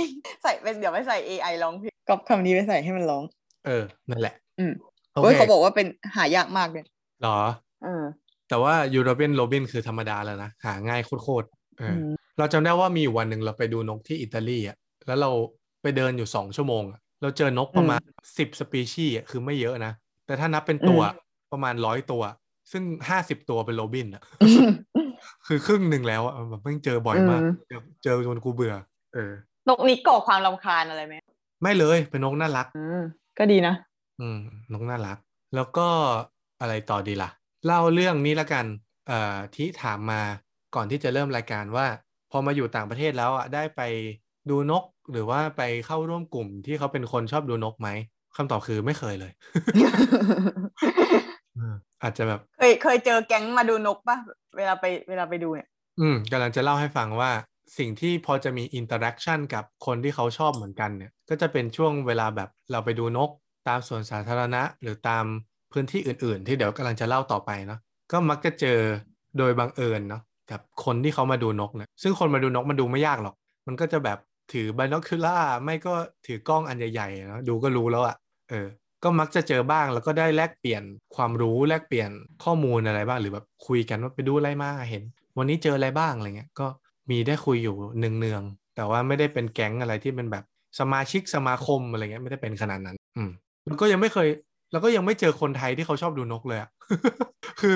ใส่เป็นเดี๋ยวไปใส่ เอ ไอ ร้องเพลงก๊อปคำนี้ไปใส่ให้มันร้องเออนั่นแหละอืมโอเคเขาบอกว่าเป็นหายากมากเลยหรอเออแต่ว่า European Robin คือธรรมดาแล้วนะหาง่ายโคตรๆเออเราจำได้ว่ามีวันหนึ่งเราไปดูนกที่อิตาลีอ่ะแล้วเราไปเดินอยู่สองชั่วโมงเราเจอนกประมาณสิบสปีชีส์อ่ะคือไม่เยอะนะแต่ถ้านับเป็นตัวประมาณร้อยตัวซึ่งห้าสิบตัวเป็นโรบินอ่ะ คือครึ่งหนึ่งแล้วอ่ะแบบเพิ่งเจอบ่อยมากเจอจนกูเบื่อเออนกนี้ก่อความรำคาญอะไรไหมไม่เลยเป็นนกน่ารักก็ดีนะอืมนกน่ารักแล้วก็อะไรต่อดีล่ะเล่าเรื่องนี้ละกันเอ่อที่ถามมาก่อนที่จะเริ่มรายการว่าพอมาอยู่ต่างประเทศแล้วอ่ะได้ไปดูนกหรือว่าไปเข้าร่วมกลุ่มที่เขาเป็นคนชอบดูนกไหมคำตอบคือไม่เคยเลย อาจจะแบบเคยเคยเจอแก๊งมาดูนกป่ะเวลาไปเวลาไปดูเนี่ยอืมกำลังจะเล่าให้ฟังว่าสิ่งที่พอจะมีอินเตอร์แอคชั่นกับคนที่เขาชอบเหมือนกันเนี่ยก็จะเป็นช่วงเวลาแบบเราไปดูนกตามสวนสาธารณะหรือตามพื้นที่อื่นๆที่เดี๋ยวกำลังจะเล่าต่อไปเนาะก็มักจะเจอโดยบังเอิญเนาะกับคนที่เขามาดูนกเนี่ยซึ่งคนมาดูนกมันดูไม่ยากหรอกมันก็จะแบบถือไบน็อคิวล่าไม่ก็ถือกล้องอันใหญ่ๆเนาะดูก็รู้แล้วอ่ะเออก็มักจะเจอบ้างแล้วก็ได้แลกเปลี่ยนความรู้แลกเปลี่ยนข้อมูลอะไรบ้างหรือแบบคุยกันว่าไปดูอะไรมาเห็นวันนี้เจออะไรบ้างอะไรเงี้ยก็มีได้คุยอยู่เนืองๆแต่ว่าไม่ได้เป็นแก๊งอะไรที่เป็นแบบสมาชิกสมาคมอะไรเงี้ยไม่ได้เป็นขนาดนั้นอืมแล้วก็ยังไม่เคยแล้วก็ยังไม่เจอคนไทยที่เขาชอบดูนกเลยอ่ะ คือ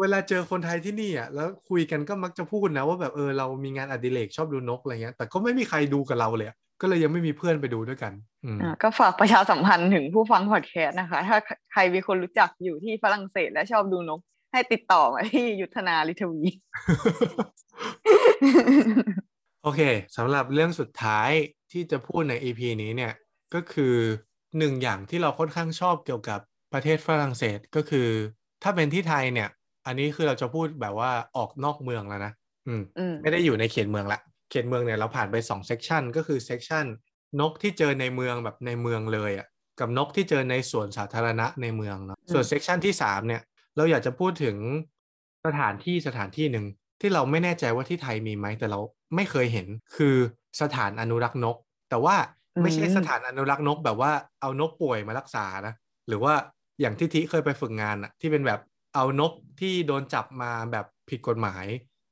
เวลาเจอคนไทยที่นี่อ่ะแล้วคุยกันก็มักจะพูดนะว่าแบบเออเรามีงานอดิเรกชอบดูนกอะไรเงี้ยแต่ก็ไม่มีใครดูกับเราเลยก็เลยยังไม่มีเพื่อนไปดูด้วยกันอืมก็ฝากประชาสัมพันธ์ถึงผู้ฟังพอดแคสต์นะคะถ้าใครมีคนรู้จักอยู่ที่ฝรั่งเศสและชอบดูนกให้ติดต่อมาที่ยุทธนาลิทวี โอเคสำหรับเรื่องสุดท้ายที่จะพูดใน อี พี นี้เนี่ยก็คือหนึ่งอย่างที่เราค่อนข้างชอบเกี่ยวกับประเทศฝรั่งเศสก็คือถ้าเป็นที่ไทยเนี่ยอันนี้คือเราจะพูดแบบว่าออกนอกเมืองแล้วนะอืมไม่ได้อยู่ในเขตเมืองละเขตเมืองเนี่ยเราผ่านไปสองเซกชันก็คือเซกชันนกที่เจอในเมืองแบบในเมืองเลยอ่ะกับนกที่เจอในสวนสาธารณะในเมืองเนาะส่วนเซกชันที่สามเนี่ยเราอยากจะพูดถึงสถานที่สถานที่นึงที่เราไม่แน่ใจว่าที่ไทยมีไหมแต่เราไม่เคยเห็นคือสถานอนุรักษ์นกแต่ว่าไม่ใช่สถานอนุรักษ์นกแบบว่าเอานกป่วยมารักษานะหรือว่าอย่างที่ทิเคยไปฝึกงานอะที่เป็นแบบเอานกที่โดนจับมาแบบผิดกฎหมาย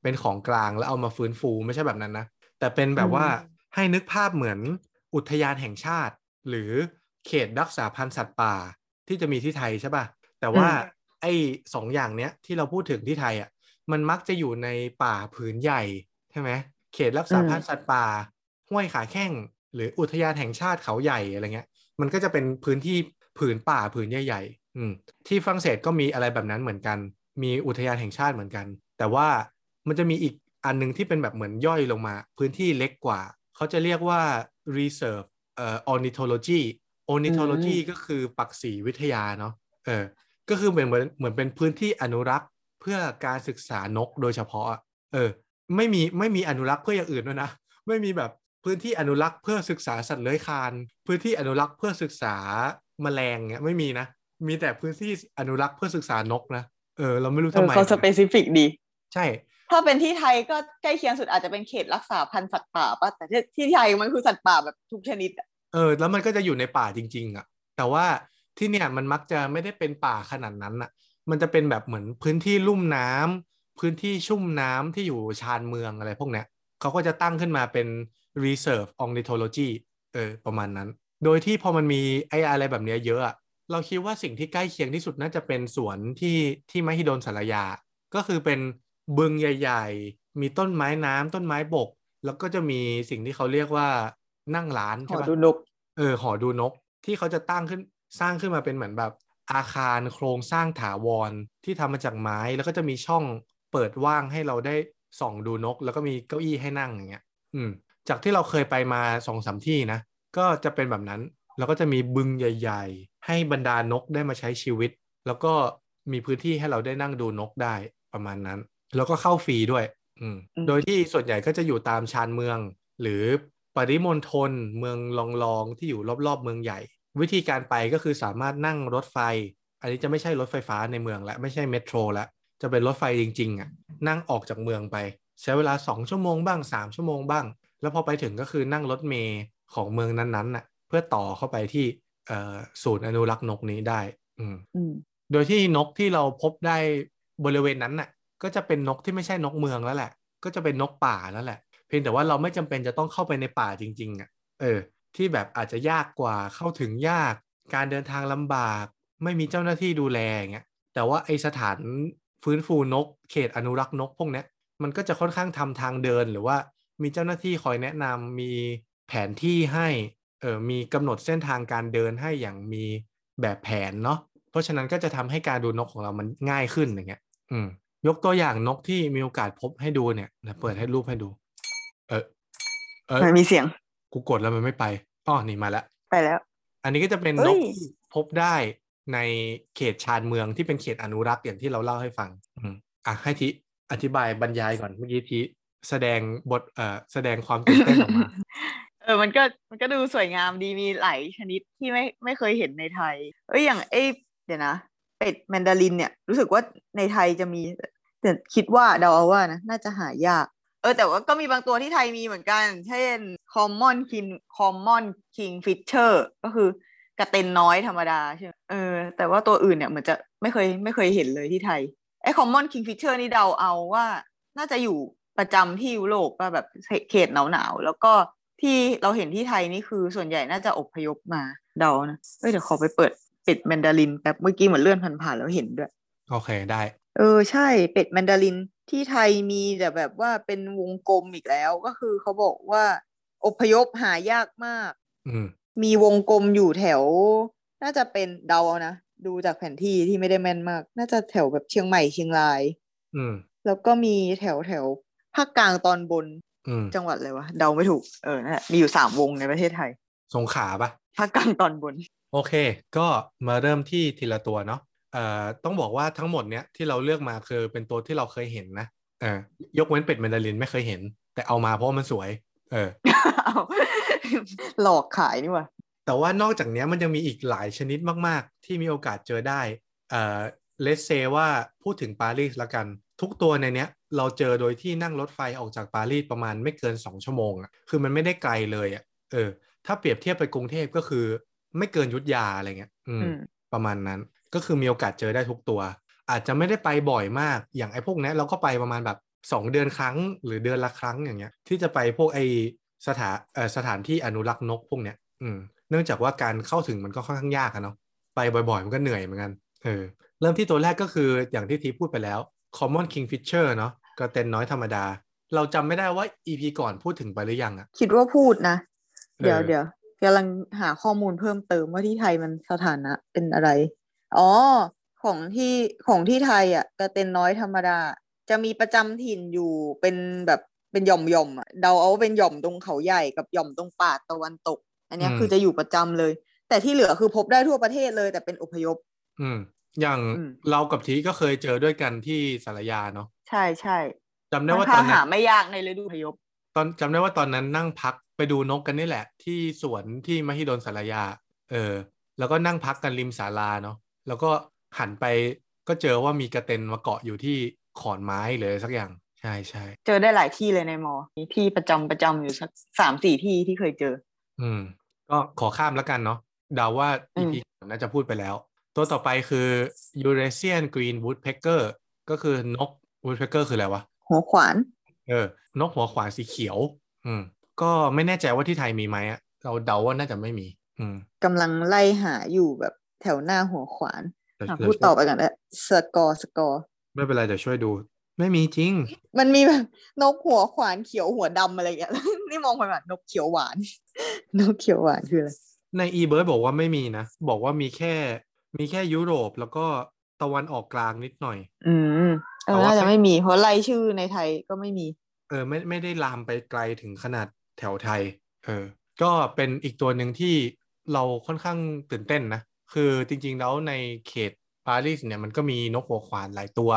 เป็นของกลางแล้วเอามาฟื้นฟูไม่ใช่แบบนั้นนะแต่เป็นแบบว่าให้นึกภาพเหมือนอุทยานแห่งชาติหรือเขตรักษาพันธุ์สัตว์ป่าที่จะมีที่ไทยใช่ป่ะแต่ว่าไอ้สองอย่างเนี้ยที่เราพูดถึงที่ไทยอะมันมักจะอยู่ในป่าผืนใหญ่ใช่ไหมเขตรักษาพันธุ์สัตว์ป่าห้วยขาแข้งหรืออุทยานแห่งชาติเขาใหญ่อะไรเงี้ยมันก็จะเป็นพื้นที่ผืนป่าผืนใหญ่ อืมที่ฝรั่งเศสก็มีอะไรแบบนั้นเหมือนกันมีอุทยานแห่งชาติเหมือนกันแต่ว่ามันจะมีอีกอันนึงที่เป็นแบบเหมือนย่อยลงมาพื้นที่เล็กกว่าเขาจะเรียกว่า reserve เอ่อ ornithology ornithology ก็คือปักษีวิทยาเนาะเออก็คือเหมือนเหมือนเหมือนเป็นพื้นที่อนุรักษ์เพื่อการศึกษานกโดยเฉพาะเออไม่มีไม่มีอนุรักษ์เพื่ออย่างอื่นด้วยนะไม่มีแบบพื้นที่อนุรักษ์เพื่อศึกษาสัตว์เลื้อยคลานพื้นที่อนุรักษ์เพื่อศึกษาแมลงเนี่ยไม่มีนะมีแต่พื้นที่อนุรักษ์เพื่อศึกษานกนะเออเราไม่รู้ทำไมเขาสเปซิฟิกดีใช่ถ้าเป็นที่ไทยก็ใกล้เคียงสุดอาจจะเป็นเขตรักษาพันธุ์สัตว์ป่าป่ะแต่ที่ไทยมันคือสัตว์ป่าแบบทุกชนิดเออแล้วมันก็จะอยู่ในป่าจริงๆอ่ะแต่ว่าที่เนี่ยมันมักจะไม่ได้เป็นป่าขนาดนั้นอ่ะมันจะเป็นแบบเหมือนพื้นที่ลุ่มน้ำพื้นที่ชุ่มน้ำที่อยู่ชานเมืองอะไรพวกเนี้ยเขาก็จะตั้งขึ้นมาเป็น reserve ornithology เออประมาณนั้นโดยที่พอมันมีไอ้อะไรแบบเนี้ยเยอะอ่ะเราคิดว่าสิ่งที่ใกล้เคียงที่สุดน่าจะเป็นสวนที่ที่มหิดลศาลายาก็คือเป็นบึงใหญ่ๆมีต้นไม้น้ำต้นไม้บกแล้วก็จะมีสิ่งที่เขาเรียกว่านั่งร้านใช่ป่ะหอดูนกเออหอดูนกที่เขาจะตั้งขึ้นสร้างขึ้นมาเป็นเหมือนแบบอาคารโครงสร้างถาวรที่ทำมาจากไม้แล้วก็จะมีช่องเปิดว่างให้เราได้ส่องดูนกแล้วก็มีเก้าอี้ให้นั่งอย่างเงี้ยอืมจากที่เราเคยไปมา สองสาม ที่นะก็จะเป็นแบบนั้นแล้วก็จะมีบึงใหญ่ๆให้บรรดานกได้มาใช้ชีวิตแล้วก็มีพื้นที่ให้เราได้นั่งดูนกได้ประมาณนั้นแล้วก็เข้าฟรีด้วยอืมโดยที่ส่วนใหญ่ก็จะอยู่ตามชานเมืองหรือปริมณฑลเมืองรองๆที่อยู่รอบๆเมืองใหญ่วิธีการไปก็คือสามารถนั่งรถไฟอันนี้จะไม่ใช่รถไฟฟ้าในเมืองแล้วไม่ใช่เมโทรแล้วจะเป็นรถไฟจริงๆอ่ะนั่งออกจากเมืองไปใช้เวลาสองชั่วโมงบ้างสามชั่วโมงบ้างแล้วพอไปถึงก็คือนั่งรถเมล์ของเมืองนั้นๆน่ะเพื่อต่อเข้าไปที่เอ่อศูนย์อนุรักษ์นกนี้ได้อืมโดยที่นกที่เราพบได้บริเวณนั้นน่ะก็จะเป็นนกที่ไม่ใช่นกเมืองแล้วแหละก็จะเป็นนกป่าแล้วแหละเพียงแต่ว่าเราไม่จำเป็นจะต้องเข้าไปในป่าจริงๆอ่ะเออที่แบบอาจจะยากกว่าเข้าถึงยากการเดินทางลำบากไม่มีเจ้าหน้าที่ดูแลอย่างเงี้ยแต่ว่าไอสถานฟื้นฟูนกเขตอนุรักษ์นกพวกเนี้ยมันก็จะค่อนข้างทำทางเดินหรือว่ามีเจ้าหน้าที่คอยแนะนำมีแผนที่ให้เออมีกำหนดเส้นทางการเดินให้อย่างมีแบบแผนเนาะเพราะฉะนั้นก็จะทำให้การดูนกของเรามันง่ายขึ้นอย่างเงี้ยอืมยกตัวอย่างนกที่มีโอกาสพบให้ดูเนี่ยนะเปิดให้รูปให้ดูเออเออมันมีเสียงกูกดแล้วมันไม่ไปอ๋อนี่มาแล้วไปแล้วอันนี้ก็จะเป็นนกที่พบได้ในเขตชานเมืองที่เป็นเขตอนุรักษ์อย่างที่เราเล่าให้ฟังอืมอ่ะให้ทีอธิบายบรรยายก่อนเมื่อกี้ทีแสดงบทเอ่อแสดงความตื่นเต้นออกมาเออมันก็มันก็ดูสวยงามดีมีหลายชนิดที่ไม่ไม่เคยเห็นในไทยเอ้ยอย่างไอ้เดี๋ยวนะเป็ดแมนดารินเนี่ยรู้สึกว่าในไทยจะมีแต่คิดว่าเดาเอาว่านะน่าจะหายากเออแต่ว่าก็มีบางตัวที่ไทยมีเหมือนกันเช่น Common King Common Kingfisher ก็คือกระเต็นน้อยธรรมดาใช่ไหมเออแต่ว่าตัวอื่นเนี่ยเหมือนจะไม่เคยไม่เคยเห็นเลยที่ไทยไอ้ Common Kingfisher นี่เดาเอาว่าน่าจะอยู่ประจำที่ยุโรปว่าแบบเขตหนาวๆแล้วก็ที่เราเห็นที่ไทยนี่คือส่วนใหญ่น่าจะอพยพมาเดานะเอ้ยเดี๋ยวขอไปเปิดเป็ดแมนดารินแป๊บเมื่อกี้เหมือนเลื่อนผ่านๆแล้วเห็นด้วยโอเคได้เออใช่เป็ดแมนดารินที่ไทยมีแต่แบบว่าเป็นวงกลมอีกแล้วก็คือเขาบอกว่าอพยพหายากมากมีวงกลมอยู่แถวน่าจะเป็นเดาเอานะดูจากแผนที่ที่ไม่ได้แม่นมากน่าจะแถวแบบเชียงใหม่เชียงรายแล้วก็มีแถวแถวภาคกลางตอนบนจังหวัดอะไรวะเดาไม่ถูกเออนะมีอยู่สามวงในประเทศไทยสงขลาปะภาคกลางตอนบนโอเคก็มาเริ่มที่ทีละตัวเนาะเอ่อต้องบอกว่าทั้งหมดเนี้ยที่เราเลือกมาคือเป็นตัวที่เราเคยเห็นนะเออยกเว้นเป็ดแมนดารินไม่เคยเห็นแต่เอามาเพราะมันสวยเออ หลอกขายนี่วะแต่ว่านอกจากเนี้ยมันยังมีอีกหลายชนิดมากๆที่มีโอกาสเจอได้เอ่อเลสเซว่าพูดถึงปารีสละกันทุกตัวในเนี้ยเราเจอโดยที่นั่งรถไฟออกจากปารีสประมาณไม่เกินสองชั่วโมงอ่ะคือมันไม่ได้ไกลเลยอ่ะเออถ้าเปรียบเทียบไปกรุงเทพก็คือไม่เกินอยุธยาอะไรเงี้ยอืมประมาณนั้นก็คือมีโอกาสเจอได้ทุกตัวอาจจะไม่ได้ไปบ่อยมากอย่างไอ้พวกนี้เราก็ไปประมาณแบบสองเดือนครั้งหรือเดือนละครั้งอย่างเงี้ยที่จะไปพวกไอ้สถานเอ่อสถานที่อนุรักษ์นกพวกเนี้ยอืมเนื่องจากว่าการเข้าถึงมันก็ค่อนข้างยากอ่ะเนาะไปบ่อยๆมันก็เหนื่อยเหมือนกันเออเริ่มที่ตัวแรกก็คืออย่างที่ทีพูดไปแล้ว Common Kingfisher เนาะกระเต็นน้อยธรรมดาเราจำไม่ได้ว่า อี พี ก่อนพูดถึงไปหรือยังอ่ะคิดว่าพูดนะเดี๋ยวๆกำลังหาข้อมูลเพิ่มเติมว่าที่ไทยมันสถานะเป็นอะไร อ๋อของที่ของที่ไทยอ่ะกระเต็นน้อยธรรมดาจะมีประจำถิ่นอยู่เป็นแบบเป็นหย่อมหย่อมอ่ะเดาเอาเป็นหย่อมตรงเขาใหญ่กับหย่อมตรงป่าตะวันตกอันนี้คือจะอยู่ประจำเลยแต่ที่เหลือคือพบได้ทั่วประเทศเลยแต่เป็นอพยพอืมอย่างเรากับทีก็เคยเจอด้วยกันที่สารยาเนาะใช่ใช่จำได้ว่าตอนนั้นหาไม่ยากในฤดูอพยพตอนจำได้ว่าตอนนั้นนั่งพักไปดูนกกันนี่แหละที่สวนที่มหิดลสารยาเออแล้วก็นั่งพักกันริมศาลาเนาะแล้วก็หันไปก็เจอว่ามีกระเต็นมาเกาะอยู่ที่ขอนไม้เลยสักอย่างใช่ใช่เจอได้หลายที่เลยในมอมีที่ประจำประจำอยู่สักสามสี่ที่ที่เคยเจออืมก็ขอข้ามแล้วกันเนาะเดา ว่า อี พี น่าจะพูดไปแล้วตัวต่อไปคือ Eurasian Green Woodpecker ก็คือนก Woodpecker คืออะไรวะหัวขวานเออนกหัวขวานสีเขียวอืมก็ไม่แน่ใจว่าที่ไทยมีไหมอ่ะเราเดา ว่าน่าจะไม่มีอืมกำลังไล่หาอยู่แบบแถวหน้าหัวขวานพูดต่อไปกันนะสกอร์สกอร์ไม่เป็นไรเดี๋ยวช่วยดูไม่มีจริงมันมีแบบนกหัวขวานเขียวหัวดำอะไรอย่างเงี้ยนี่มองไปแบบนกเขียวหวานนกเขียวหวานคืออะไรใน eBird บอกว่าไม่มีนะบอกว่ามีแค่มีแค่ยุโรปแล้วก็ตะวันออกกลางนิดหน่อยอืมแต่ว่าจะไม่มีเพราะไล่ชื่อในไทยก็ไม่มีเออไม่ไม่ได้ลามไปไกลถึงขนาดแถวไทยเออก็เป็นอีกตัวหนึ่งที่เราค่อนข้างตื่นเต้นนะคือจริงๆแล้วในเขตปารีสเนี่ยมันก็มีนกหัวขวานหลายตัว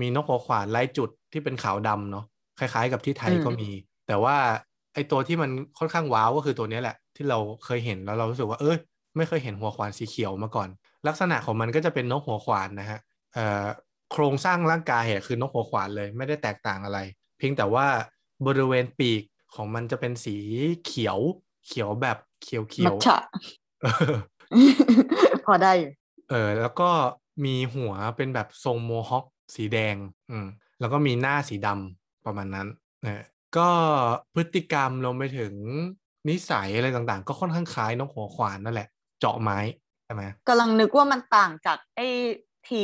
มีนกหัวขวานหลายจุดที่เป็นขาวดำเนาะคล้ายๆกับที่ไทยก็มีแต่ว่าไอตัวที่มันค่อนข้างว้าวก็คือตัวนี้แหละที่เราเคยเห็นแล้วเรารู้สึกว่าเอ้ยไม่เคยเห็นหัวขวานสีเขียวมาก่อนลักษณะของมันก็จะเป็นนกหัวขวานนะฮะเอ่อโครงสร้างร่างกายเนี่ยคือนกหัวขวานเลยไม่ได้แตกต่างอะไรเพียงแต่ว่าบริเวณปีกของมันจะเป็นสีเขียวเขียวแบบเขียวเขียวพอได้เออแล้วก็มีหัวเป็นแบบทรงโมฮอคสีแดงอืมแล้วก็มีหน้าสีดำประมาณนั้นนะก็พฤติกรรมลงไปถึงนิสัยอะไรต่างๆก็ค่อนข้างคล้ายนกหัวขวานนั่นแหละเจาะไม้ใช่ไหมกำลังนึกว่ามันต่างจากไอ้ที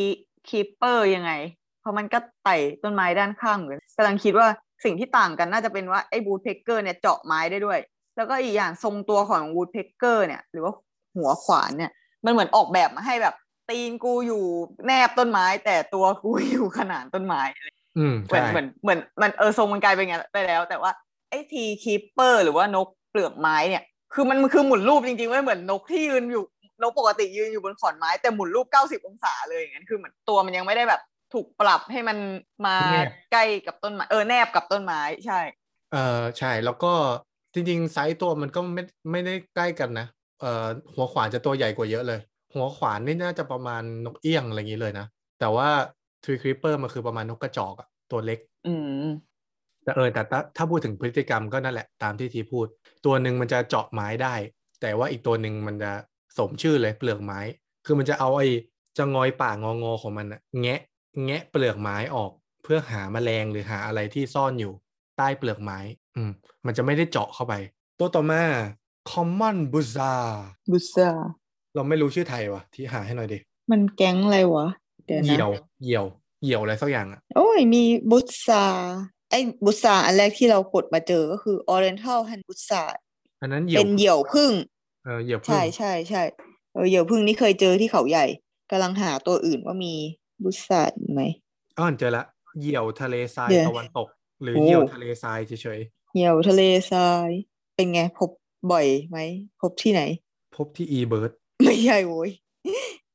คีปเปอร์ยังไงเพราะมันก็ไต่ต้นไม้ด้านข้างเหมือนกำลังคิดว่าสิ่งที่ต่างกันน่าจะเป็นว่าไอ้วูดเพกเกอร์เนี่ยเจาะไม้ได้ด้วยแล้วก็อีกอย่างทรงตัวของวูดเพกเกอร์เนี่ยหรือว่าหัวขวานเนี่ยมันเหมือนออกแบบมาให้แบบตีนกูอยู่แนบต้นไม้แต่ตัวกูอยู่ขนานต้นไม้อืมเหมือนเหมือนเหมือนมันเออทรงมันกลายเป็นไงไปแล้วแต่ว่าไอ้ทีคีปเปอร์หรือว่านกเปลือกไม้เนี่ยคือมันคือหมุนรูปจริงๆไม่เหมือนนกที่ยืนอยู่นกปกติยืนอยู่บนขอนไม้แต่หมุนรูปเก้าสิบองศาเลยอย่างนั้นคือเหมือนตัวมันยังไม่ได้แบบถูกปรับให้มันมาใกล้กับต้นไม้เออแนบกับต้นไม้ใช่เออใช่แล้วก็จริงๆไซส์ตัวมันก็ไม่ไม่ได้ใกล้กันนะเอ่อหัวขวานจะตัวใหญ่กว่าเยอะเลยหัวขวานนี่น่าจะประมาณนกเอี้ยงอะไรอย่างนี้เลยนะแต่ว่า Tree Creeper มันคือประมาณนกกระจอกอะตัวเล็กอืมแต่เออแต่ถ้าพูดถึงพฤติกรรมก็นั่นแหละตามที่ทีพูดตัวนึงมันจะเจาะไม้ได้แต่ว่าอีกตัวนึงมันจะสมชื่อเลยเปลือกไม้คือมันจะเอาไอ้จะงอยป่างองอของมันนะแงะแงะเปลือกไม้ออกเพื่อหาแมลงหรือหาอะไรที่ซ่อนอยู่ใต้เปลือกไม้อืมมันจะไม่ได้เจาะเข้าไปตัวต่อมา Common Bazaar Bazaar เราไม่รู้ชื่อไทยวะที่หาให้หน่อยดิมันแก๊งอะไรวะเดี๋ยวนะเหี่ยวเหี่ยวเหี่ยวอะไรสักอย่างอ่ะโอ้ยมี Bazaar ไอ้ Bazaar อันแรกที่เรากดมาเจอก็คือ Oriental Hen Bazaar อันนั้นเหี่ยวเป็นเหี่ยวพึ่งเออเหยื่อพึ่งใช่ใช่ใช่เออเหยื่อพึ่งนี่เคยเจอที่เขาใหญ่กำลังหาตัวอื่นว่ามีบุษราไหมอ๋อเจอละเหยี่ยวทะเลทรายตะวันตกหรือเหยี่ยวทะเลทรายเฉยๆเหยี่ยวทะเลทรายเป็นไงพบบ่อยไหมพบที่ไหนพบที่ eBird ไม่ใช่โว้ย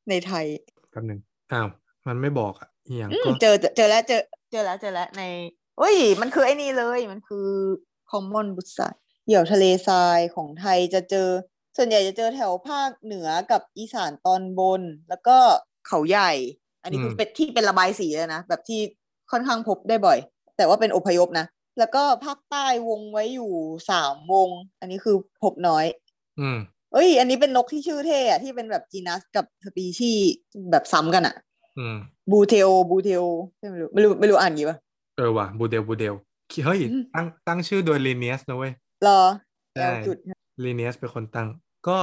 ในไทยแป๊บนึงอ้าวมันไม่บอกอ่ะอย่างก็เจอเจอแล้วเจอเจอแล้วเจอแล้วในโอ้ยมันคือไอ้นี่เลยมันคือ common บุษราเหยี่ยวทะเลทรายของไทยจะเจอส่วนใหญ่จะเจอแถวภาคเหนือกับอีสานตอนบนแล้วก็เขาใหญ่อันนี้คือเป็นที่เป็นระบายสีเลยนะแบบที่ค่อนข้างพบได้บ่อยแต่ว่าเป็นอพยพนะแล้วก็ภาคใต้วงไว้อยู่สามวงอันนี้คือพบน้อยอืมเอ้ยอันนี้เป็นนกที่ชื่อเท่อะที่เป็นแบบจีนัสกับสปีชีส์แบบซ้ำกันอะอืมบูเทลบูเทลไม่รู้ไม่รู้ไม่รู้อ่านงี้ปะเออว่ะบูเทลบูเทลเฮ้ยตั้งตั้งชื่อโดยลิเนียสนะเว้ยรอแล้วจุดลีเนียสเป็นคนตั้งก็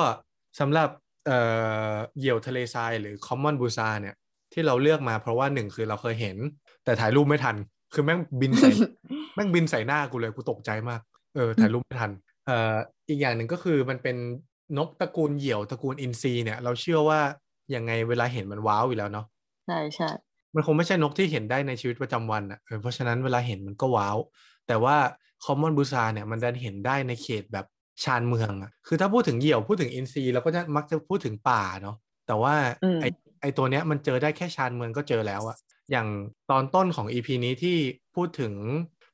สำหรับเอ่อเหยี่ยวทะเลทรายหรือ Common Bazaar เนี่ยที่เราเลือกมาเพราะว่าหนึ่งคือเราเคยเห็นแต่ถ่ายรูปไม่ทันคือแม่งบินใส่ แม่งบินใส่หน้ากูเลยกูตกใจมากเออถ่ายรูปไม่ทันเอ่ออีกอย่างหนึ่งก็คือมันเป็นนกตระกูลเหยี่ยวตระกูลอินทรีเนี่ยเราเชื่อว่า ยังไงเวลาเห็นมันว้าวอยู่แล้วเนาะใช่ใช่มันคงไม่ใช่นกที่เห็นได้ในชีวิตประจำวันอ่ะเพราะฉะนั้นเวลาเห็นมันก็ว้าวแต่ว่าคอมมอนบูซาเนี่ยมันดันเห็นได้ในเขตแบบชานเมืองอ่ะคือถ้าพูดถึงเหยี่ยวพูดถึงอินทรีเราก็จะมักจะพูดถึงป่าเนาะแต่ว่าไอไอตัวเนี้ยมันเจอได้แค่ชานเมืองก็เจอแล้วอ่ะอย่างตอนต้นของ อี พี นี้ที่พูดถึง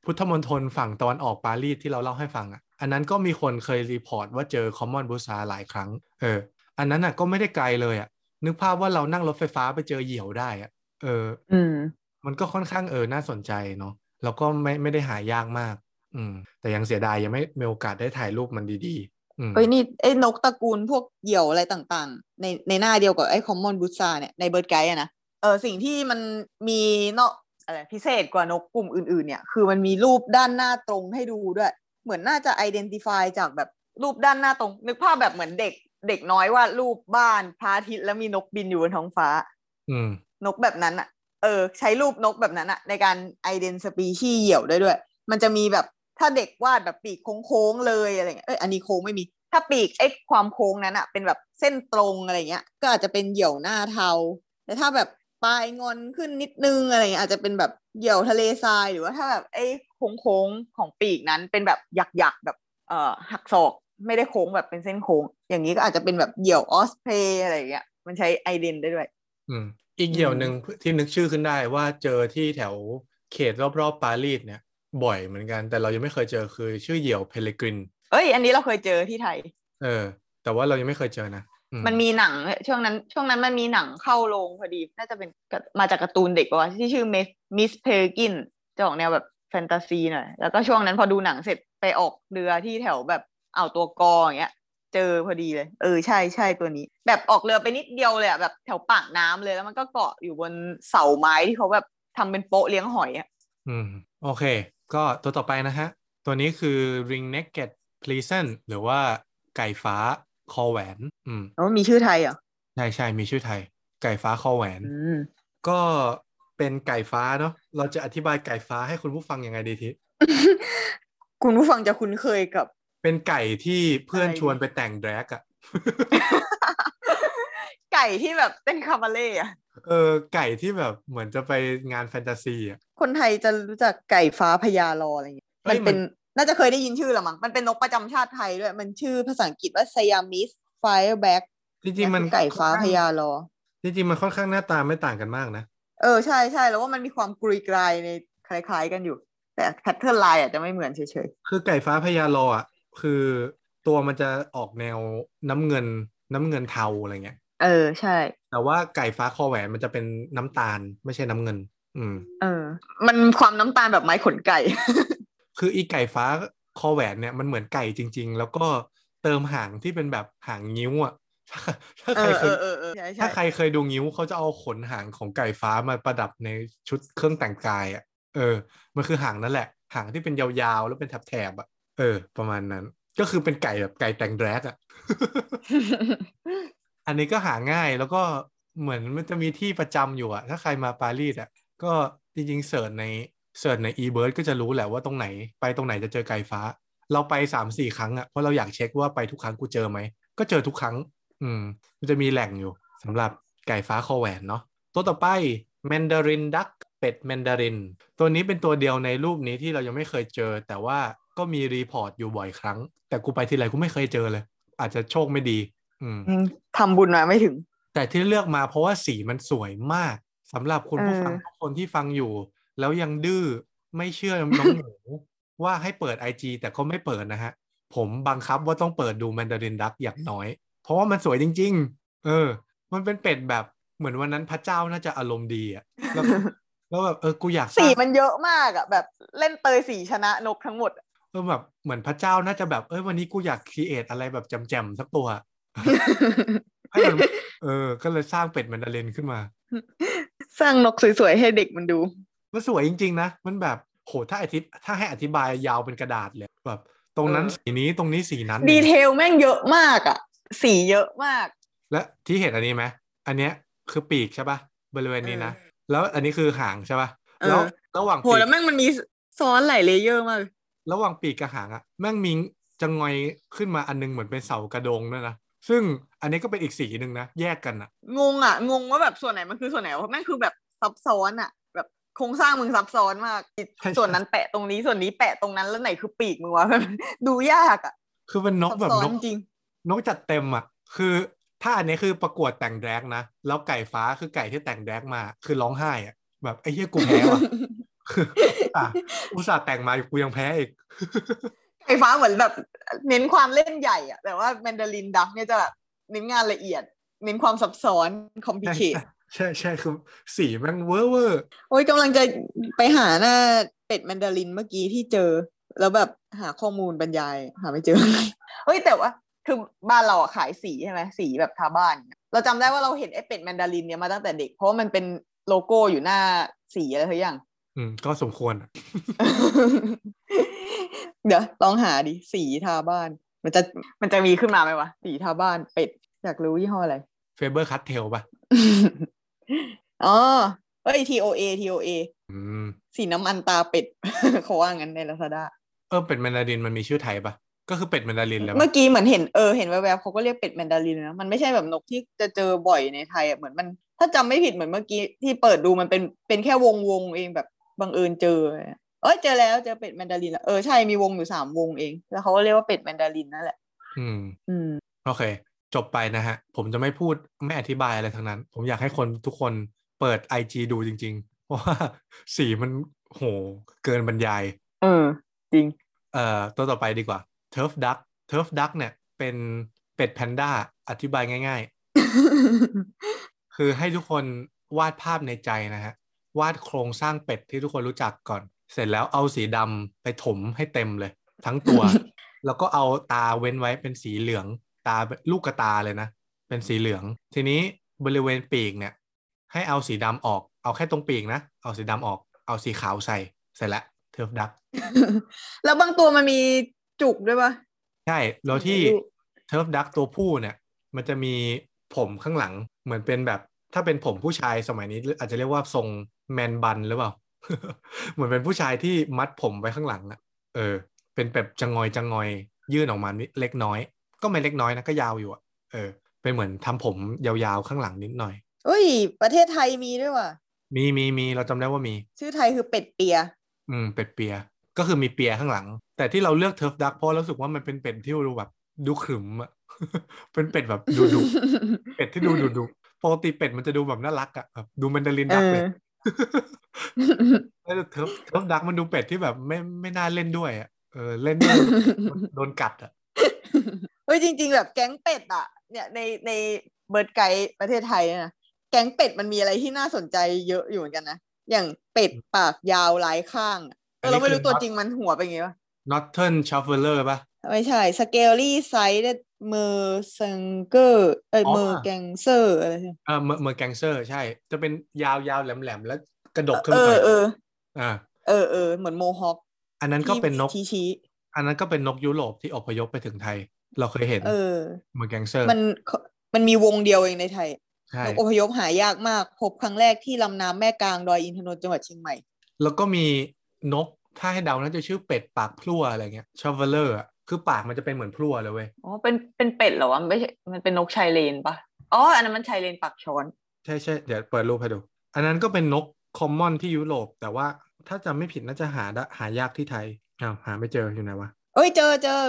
พุทธมณฑลฝั่งตะวันออกปารีสที่เราเล่าให้ฟังอ่ะอันนั้นก็มีคนเคยรีพอร์ตว่าเจอคอมมอนบูซาหลายครั้งเอออันนั้นอ่ะก็ไม่ได้ไกลเลยอ่ะนึกภาพว่าเรานั่งรถไฟฟ้าไปเจอเหยี่ยวได้อ่ะเอออืมมันก็ค่อนข้างเออน่าสนใจเนาะแล้วก็ไม่ไม่ได้หายากมากอืมแต่ยังเสียดายยังไม่มีโอกาสได้ถ่ายรูปมันดีๆอืมเอ้ยนี่ไอ้นกตระกูลพวกเหยี่ยวอะไรต่างๆในในหน้าเดียวกับไอ้คอมมอนบูซาเนี่ยในเบิร์ดไกด์อ่ะนะเออสิ่งที่มันมีเนาะอะไรพิเศษกว่านกกลุ่มอื่นๆเนี่ยคือมันมีรูปด้านหน้าตรงให้ดูด้วยเหมือนน่าจะ identify จากแบบรูปด้านหน้าตรงนึกภาพแบบเหมือนเด็กเด็กน้อยว่ารูปบ้านพระอาทิตย์แล้วมีนกบินอยู่บนท้องฟ้าอืมนกแบบนั้นอ่ะเออใช้รูปนกแบบนั้นอ่ะในการ ident species เหยี่ยวได้ด้วยมันจะมีแบบถ้าเด็กวาดแบบปีกโค้งๆเลยอะไรเงี้ยเอ้ยอันนี้โค้งไม่มีถ้าปีกไอ้ความโค้งนั้นอ่ะเป็นแบบเส้นตรงอะไรเงี้ยก็อาจจะเป็นเหยี่ยวหน้าเทาแต่ถ้าแบบปลายงอนขึ้นนิดนึงอะไรเงี้ยอาจจะเป็นแบบเหยี่ยวทะเลทรายหรือว่าถ้าแบบไอ้โค้งๆของปีกนั้นเป็นแบบหยักๆแบบเอ่อหักศอกไม่ได้โค้งแบบเป็นเส้นโค้งอย่างนี้ก็อาจจะเป็นแบบเหยี่ยวออสเพย์อะไรเงี้ยมันใช้ ident ได้ด้วยอืมอีกเหยี่ยวหนึ่งที่นึกชื่อขึ้นได้ว่าเจอที่แถวเขตรอบๆปารีสเนี่ยบ่อยเหมือนกันแต่เรายังไม่เคยเจอคือชื่อเหยี่ยวเพเลกรินเอ้ยอันนี้เราเคยเจอที่ไทยเออแต่ว่าเรายังไม่เคยเจอนะมันมีหนังช่วงนั้นช่วงนั้นมันมีหนังเข้าโรงพอดีน่าจะเป็นมาจากการ์ตูนเด็กป่ะที่ชื่อมิสเพเลกรินจะออกแนวแบบแฟนตาซีหน่อยแล้วก็ช่วงนั้นพอดูหนังเสร็จไปออกเรือที่แถวแบบอ่าวตัวกออย่างเงี้ยเจอพอดีเลยเออใช่ใช่ตัวนี้แบบออกเรือไปนิดเดียวเลยอ่ะแบบแถวปากน้ำเลยแล้วมันก็เกาะอยู่บนเสาไม้ที่เขาแบบทำเป็นโป๊ะเลี้ยงหอยอ่ะอืมโอเคก็ตัวต่อไปนะฮะตัวนี้คือ ring-necked pleasant หรือว่าไก่ฟ้าคอแหวนอืมอ๋อมีชื่อไทยเหรอใช่ใช่มีชื่อไทยไก่ฟ้าคอแหวนอืมก็เป็นไก่ฟ้าเนาะเราจะอธิบายไก่ฟ้าให้คุณผู้ฟังยังไงดีที คุณผู้ฟังจะคุ้นเคยกับเป็นไก่ที่เพื่อนชวนไปแต่งแดรกอะ ไก่ที่แบบเต้นคาบาเล่อะเออไก่ที่แบบเหมือนจะไปงานแฟนตาซีอะคนไทยจะรู้จักไก่ฟ้าพญารออะไรอย่างเงี้ยมันเป็นน่าจะเคยได้ยินชื่อหรอมั้งมันเป็นนกประจำชาติไทยด้วยมันชื่อภาษาอังกฤษว่าไซยามิสไฟร์แบ็กจริงๆมันไก่ฟ้าพญารอจริงๆมันค่อนข้างหน้าตาไม่ต่างกันมากนะเออใช่ใช่แล้วว่ามันมีความกรุยกรายในคล้ายๆกันอยู่แต่แพทเทิร์นลายอาจจะไม่เหมือนเฉยๆคือไก่ฟ้าพญารออะคือตัวมันจะออกแนวน้ำเงินน้ำเงินเทาอะไรเงี้ยเออใช่แต่ว่าไก่ฟ้าคอแหวนมันจะเป็นน้ำตาลไม่ใช่น้ำเงินอืมเออมันความน้ำตาลแบบไม้ขนไก่ คืออีไก่ฟ้าคอแหวนเนี่ยมันเหมือนไก่จริงๆแล้วก็เติมหางที่เป็นแบบหางงิ้วอ่ะถ้าใครเคยถ้าใครเคยดูงิ้วเขาจะเอาขนหางของไก่ฟ้ามาประดับในชุดเครื่องแต่งกายอ่ะเออมันคือหางนั่นแหละหางที่เป็นยาวๆแล้วเป็นแถบๆอ่ะเออประมาณนั้นก็คือเป็นไก่แบบไก่แต่งแดรสอ่ะ อันนี้ก็หาง่ายแล้วก็เหมือนมันจะมีที่ประจำอยู่อ่ะถ้าใครมาปารีสอ่ะก็จริงๆเสิร์ชในเสิร์ชใน eBird ก็จะรู้แหละว่าตรงไหนไปตรงไหนจะเจอไก่ฟ้าเราไป สามสี่ ครั้งอ่ะเพราะเราอยากเช็คว่าไปทุกครั้งกูเจอไหมก็เจอทุกครั้งอืมมันจะมีแหล่งอยู่สำหรับไก่ฟ้าคอแหวนเนาะตัวต่อไป Mandarin Duck เป็ด Mandarin ตัวนี้เป็นตัวเดียวในรูปนี้ที่เรายังไม่เคยเจอแต่ว่าก็มีรีพอร์ตอยู่บ่อยครั้งแต่กูไปทีไรกูไม่เคยเจอเลยอาจจะโชคไม่ดีอืมทำบุญมาไม่ถึงแต่ที่เลือกมาเพราะว่าสีมันสวยมากสำหรับคุณผู้ฟังทุกคนที่ฟังอยู่แล้วยังดื้อไม่เชื่อน้องหนู ว่าให้เปิด ไอ จี แต่ก็ไม่เปิดนะฮะผมบังคับว่าต้องเปิดดู Mandarin Duck อย่างน้อยเพราะว่ามันสวยจริงๆเออมันเป็นเป็ดแบบเหมือนวันนั้นพระเจ้าน่าจะอารมณ์ดีอ่ะแล้ว แล้วแบบเออกูอยากสีมันเยอะมากอ่ะแบบเล่นเตยสีชนะนกทั้งหมดเออแบบเหมือนพระเจ้าน่าจะแบบเอ้ยวันนี้กูอยากครีเอทอะไรแบบแจมๆสักตัว ให้มันเออก็เลยสร้างเป็ดแมนดารินขึ้นมาสร้างนกสวยๆให้เด็กมันดูมันสวยจริงๆนะมันแบบโหถ้าอธิถ้าให้อธิบายยาวเป็นกระดาษเลยแบบตรงนั้นสีนี้ตรงนี้สีนั้นดีเทลแม่งเยอะมากอ่ะสีเยอะมากและที่เห็นอันนี้ไหมอันเนี้ยคือปีกใช่ป่ะบริเวณนี้นะแล้วอันนี้คือหางใช่ป่ะแล้วระหว่างโหแล้วแม่งมันมีซ้อนหลายเลเยอร์มากระหว่างปีกกับหางอะแม่งมีจะงอยขึ้นมาอันนึงเหมือนเป็นเสากระโดงด้วยนะ ซึ่งอันนี้ก็เป็นอีกสีนึงนะแยกกันอะงงอะงงว่าแบบส่วนไหนมันคือส่วนไหนเพราะแม่งคือแบบซับซ้อนอะแบบโครงสร้างมึงซับซ้อนมากส่วนนั้นแปะตรงนี้ส่วนนี้แปะตรงนั้นแล้วไหนคือปีกมึงวะดูยากอะคือเป็นนกแบบนกจริงนกจัดเต็มอะคือถ้าอันนี้คือประกวดแต่งแดกนะแล้วไก่ฟ้าคือไก่ที่แต่งแดกมาคือร้องไห้อะแบบไอ้เหี้ยกูแพ้ว่ะอุตส่าห์แต่งมากูยังแพ้อีกไก่ฟ้าเหมือนแบบเน้นความเล่นใหญ่อะแต่ว่าแมนดารินดักเนี่ยจะแบบเน้นงานละเอียดเน้นความซับซ้อนคอมพลิเคทใช่ใช่คือสีแม่งเวอร์เวอร์โอ้ยกำลังจะไปหาหน้าเป็ดแมนดารินเมื่อกี้ที่เจอแล้วแบบหาข้อมูลบรรยายหาไม่เจอเฮ้ยแต่ว่าคือบ้านเราอะขายสีใช่ไหมสีแบบทาบ้านเราจำได้ว่าเราเห็นไอ้เป็ดแมนดารินเนี่ยมาตั้งแต่เด็กเพราะมันเป็นโลโก้อยู่หน้าสีอะไรเธออย่างอืมก็สมควรเดี๋ยวลองหาดิสีทาบ้านมันจะมันจะมีขึ้นมาไหมวะสีทาบ้านเป็ดอยากรู้ยี่ห้ออะไรเฟเบอร์คัทเทลป่ะอ๋อเอ้ย ที โอ เอ ที โอ เอ อืมสีน้ำมันตาเป็ด เขาว่างั้นใน Lazada เออเป็ดแมนดารินมันมีชื่อไทยป่ะก็คือเป็ดแมนดารินแล้วเมื่อกี้เหมือนเห็นเออเห็นแวบๆเขาก็เรียกเป็ดแมนดารินนะมันไม่ใช่แบบนกที่จะเจอบ่อยในไทยอ่ะเหมือนมันถ้าจำไม่ผิดเหมือนเมื่อกี้ที่เปิดดูมันเป็นเป็นแค่วงวงเองแบบบังเอิญเจอเออเจอแล้วเจอเป็ดแมนดารินแล้วเออใช่มีวงอยู่สามวงเองแล้วเขาก็เรียกว่าเป็ดแมนดารินนั่นแหละอืมอืมโอเคจบไปนะฮะผมจะไม่พูดไม่อธิบายอะไรทั้งนั้นผมอยากให้คนทุกคนเปิด ไอ จี ดูจริงๆเพราะว่าสีมันโหเกินบรรยายเออจริงเอ่อตัวต่อไปดีกว่า Turf Duck Turf Duck เนี่ยเป็นเป็ดแพนด้าอธิบายง่ายๆคือให้ทุกคนวาดภาพในใจนะฮะวาดโครงสร้างเป็ดที่ทุกคนรู้จักก่อนเสร็จแล้วเอาสีดำไปถมให้เต็มเลยทั้งตัว แล้วก็เอาตาเว้นไว้เป็นสีเหลืองตาลูกกระตาเลยนะเป็นสีเหลืองทีนี้บริเวณปีกเนี่ยให้เอาสีดำออกเอาแค่ตรงปีกนะเอาสีดำออกเอาสีขาวใส่เสร็จแล้วเทิร์ฟดัก แล้วบางตัวมันมีจุกด้วยป่ะใช่แล้วที่เทิร์ฟดักตัวผู้เนี่ยมันจะมีผมข้างหลังเหมือนเป็นแบบถ้าเป็นผมผู้ชายสมัยนี้อาจจะเรียกว่าทรงแมนบันหรือเปล่าเหมือนเป็นผู้ชายที่มัดผมไว้ข้างหลังอ่ะเออเป็นแบบจะงอยจะงอยยื่นออกมานิดเล็กน้อยก็ไม่เล็กน้อยนะก็ยาวอยู่อ่ะเออเป็นเหมือนทำผมยาวๆข้างหลังนิดหน่อยเอ้ยประเทศไทยมีด้วยว่ะมีมีมีเราจำได้ว่ามีชื่อไทยคือเป็ดเปียอืมเป็ดเปียก็คือมีเปียข้างหลังแต่ที่เราเลือกเทิร์ฟดักเพราะเรารู้สึกว่ามันเป็นเป็ดที่ดูแบบดูขรึมอ่ะ เป็นเป็ดแบบดูดุ เป็ดที่ดูดุดุปกติเป็ดมันจะดูแบบน่ารักอ่ะแบบดูแมนดารินดักเลยแล้วเทิร์ฟเทิร์ฟดักมันดูเป็ดที่แบบไม่ไม่น่าเล่นด้วยอ่ะเออเล่นด้วยโดนกัดอ่ะเฮ้ยจริงๆแบบแก๊งเป็ดอ่ะเนี่ยในในเบิร์ดไกด์ประเทศไทยนะแก๊งเป็ดมันมีอะไรที่น่าสนใจเยอะอยู่เหมือนกันนะอย่างเป็ดปากยาวหลายข้างเราไม่รู้ตัวจริงมันหัวเป็นไงวะ Northern Traveler ป่ะไม่ใช่ Scary Side เมอร์เซงเกอร์เอ้ยเมอร์แกงเซอร์อะไรใช่เออเมอร์เมอร์แกงเซอร์ใช่จะเป็นยาวๆแหลมๆแล้วกระดกขึ้นไปเออๆอ่าเออๆเหมือนโมฮอคอันนั้นก็เป็นนกชี้ๆอันนั้นก็เป็นนกยุโรปที่อพยพไปถึงไทยเราเคยเห็นเออเหมือนแกงเซอร์มันมันมีวงเดียวเองในไทยนกอพยพหายากมากพบครั้งแรกที่ลำน้ำแม่กลางดอยอินทนนท์จังหวัดเชียงใหม่แล้วก็มีนกถ้าให้เดาน่าจะชื่อเป็ดปากพลั่วอะไรเงี้ย Traveler อ่ะคือปากมันจะเป็นเหมือนพลั่วเลยเว้ยอ๋อเป็นเป็นเป็ดเหรอวะไม่ใช่มันเป็นนกชายเลนป่ะอ๋ออันนั้นมันชายเลนปากช้อนใช่ๆเดี๋ยวเปิดรูปให้ดูอันนั้นก็เป็นนกคอมมอนที่ยุโรปแต่ว่าถ้าจำไม่ผิดน่าจะหาหายากที่ไทยอ้าวหาไม่เจออยู่ไหนวะเอ้ยเจอเจอ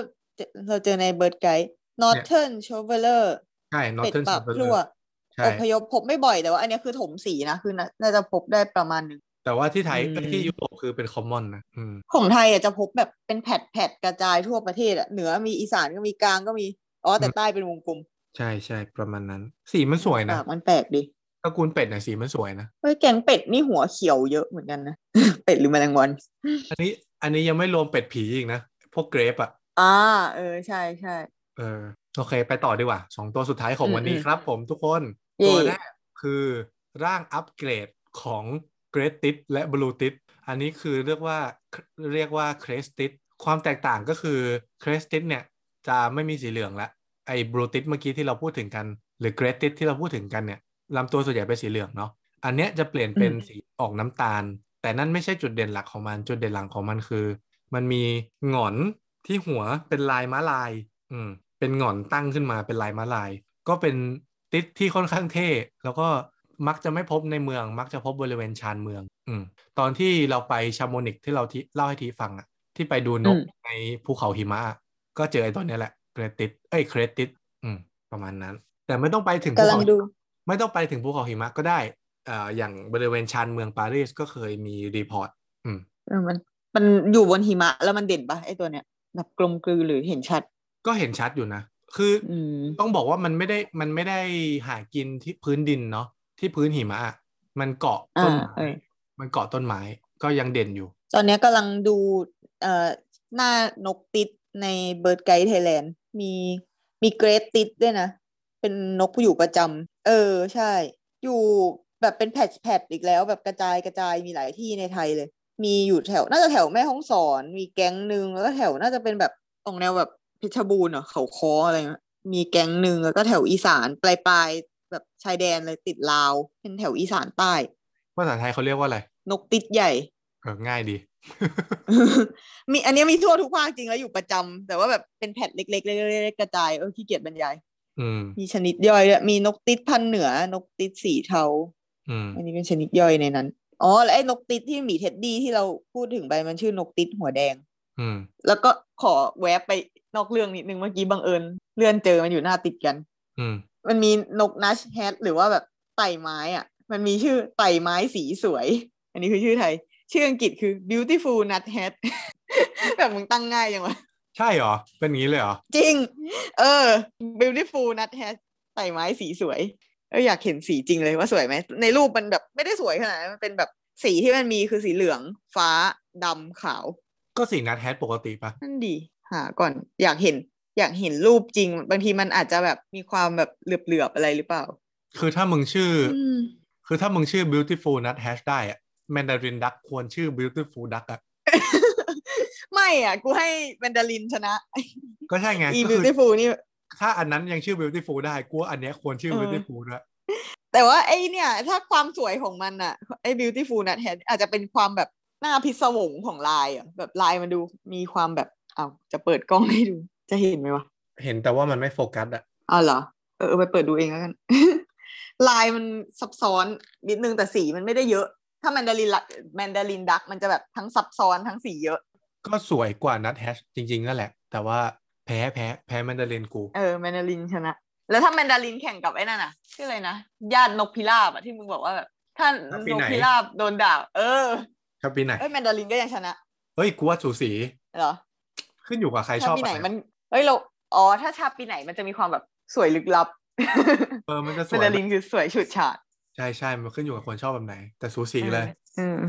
เราเจอในเบิร์ดไกด์ Northern Traveler ใช่ Northern Traveler อพยพพบไม่บ่อยแต่ว่าอันนี้คือถมสีนะคือน่าจะพบได้ประมาณนึงแต่ว่าที่ไทยที่ยุโรปคือเป็นคอมมอนนะของไทยอ่ะจะพบแบบเป็นแผดๆกระจายทั่วประเทศอ่ะเหนือมีอีสานก็มีกลางก็มีอ๋อแต่ใต้เป็นวงกลมใช่ๆประมาณนั้นสีมันสวยนะมันแปลกดิตระกูลเป็ดน่ะสีมันสวยนะเฮ้ยแกงเป็ดนี่หัวเขียวเยอะเหมือนกันนะ เป็ดหรือแมลงวันอันนี้อันนี้ยังไม่รวมเป็ดผีอีกนะพวกเกรฟอ่ะอ่าเออใช่ๆเออโอเคไปต่อดีกว่าสองตัวสุดท้ายของวันนี้ครับผมทุกคนตัวแรกคือร่างอัปเกรดของGreat Tit และ Blue Tit อันนี้คือเรียกว่าเรียกว่า Crested Tit ความแตกต่างก็คือ Crested Tit เนี่ยจะไม่มีสีเหลืองละไอ้ Blue Tit เมื่อกี้ที่เราพูดถึงกันหรือ Great Tit ที่เราพูดถึงกันเนี่ยลำตัวส่วนใหญ่เป็นสีเหลืองเนาะอันเนี้ยจะเปลี่ยนเป็นสีออกน้ำตาลแต่นั่นไม่ใช่จุดเด่นหลักของมันจุดเด่นหลักของมันคือมันมีหงอนที่หัวเป็นลายม้าลายอืม เป็นหงอนตั้งขึ้นมาเป็นลายม้าลายก็เป็นติดที่ค่อนข้างเท่แล้วก็มักจะไม่พบในเมืองมักจะพบบริเวณชานเมืองอืมตอนที่เราไปชามอนิกที่เราที่เล่าให้ทีฟังอ่ะที่ไปดูนกในภูเขาหิมะก็เจอไอ้ตัวนี้แหละเกรทติดเอ้ยเกรทติดอืมประมาณนั้นแต่ไม่ต้องไปถึงภูเขาไม่ต้องไปถึงภูเขาหิมะก็ได้อ่าอย่างบริเวณชานเมืองปารีสก็เคยมีรีพอร์ตอืมเออมันมันอยู่บนหิมะแล้วมันเด่นปะไอ้ตัวเนี้ยแบบกลมกลืนหรือเห็นชัดก็เห็นชัดอยู่นะคือต้องบอกว่ามันไม่ได้มันไม่ได้หากินที่พื้นดินเนาะที่พื้นหิมะมันเกาะต้นไม้มันเกาะต้นไม้ก็ยังเด่นอยู่ตอนนี้กำลังดูเอ่อหน้านกติดในเบิร์ดไกด์ไทยแลนด์มีมีเกรทติดด้วยนะเป็นนกอยู่ประจำเออใช่อยู่แบบเป็นแพทแพทอีกแล้วแบบกระจายกระจายมีหลายที่ในไทยเลยมีอยู่แถวน่าจะแถวแม่ฮ่องสอนมีแก๊งนึงแล้วก็แถวน่าจะเป็นแบบตรงแนวแบบเพชรบูรณ์เหรอเขาคออะไรเงี้ยมีแก๊งนึงแล้วก็แถวอีสานปลายๆแบบชายแดนเลยติดลาวเป็นแถวอีสานใต้ภาษาไทยเขาเรียกว่าอะไรนกติดใหญ่เออง่ายดี มีอันนี้มีทั่วทุกภาคจริงแล้วอยู่ประจำแต่ว่าแบบเป็นแพทเล็กๆกระจายเออขี้เกียจบรรยายมีชนิดย่อยมีนกติดพันเหนือนกติดสีเทาอันนี้เป็นชนิดย่อยในนั้นอ๋อแล้วไอ้นกติดที่หมีเท็ดดี้ที่เราพูดถึงไปมันชื่อนกติดหัวแดงแล้วก็ขอแวะไปนอกเรื่องนิดนึงเมื่อกี้บังเอิญเลื่อนเจอมันอยู่หน้าติดกันมันมีนกนัชแฮทหรือว่าแบบไต่ไม้อ่ะมันมีชื่อไต่ไม้สีสวยอันนี้คือชื่อไทยชื่ออังกฤษคือ beautiful nut hat แบบมึงตั้งง่ายจังวะใช่หรอเป็นงี้เลยหรอจริงเออ beautiful nut hat ไต่ไม้สีสวยเอออยากเห็นสีจริงเลยว่าสวยไหมในรูปมันแบบไม่ได้สวยขนาดนั้นมันเป็นแบบสีที่มันมีคือสีเหลืองฟ้าดำขาวก็สีนัทแฮทปกติปะนั่นดีหาก่อนอยากเห็นอยากเห็นรูปจริงบางทีมันอาจจะแบบมีความแบบเหลือบๆอะไรหรือเปล่าคือถ้ามึงชื่อคือถ้ามึงชื่อ beautiful nut hash ได้อะ Mandarin Duck ควรชื่อ beautiful duck อะ ไม่อะกูให้ Mandarin ชนะ ก็ใช่ไง beautiful นี่ถ้าอันนั้นยังชื่อ beautiful ได้กูอันเนี้ยควรชื่อ beautiful ด้วยแต่ว่าไอ้เนี่ยถ้าความสวยของมันอะไอ้ beautiful nut hash อาจจะเป็นความแบบหน้าพิศวงของลายอะแบบลายมันดูมีความแบบเอาจะเปิดกล้องให้ดูจะเห็นไหมวะเห็นแต่ว่ามันไม่โฟกัสอะอ้าวเหรอเออไปเปิดดูเองแล้วกัน ลายมันซับซ้อนนิดนึงแต่สีมันไม่ได้เยอะถ้าแมนดารินแมนดารินดักมันจะแบบทั้งซับซ้อนทั้งสีเยอะก็สวยกว่านัทแฮชจริงๆนั่นแหละแต่ว่าแพ้แพ้แพ้แมนดารินกูเออแมนดารินชนะแล้วถ้าแมนดารินแข่งกับไอ้นั่นน่ะชื่ออะไรนะญาตินกพิราบอะที่มึงบอกว่าแบบถ้านกพิราบโดนด่าเออครับปีไหนเอ้ยแมนดารินก็ยังชนะเฮ้ยกูว่าสูสีเหรอขึ้นอยู่กับใครชอบอะไรมันเอ้ยเราอ๋อถ้าชาปีไหนมันจะมีความแบบสวยลึกลับเออมันจะสวยแมนดารินคือสวยฉุดฉาดใช่ใช่มันขึ้นอยู่กับคนชอบแบบไหนแต่สูสีเลยอืม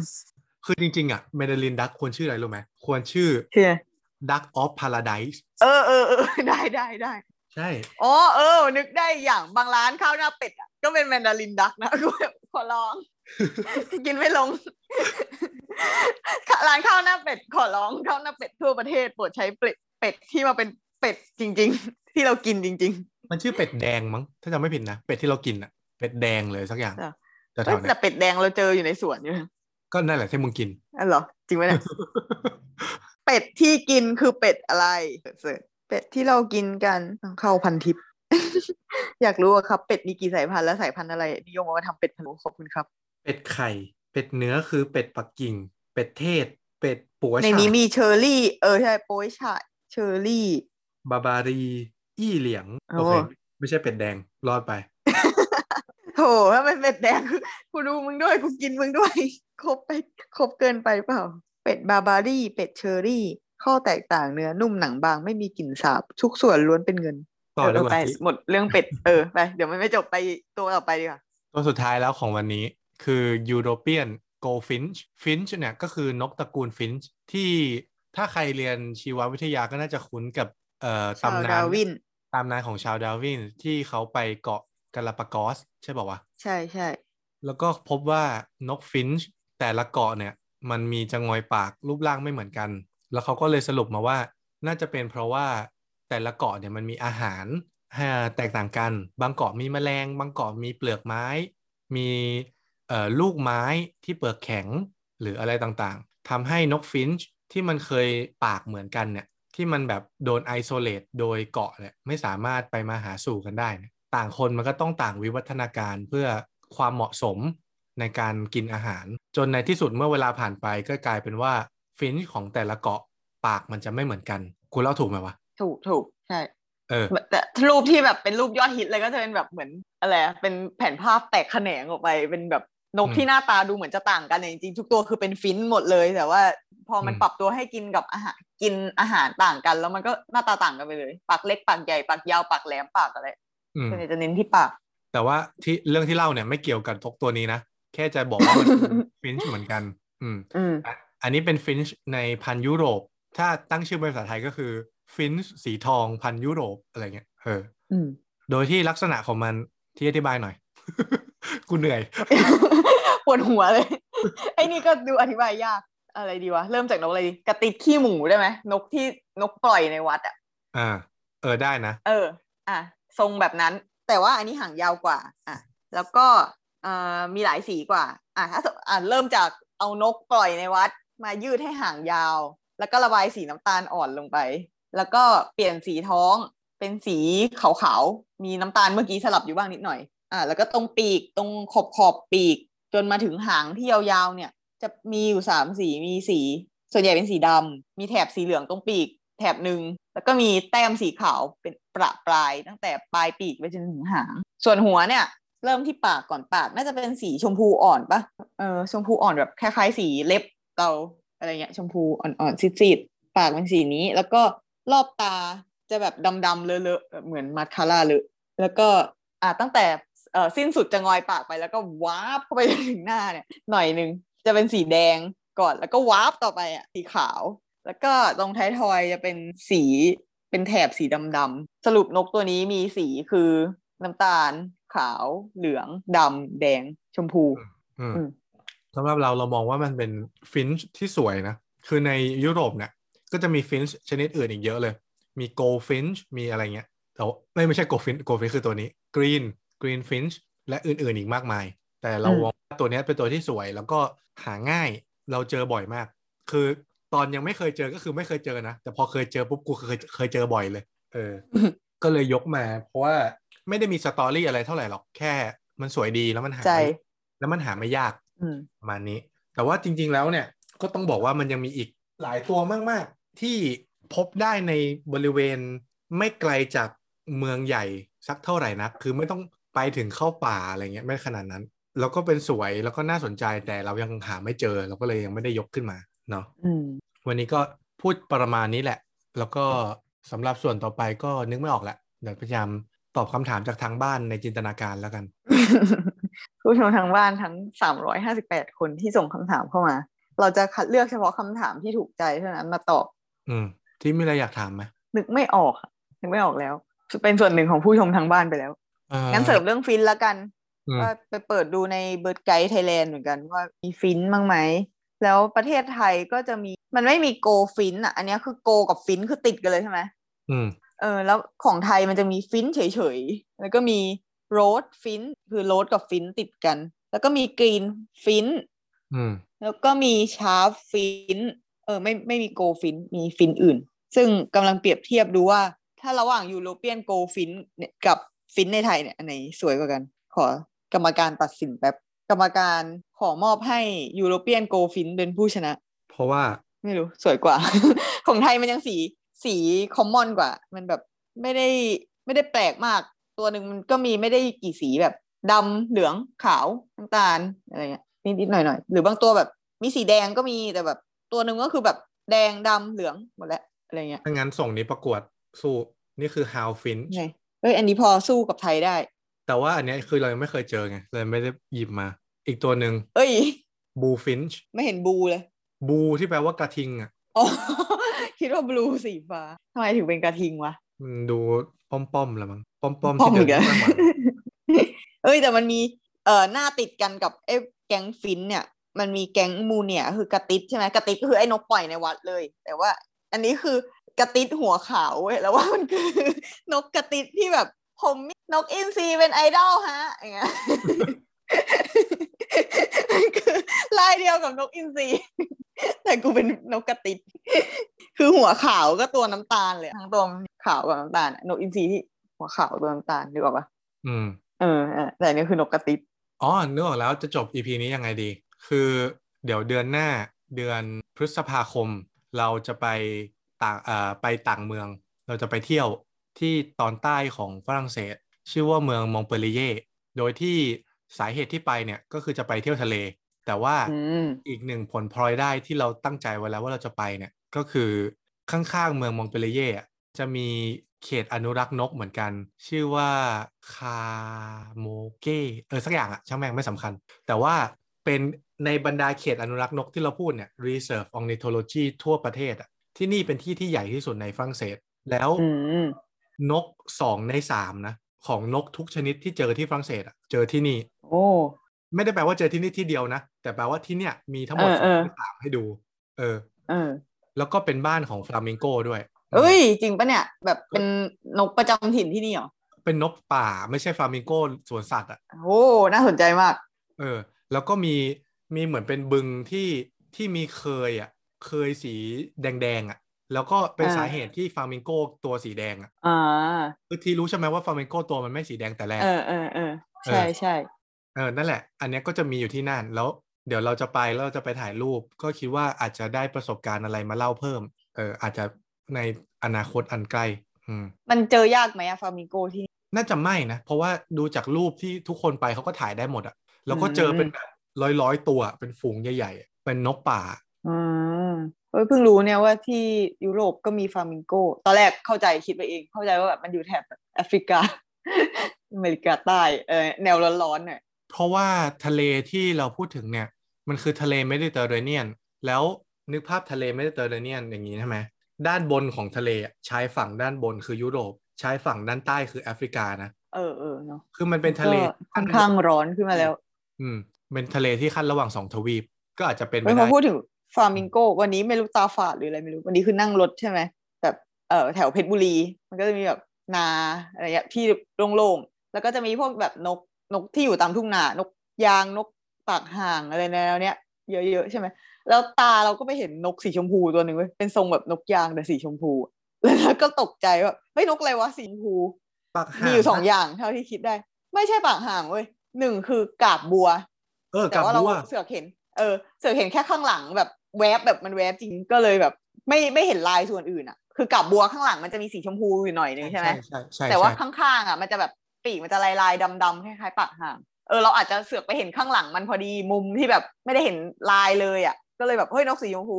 คือจริงๆอ่ะแมนดารินดักควรชื่ออะไรรู้ไหมควรชื่อดักออฟพาราไดซ์เออเออเออได้ได้ได้ใช่อ๋อเออนึกได้อย่างบางร้านข้าวหน้าเป็ดอ่ะก็เป็นแมนดารินดักนะกูแบบขอร้องกินไม่ลงร้านข้าวหน้าเป็ดขอร้องข้าวหน้าเป็ดทั่วประเทศโปรดใช้เป็ดเป็ดที่มาเป็นเป็ดจริงๆที่เรากินจริงๆมันชื่อเป็ดแดงมั้งถ้าจำไม่ผิดนะเป็ดที่เรากินอะเป็ดแดงเลยสักอย่างแต่เป็ดแดงเราเจออยู่ในสวนอยู่ก็นั่นแหละที่มึงกินอ๋อเหรอจริงไหมเนี่ยเป็ดที่กินคือเป็ดอะไรเป็ดที่เรากินกันเข้าพันทิพย์อยากรู้ว่าครับเป็ดมีกี่สายพันธุ์และสายพันธุ์อะไรนิยมเอามาทำเป็ดพะโล้ขอบคุณครับเป็ดไข่เป็ดเนื้อคือเป็ดปักกิ่งเป็ดเทศเป็ดปัวฉ่ายในนี้มีเชอร์รี่เออใช่ปัวฉ่ายเชอร์รี่บาบารีอี้เหลียงโอเคไม่ใช่เป็ดแดงรอดไปโถถ้าเป็นเป็ดแดงกูดูมึงด้วยกูกินมึงด้วยครบไปครบเกินไปเปล่าเป็ดบาบารีเป็ดเชอร์รี่ข้อแตกต่างเนื้อนุ่มหนังบางไม่มีกลิ่นสาบทุกส่วนล้วนเป็นเงินต่อไปหมดเรื่องเป็ดเออไปเดี๋ยวมันไม่จบไปตัวต่อไปดีกว่าตัวสุดท้ายแล้วของวันนี้คือ European Goldfinch Finch เนี่ยก็คือนกตระกูล Finch ที่ถ้าใครเรียนชีววิทยาก็น่าจะคุ้นกับเอ่อตำนานตำนานของชาวดาร์วินที่เขาไปเกาะกาลาปากอสใช่ป่าววะใช่ๆแล้วก็พบว่านก Finch แต่ละเกาะเนี่ยมันมีจะงอยปากรูปร่างไม่เหมือนกันแล้วเขาก็เลยสรุปมาว่าน่าจะเป็นเพราะว่าแต่ละเกาะเนี่ยมันมีอาหารแตกต่างกันบางเกาะมีแมลงบางเกาะมีเปลือกไม้มีลูกไม้ที่เปลือกแข็งหรืออะไรต่างๆทำให้นกฟินช์ที่มันเคยปากเหมือนกันเนี่ย ที่มันแบบโดนไอโซเลตโดยเกาะเนี่ยไม่สามารถไปมาหาสู่กันได้เนี่ยต่างคนมันก็ต้องต่างวิวัฒนาการเพื่อความเหมาะสมในการกินอาหารจนในที่สุดเมื่อเวลาผ่านไปก็กลายเป็นว่าฟินช์ของแต่ละเกาะปากมันจะไม่เหมือนกันคุณเล่าถูกไหมวะถูกถูกใช่เออแต่รูปที่แบบเป็นรูปยอดฮิตเลยก็จะเป็นแบบเหมือนอะไรเป็นแผ่นภาพแตกแขนงออกไปเป็นแบบนกที่หน้าตาดูเหมือนจะต่างกันแต่จริงๆทุกตัวคือเป็นฟินช์หมดเลยแต่ว่าพอมันปรับตัวให้กินกับอาหารกินอาหารต่างกันแล้วมันก็หน้าตาต่างกันไปเลยปากเล็กปากใหญ่ปากยาวปากแหลมปากอะไรส่วนใหญ่จะเน้นที่ปากแต่ว่าที่เรื่องที่เล่าเนี่ยไม่เกี่ยวกับนกตัวนี้นะแค่จะบอกว่ามันฟินช์เหมือนกันอืมอันนี้เป็นฟินช์ในพันธุ์ยุโรปถ้าตั้งชื่อเป็นภาษาไทยก็คือฟินช์สีทองพันธุ์ยุโรปอะไรเงี้ยเออโดยที่ลักษณะของมันที่อธิบายหน่อย กูเหนื่อย ปวดหัวเลย ไอ้นี่ก็ดูอธิบายยากอะไรดีวะเริ่มจากนกอะไรดีกระติดขี้หมูได้ไหมนกที่นกปล่อยในวัดอ่ะอ่าเออได้นะเอออ่ะทรงแบบนั้นแต่ว่าอันนี้หางยาวกว่าอ่ะแล้วก็เอ่อมีหลายสีกว่าอ่ะถ้าอ่ะเริ่มจากเอานกปล่อยในวัดมายืดให้หางยาวแล้วก็ระบายสีน้ำตาลอ่อนลงไปแล้วก็เปลี่ยนสีท้องเป็นสีขาวๆมีน้ำตาลเมื่อกี้สลับอยู่บ้างนิดหน่อยอ่ะแล้วก็ตรงปีกตรงขอบขอบปีกจนมาถึงหางที่ยาวๆเนี่ยจะมีอยู่สามสีมีสีส่วนใหญ่เป็นสีดำมีแถบสีเหลืองตรงปีกแถบหนึ่งแล้วก็มีแต้มสีขาวเป็นประปรายตั้งแต่ปลายปีกไปจนถึงหางส่วนหัวเนี่ยเริ่มที่ปากก่อนปากน่าจะเป็นสีชมพูอ่อนปะเออชมพูอ่อนแบบคล้ายๆสีเล็บเราอะไรเงี้ยชมพูอ่อนๆซีดๆปากเป็นสีนี้แล้วก็รอบตาจะแบบดำๆเลอะๆเหมือนมาคาร่าเลยแล้วก็อ่าตั้งแต่เออสิ้นสุดจะงอยปากไปแล้วก็วาบเข้าไปถึงหน้าเนี่ยหน่อยนึงจะเป็นสีแดงก่อนแล้วก็วาร์ปต่อไปอ่ะสีขาวแล้วก็ตรงท้ายทอยจะเป็นสีเป็นแถบสีดำๆสรุปนกตัวนี้มีสีคือน้ำตาลขาวเหลืองดำแดงชมพูสำหรับเราเรามองว่ามันเป็นฟินช์ที่สวยนะคือในยุโรปเนี่ยก็จะมีฟินช์ชนิดอื่นอีกเยอะเลยมีโกลฟินช์มีอะไรเงี้ยแต่ไม่ไม่ใช่โกลฟินช์โกลฟินช์คือตัวนี้กรีนกรีนฟินช์และอื่นๆอีกมากมายแต่เรามองว่าตัวนี้เป็นตัวที่สวยแล้วก็หาง่ายเราเจอบ่อยมากคือตอนยังไม่เคยเจอก็คือไม่เคยเจอนะแต่พอเคยเจอปุ๊บกูเคยเคยเจอบ่อยเลยเออ ก็เลยยกมาเพราะว่าไม่ได้มีสตอรี่อะไรเท่าไหร่หรอกแค่มันสวยดีแล้วมันหาแล้วมันหาไม่ยากประมาณนี้แต่ว่าจริงๆแล้วเนี่ยก็ต้องบอกว่ามันยังมีอีกหลายตัวมากๆที่พบได้ในบริเวณไม่ไกลจากเมืองใหญ่สักเท่าไหร่นักคือไม่ต้องไปถึงเข้าป่าอะไรเงี้ยไม่ขนาดนั้นแล้วก็เป็นสวยแล้วก็น่าสนใจแต่เรายังหาไม่เจอเราก็เลยยังไม่ได้ยกขึ้นมาเนาะวันนี้ก็พูดประมาณนี้แหละแล้วก็สำหรับส่วนต่อไปก็นึกไม่ออกละเดี๋ยวพยายามตอบคำถามจากทางบ้านในจินตนาการแล้วกันผู้ชมทางบ้านทั้งสามร้อยห้าสิบแปดคนที่ส่งคำถามเข้ามาเราจะคัดเลือกเฉพาะคำถามที่ถูกใจเท่านั้นมาตอบอืมที่มีอะไรอยากถามไหมนึกไม่ออกนึกไม่ออกแล้วเป็นส่วนหนึ่งของผู้ชมทางบ้านไปแล้วงั้นเสริมเรื่องฟินแล้วกันก็ไปเปิดดูใน Bird Guide Thailand เหมือนกันว่ามีฟินบ้างไหมแล้วประเทศไทยก็จะมีมันไม่มีโกฟินอ่ะอันนี้คือโกกับฟินคือติดกันเลยใช่ไหมอืมเออแล้วของไทยมันจะมีฟินเฉยๆแล้วก็มีโรดฟินคือโรดกับฟินติดกันแล้วก็มีกรีนฟินอืมแล้วก็มีชาร์ฟฟินเออไม่ไม่มีโกฟินมีฟินอื่นซึ่งกำลังเปรียบเทียบดูว่าถ้าระหว่างยูโรเปียนโกฟินกับฟินในไทยเนี่ยอันไหนสวยกว่ากันขอกรรมการตัดสินแบบกรรมการขอมอบให้ European Goldfinch เป็นผู้ชนะเพราะว่าไม่รู้สวยกว่า ของไทยมันยังสีสีคอมมอนกว่ามันแบบไม่ได้ไม่ได้แปลกมากตัวหนึ่งมันก็มีไม่ได้กี่สีแบบดำเหลืองขาวน้ำตาลอะไรเงี้ยนิดๆหน่อยๆหรือบางตัวแบบมีสีแดงก็มีแต่แบบตัวหนึ่งก็คือแบบแดงดำเหลืองหมดแล้วอะไรเงี้ยงั้นส่งนี้ประกวดสู้นี่คือ How Finch ไงเอ้ยอันนี้พอสู้กับไทยได้แต่ว่าอันนี้คือเรายังไม่เคยเจอไงเลยไม่ได้หยิบมาอีกตัวหนึ่งเอ้ยบูฟินช์ไม่เห็นบูเลยบูที่แปลว่ากระทิงอ่ะอ๋อคิดว่าบลูสีฟ้าทำไมถึงเป็นกระทิงวะดูป้อมๆละมั้งป้อมๆที่เดินข้างหลังเอ้ยแต่มันมีเอ่อหน้าติดกันกับไอ้แก๊งฟินเนี่ยมันมีแก๊งมูเนี่ยคือกระติดใช่ไหมกระติดก็คือไอ้นกปล่อยในวัดเลยแต่ว่าอันนี้คือกระติดหัวขาวเว้ยแล้วว่ามันคือนกกระติดที่แบบผมนกอินทรีเป็นไอดอลฮะอย่างเงี้ยคือลายเดียวกับนกอินทรีแต่กูเป็นนกกระติด คือหัวขาวก็ตัวน้ำตาลเลยทั้งตัวขาวกับน้ำตาลนกอินทรีที่หัวขาวตัวน้ำตาลนึกออกปะอืมเออแต่อันนี้คือนกกระติบอ๋อนึกออกแล้วจะจบ อี พี นี้ยังไงดีคือเดี๋ยวเดือนหน้าเดือนพฤษภาคมเราจะไปต่างเอ่อไปต่างเมืองเราจะไปเที่ยวที่ตอนใต้ของฝรั่งเศสชื่อว่าเมืองมองเปอลีเย่โดยที่สาเหตุที่ไปเนี่ยก็คือจะไปเที่ยวทะเลแต่ว่า mm. อีกหนึ่งผลพลอยได้ที่เราตั้งใจไว้แล้วว่าเราจะไปเนี่ยก็คือข้างๆเมืองมองเปลีเย่จะมีเขตอนุรักษ์นกเหมือนกันชื่อว่าคาโมเกเออสักอย่างอะช่างแม่งไม่สำคัญแต่ว่าเป็นในบรรดาเขตอนุรักษ์นกที่เราพูดเนี่ย Reserve Ornithology ทั่วประเทศอะที่นี่เป็นที่ที่ใหญ่ที่สุดในฝรั่งเศสแล้ว mm. นกสองในสามนะของนกทุกชนิดที่เจอที่ฝรั่งเศสอะเจอที่นี่โอ้ไม่ได้แปลว่าเจอที่นี่ที่เดียวนะแต่แปลว่าที่เนี่ยมีทั้งหมดสองสามให้ดูเออเออแล้วก็เป็นบ้านของฟลามิงโก้ด้วยเอ้ยจริงปะเนี่ยแบบเป็นนกประจำถิ่นที่นี่หรอเป็นนกป่าไม่ใช่ฟลามิงโก้สวนสัตว์อ่ะโอ้น่าสนใจมากเออแล้วก็มีมีเหมือนเป็นบึงที่ที่มีเคยอ่ะเคยสีแดงๆอ่ะแล้วก็เป็นสาเหตุที่ฟลามิงโก้ตัวสีแดงอ่ะอ่าคือที่รู้ใช่ไหมว่าฟลามิงโก้ตัวมันไม่สีแดงแต่แรกเออเออเออใช่ใช่เออนั่นแหละอันนี้ก็จะมีอยู่ที่นั่นแล้วเดี๋ยวเราจะไปแล้วเราจะไปถ่ายรูปก็คิดว่าอาจจะได้ประสบการณ์อะไรมาเล่าเพิ่มเอออาจจะในอนาคตอันใกล้อืมมันเจอยากไหมอะฟลามิงโกที่น่าจะไม่นะเพราะว่าดูจากรูปที่ทุกคนไปเขาก็ถ่ายได้หมดอะแล้วก็เจอเป็นแบบร้อยๆตัวเป็นฝูงใหญ่ๆเป็นนกป่าอืมเฮ้ยเพิ่งรู้เนี่ยว่าที่ยุโรปก็มีฟลามิงโกตอนแรกเข้าใจคิดไปเองเข้าใจว่าแบบมันอยู่แถบแอฟริกาอเมริกาใต้เออแนวร้อนๆเนี่ยเพราะว่าทะเลที่เราพูดถึงเนี่ยมันคือทะเลเมดิเตอร์เรเนียนแล้วนึกภาพทะเลเมดิเตอร์เรเนียนอย่างนี้ใช่ไหมด้านบนของทะเลชายฝั่งด้านบนคือยุโรปชายฝั่งด้านใต้คือแอฟริกานะเออเออเนาะคือมันเป็นทะเลค่อนข้างร้อนขึ้นมาแล้วอืมเป็นทะเลที่ขั้นระหว่างสองทวีปก็อาจจะเป็นไม่ได้พอพูดถึงฟลามิงโกวันนี้ไม่รู้ตาฝาดหรืออะไรไม่รู้วันนี้คือนั่งรถใช่ไหมแบบเออแถวเพชรบุรีมันก็จะมีแบบนาอะไรอย่างเงี้ยที่โล่งๆแล้วก็จะมีพวกแบบนกนกที่อยู่ตามทุ่งนานกยางนกปากห่างอะไรแนวเนี้ยเยอะๆใช่ไหมแล้วตาเราก็ไปเห็นนกสีชมพูตัวหนึ่งเว้ยเป็นทรงแบบนกยางแต่สีชมพูแล้วก็ตกใจว่าเฮ้ยนกอะไรวะสีชมพูปากห่างมีอยู่สองอย่างเท่าที่คิดได้ไม่ใช่ปากห่างเว้ยหนึ่งคือกาบบัวเออกาบบัวแต่ว่าเราเสือกเห็นเออเสือกเห็นแค่ข้างหลังแบบแวบแบบมันแวบจริงก็เลยแบบไม่ไม่เห็นลายส่วนอื่นอ่ะคือกาบบัวข้างหลังมันจะมีสีชมพูอยู่หน่อยนึงใช่ไหมใช่แต่ว่าข้างๆอ่ะมันจะแบบปีกมันจะลายลายดำๆคล้ายๆปากห่างเออเราอาจจะเสือกไปเห็นข้างหลังมันพอดีมุมที่แบบไม่ได้เห็นลายเลยอ่ะก็เลยแบบเฮ้ยนกสีชมพู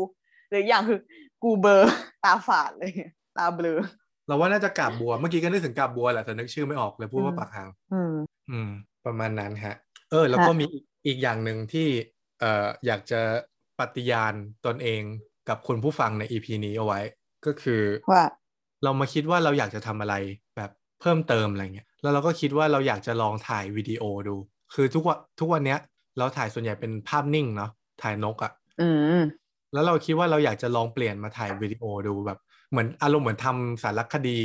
หรืออย่างคือกูเบอร์ตาฝาดเลยตาเบลอเราว่าน่าจะกาบบัวเมื่อกี้ก็นึกถึงกาบบัวแหละแต่นึกชื่อไม่ออกเลยพูดว่าปากห่างอืมอืมประมาณนั้นฮะเออแล้วก็มีอีกอย่างนึงที่เอ่ออยากจะปฏิญาณตนเองกับคุณผู้ฟังใน อี พี นี้เอาไว้ก็คือว่าเรามาคิดว่าเราอยากจะทำอะไรแบบเพิ่มเติมอะไรเงี้ยแล้วเราก็คิดว่าเราอยากจะลองถ่ายวิดีโอดูคือทุกวันทุกวันเนี้ยเราถ่ายส่วนใหญ่เป็นภาพนิ่งเนาะถ่ายนกอ่ะอืมแล้วเราคิดว่าเราอยากจะลองเปลี่ยนมาถ่ายวิดีโอดูแบบเหมือนอารมณ์เหมือนทำสารคดี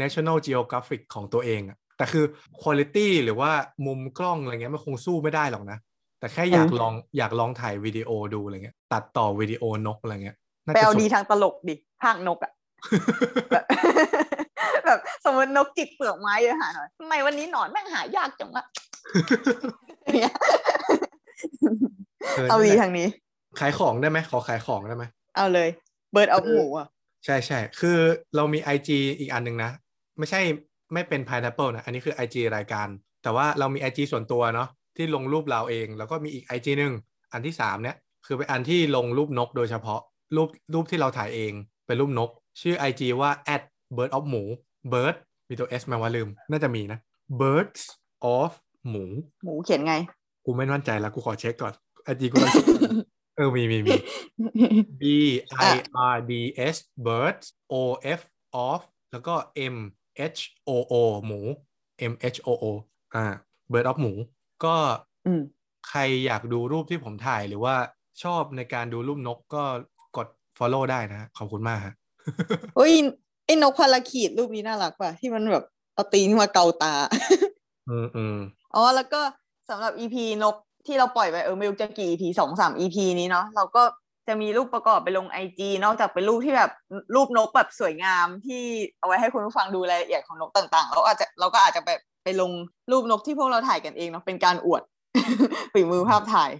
National Geographic ของตัวเองอ่ะแต่คือ quality หรือว่ามุมกล้องอะไรเงี้ยมันคงสู้ไม่ได้หรอกนะแต่แค่อยากลองอยากลองถ่ายวิดีโอดูอะไรเงี้ยตัดต่อวิดีโอนกอะไรเงี้ยไปเอาดีทางตลกดิภาคนกอ่ะ แบบสมมตินกจิกเปลือกไม้เยอะหาหน่อยทำไมวันนี้หนอนแม่งหายากจังวะเอาดีทางนี้ขายของได้ไหมขอขายของได้ไหมเอาเลยเบิร์ดเอาหมูอ่ะใช่ใช่คือเรามี ไอ จี อีกอันนึงนะไม่ใช่ไม่เป็น Pineapple นะอันนี้คือ ไอ จี รายการแต่ว่าเรามี ไอ จี ส่วนตัวเนาะที่ลงรูปเราเองแล้วก็มีอีก ไอ จี นึงอันที่สามเนี่ยคือเป็นอันที่ลงรูปนกโดยเฉพาะรูปรูปที่เราถ่ายเองเป็นรูปนกชื่อ ไอ จี ว่า bird of หมู bird มีตัว s มั้ยว่าลืมน่าจะมีนะ birds of หมูหมูเขียนไงกูไม่มั่นใจแล้วกูขอเช็คก่อน ไอ จี กู เออมีๆๆ b i r d s birds o f of แล้วก็ m h o o หมู m h o o อ่า bird of หมูก็ใครอยากดูรูปที่ผมถ่ายหรือว่าชอบในการดูรูปนกก็กด follow ได้นะขอบคุณมากฮะโอ้ยไอ้นกพาราคีตรูปนี้น่ารักป่ะที่มันแบบเอาตีนมาเกาตาอืมอืมอ๋อแล้วก็สำหรับ อี พี นกที่เราปล่อยไปเออไม่รู้จะกี่ อี พี สอง สาม อี พี นี้เนาะเราก็ จะมีรูปประกอบไปลง ไอ จี นอกจากเป็นรูปที่แบบรูปนกแบบสวยงามที่เอาไว้ให้คุณผู้ฟังดูรายละเอียดของนกต่างๆเราอาจจะเราก็อาจจะไปไปลงรูปนกที่พวกเราถ่ายกันเองเนาะเป็นการอวด ฝีมือภาพถ่าย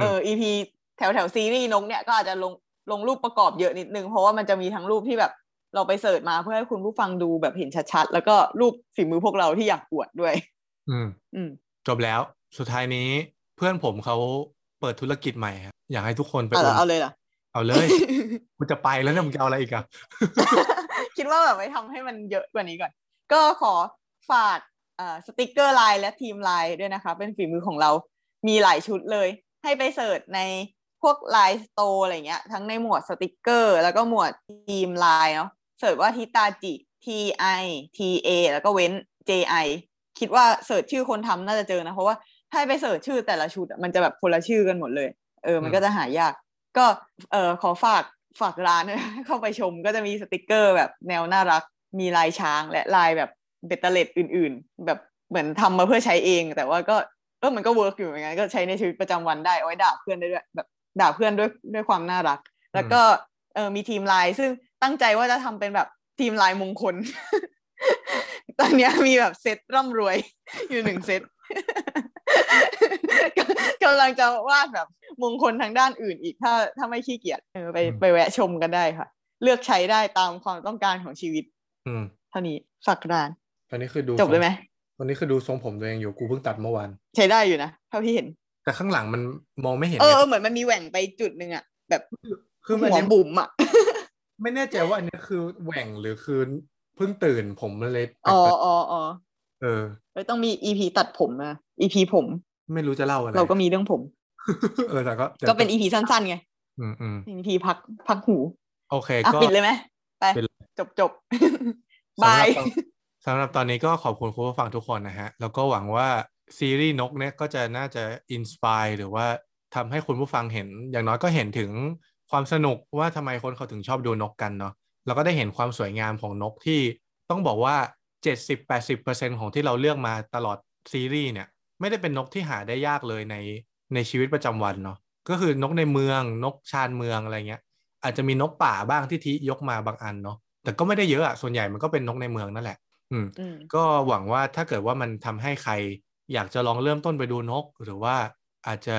เออ อี พี แถวๆซีรีส์นกเนี่ยก็อาจจะลงลงรูปประกอบเยอะนิดนึงเพราะว่ามันจะมีทั้งรูปที่แบบเราไปเสิร์ชมาเพื่อให้คุณผู้ฟังดูแบบเห็นชัดๆแล้วก็รูปฝีมือพวกเราที่อยากอวดด้วยอืมอืมจบแล้วสุดท้ายนี้เพื่อนผมเขาเปิดธุรกิจใหม่ครับอยากให้ทุกคนไปเอาเลยเหรอเอาเลยกูจะไปแล้วเนี่ยมึงจะเอาอะไรอีกอ่ะคิดว่าแบบไปทำให้มันเยอะกว่านี้ก่อนก็ขอฝากเอ่อสติ๊กเกอร์ไลน์และทีมไลน์ด้วยนะคะเป็นฝีมือของเรามีหลายชุดเลยให้ไปเสิร์ชในพวกไลน์สโตร์อะไรเงี้ยทั้งในหมวดสติ๊กเกอร์แล้วก็หมวดทีมไลน์เนาะเสิร์ชว่าทิตาจิ T I T A แล้วก็เว้น J I คิดว่าเสิร์ชชื่อคนทำน่าจะเจอนะเพราะว่าถ้าไปเสิร์ชชื่อแต่ละชุดมันจะแบบคนละชื่อกันหมดเลยเออมันก็จะหายากก็เออขอฝากฝากร้านเข้าไปชมก็จะมีสติกเกอร์แบบแนวน่ารักมีลายช้างและลายแบบเบ็ดเตล็ดอื่นๆแบบเหมือนทำมาเพื่อใช้เองแต่ว่าก็เออมันก็เวิร์กอยู่เหมือนกันก็ใช้ในชีวิตประจำวันได้เอาไว้ด่าเพื่อนได้ด้วยแบบด่าเพื่อนด้วยด้วยความน่ารักแล้วก็เออมีทีมไลน์ซึ่งตั้งใจว่าจะทำเป็นแบบทีมไลน์มงคล ตอนนี้มีแบบเซตร่ำรวยอยู่หนึ่งเซต กำลังจะวาดแบบมงคลทางด้านอื่นอีกถ้าถ้าไม่ขี้เกียจเออไปไปแวะชมกันได้ค่ะเลือกใช้ได้ตามความต้องการของชีวิตเท่านี้ฝากร้านตอนนี้คือดูจบเลยไหมตอนนี้คือดูทรงผมตัวเองอยู่กูเพิ่งตัดเมื่อวานใช้ได้อยู่นะเท่าที่เห็นแต่ข้างหลังมันมองไม่เห็นเออเหมือนมันมีแหว่งไปจุดนึงอ่ะแบบคือหัวบุ๋มอ่ะไม่แน่ใจว่าอันนี้คือแหว่งหรือคือเพิ่งตื่นผมมันเลยอ๋ออ๋ออ๋อเออไม่ต้องมี อี พี ตัดผมนะ อี พี ผมไม่รู้จะเล่าอะไรเราก็มีเรื่องผม เออแต่ก็ก็เป็น อี พี สั้นๆไงอืมอืม อี พี พักพักหูโอเคก็ปิดเลยไหมไปจบจบ บายสำหรับตอนนี้ก็ขอบคุณคุณผู้ฟังทุกคนนะฮะแล้วก็หวังว่าซีรีส์นกเนี่ยก็จะน่าจะอินสไปร์หรือว่าทำให้คุณผู้ฟังเห็นอย่างน้อยก็เห็นถึงความสนุกว่าทำไมคนเขาถึงชอบดูนกกันเนาะแล้วก็ได้เห็นความสวยงามของนกที่ต้องบอกว่า เจ็ดสิบถึงแปดสิบเปอร์เซ็นต์ ของที่เราเลือกมาตลอดซีรีส์เนี่ยไม่ได้เป็นนกที่หาได้ยากเลยในในชีวิตประจำวันเนาะก็คือนกในเมืองนกชานเมืองอะไรเงี้ยอาจจะมีนกป่าบ้างที่ทิยกมาบางอันเนาะแต่ก็ไม่ได้เยอะอะส่วนใหญ่มันก็เป็นนกในเมืองนั่นแหละอืมก็หวังว่าถ้าเกิดว่ามันทำให้ใครอยากจะลองเริ่มต้นไปดูนกหรือว่าอาจจะ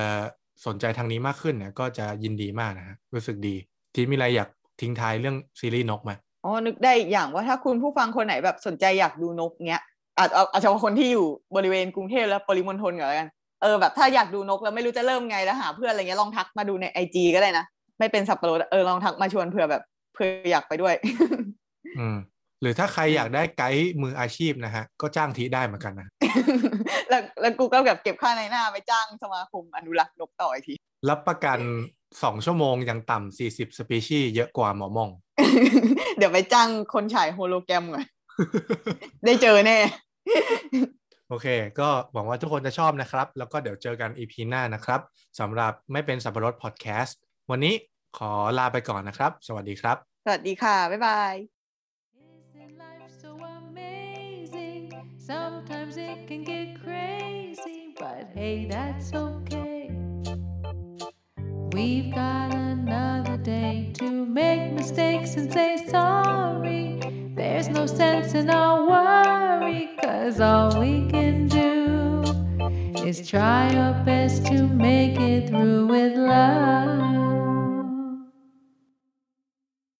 สนใจทางนี้มากขึ้นเนี่ยก็จะยินดีมากนะฮะรู้สึกดีที่มีอะไรอยากทิ้งท้ายเรื่องซีรีส์นกมาอ๋อนึกได้อีกอย่างว่าถ้าคุณผู้ฟังคนไหนแบบสนใจอยากดูนกเงี้ยอาจเอาเอาเฉพาะคนที่อยู่บริเวณกรุงเทพและปริมณฑลก่อนแล้วกันเออแบบถ้าอยากดูนกแล้วไม่รู้จะเริ่มไงแล้วหาเพื่อนอะไรเงี้ยลองทักมาดูใน ไอ จี ก็ได้นะไม่เป็นสับปะรดเออลองทักมาชวนเผื่อแบบเผื่ออยากไปด้วยอืมหรือถ้าใครอยากได้ไกด์มืออาชีพนะฮะก็จ้างทีได้เหมือนกันนะ แล้วแล้วกูก็แบบเก็บค่าในหน้าไปจ้างสมาคมอนุรักษ์นกต่ออีกทีรับประกันสองชั่วโมงอย่างต่ำสี่สิบสปีชีส์เยอะกว่าหมอมอง เดี๋ยวไปจ้างคนฉายโฮโลแกรมก่อน ได้เจอแน่ โอเคก็หวังว่าทุกคนจะชอบนะครับแล้วก็เดี๋ยวเจอกัน อี พี หน้านะครับสำหรับไม่เป็นสับปะรดพอดแคสต์วันนี้ขอลาไปก่อนนะครับสวัสดีครับสวัสดีค่ะบ๊ายบายSometimes it can get crazy, but hey, that's okay. We've got another day to make mistakes and say sorry. There's no sense in our worry, 'cause all we can do is try our best to make it through with love.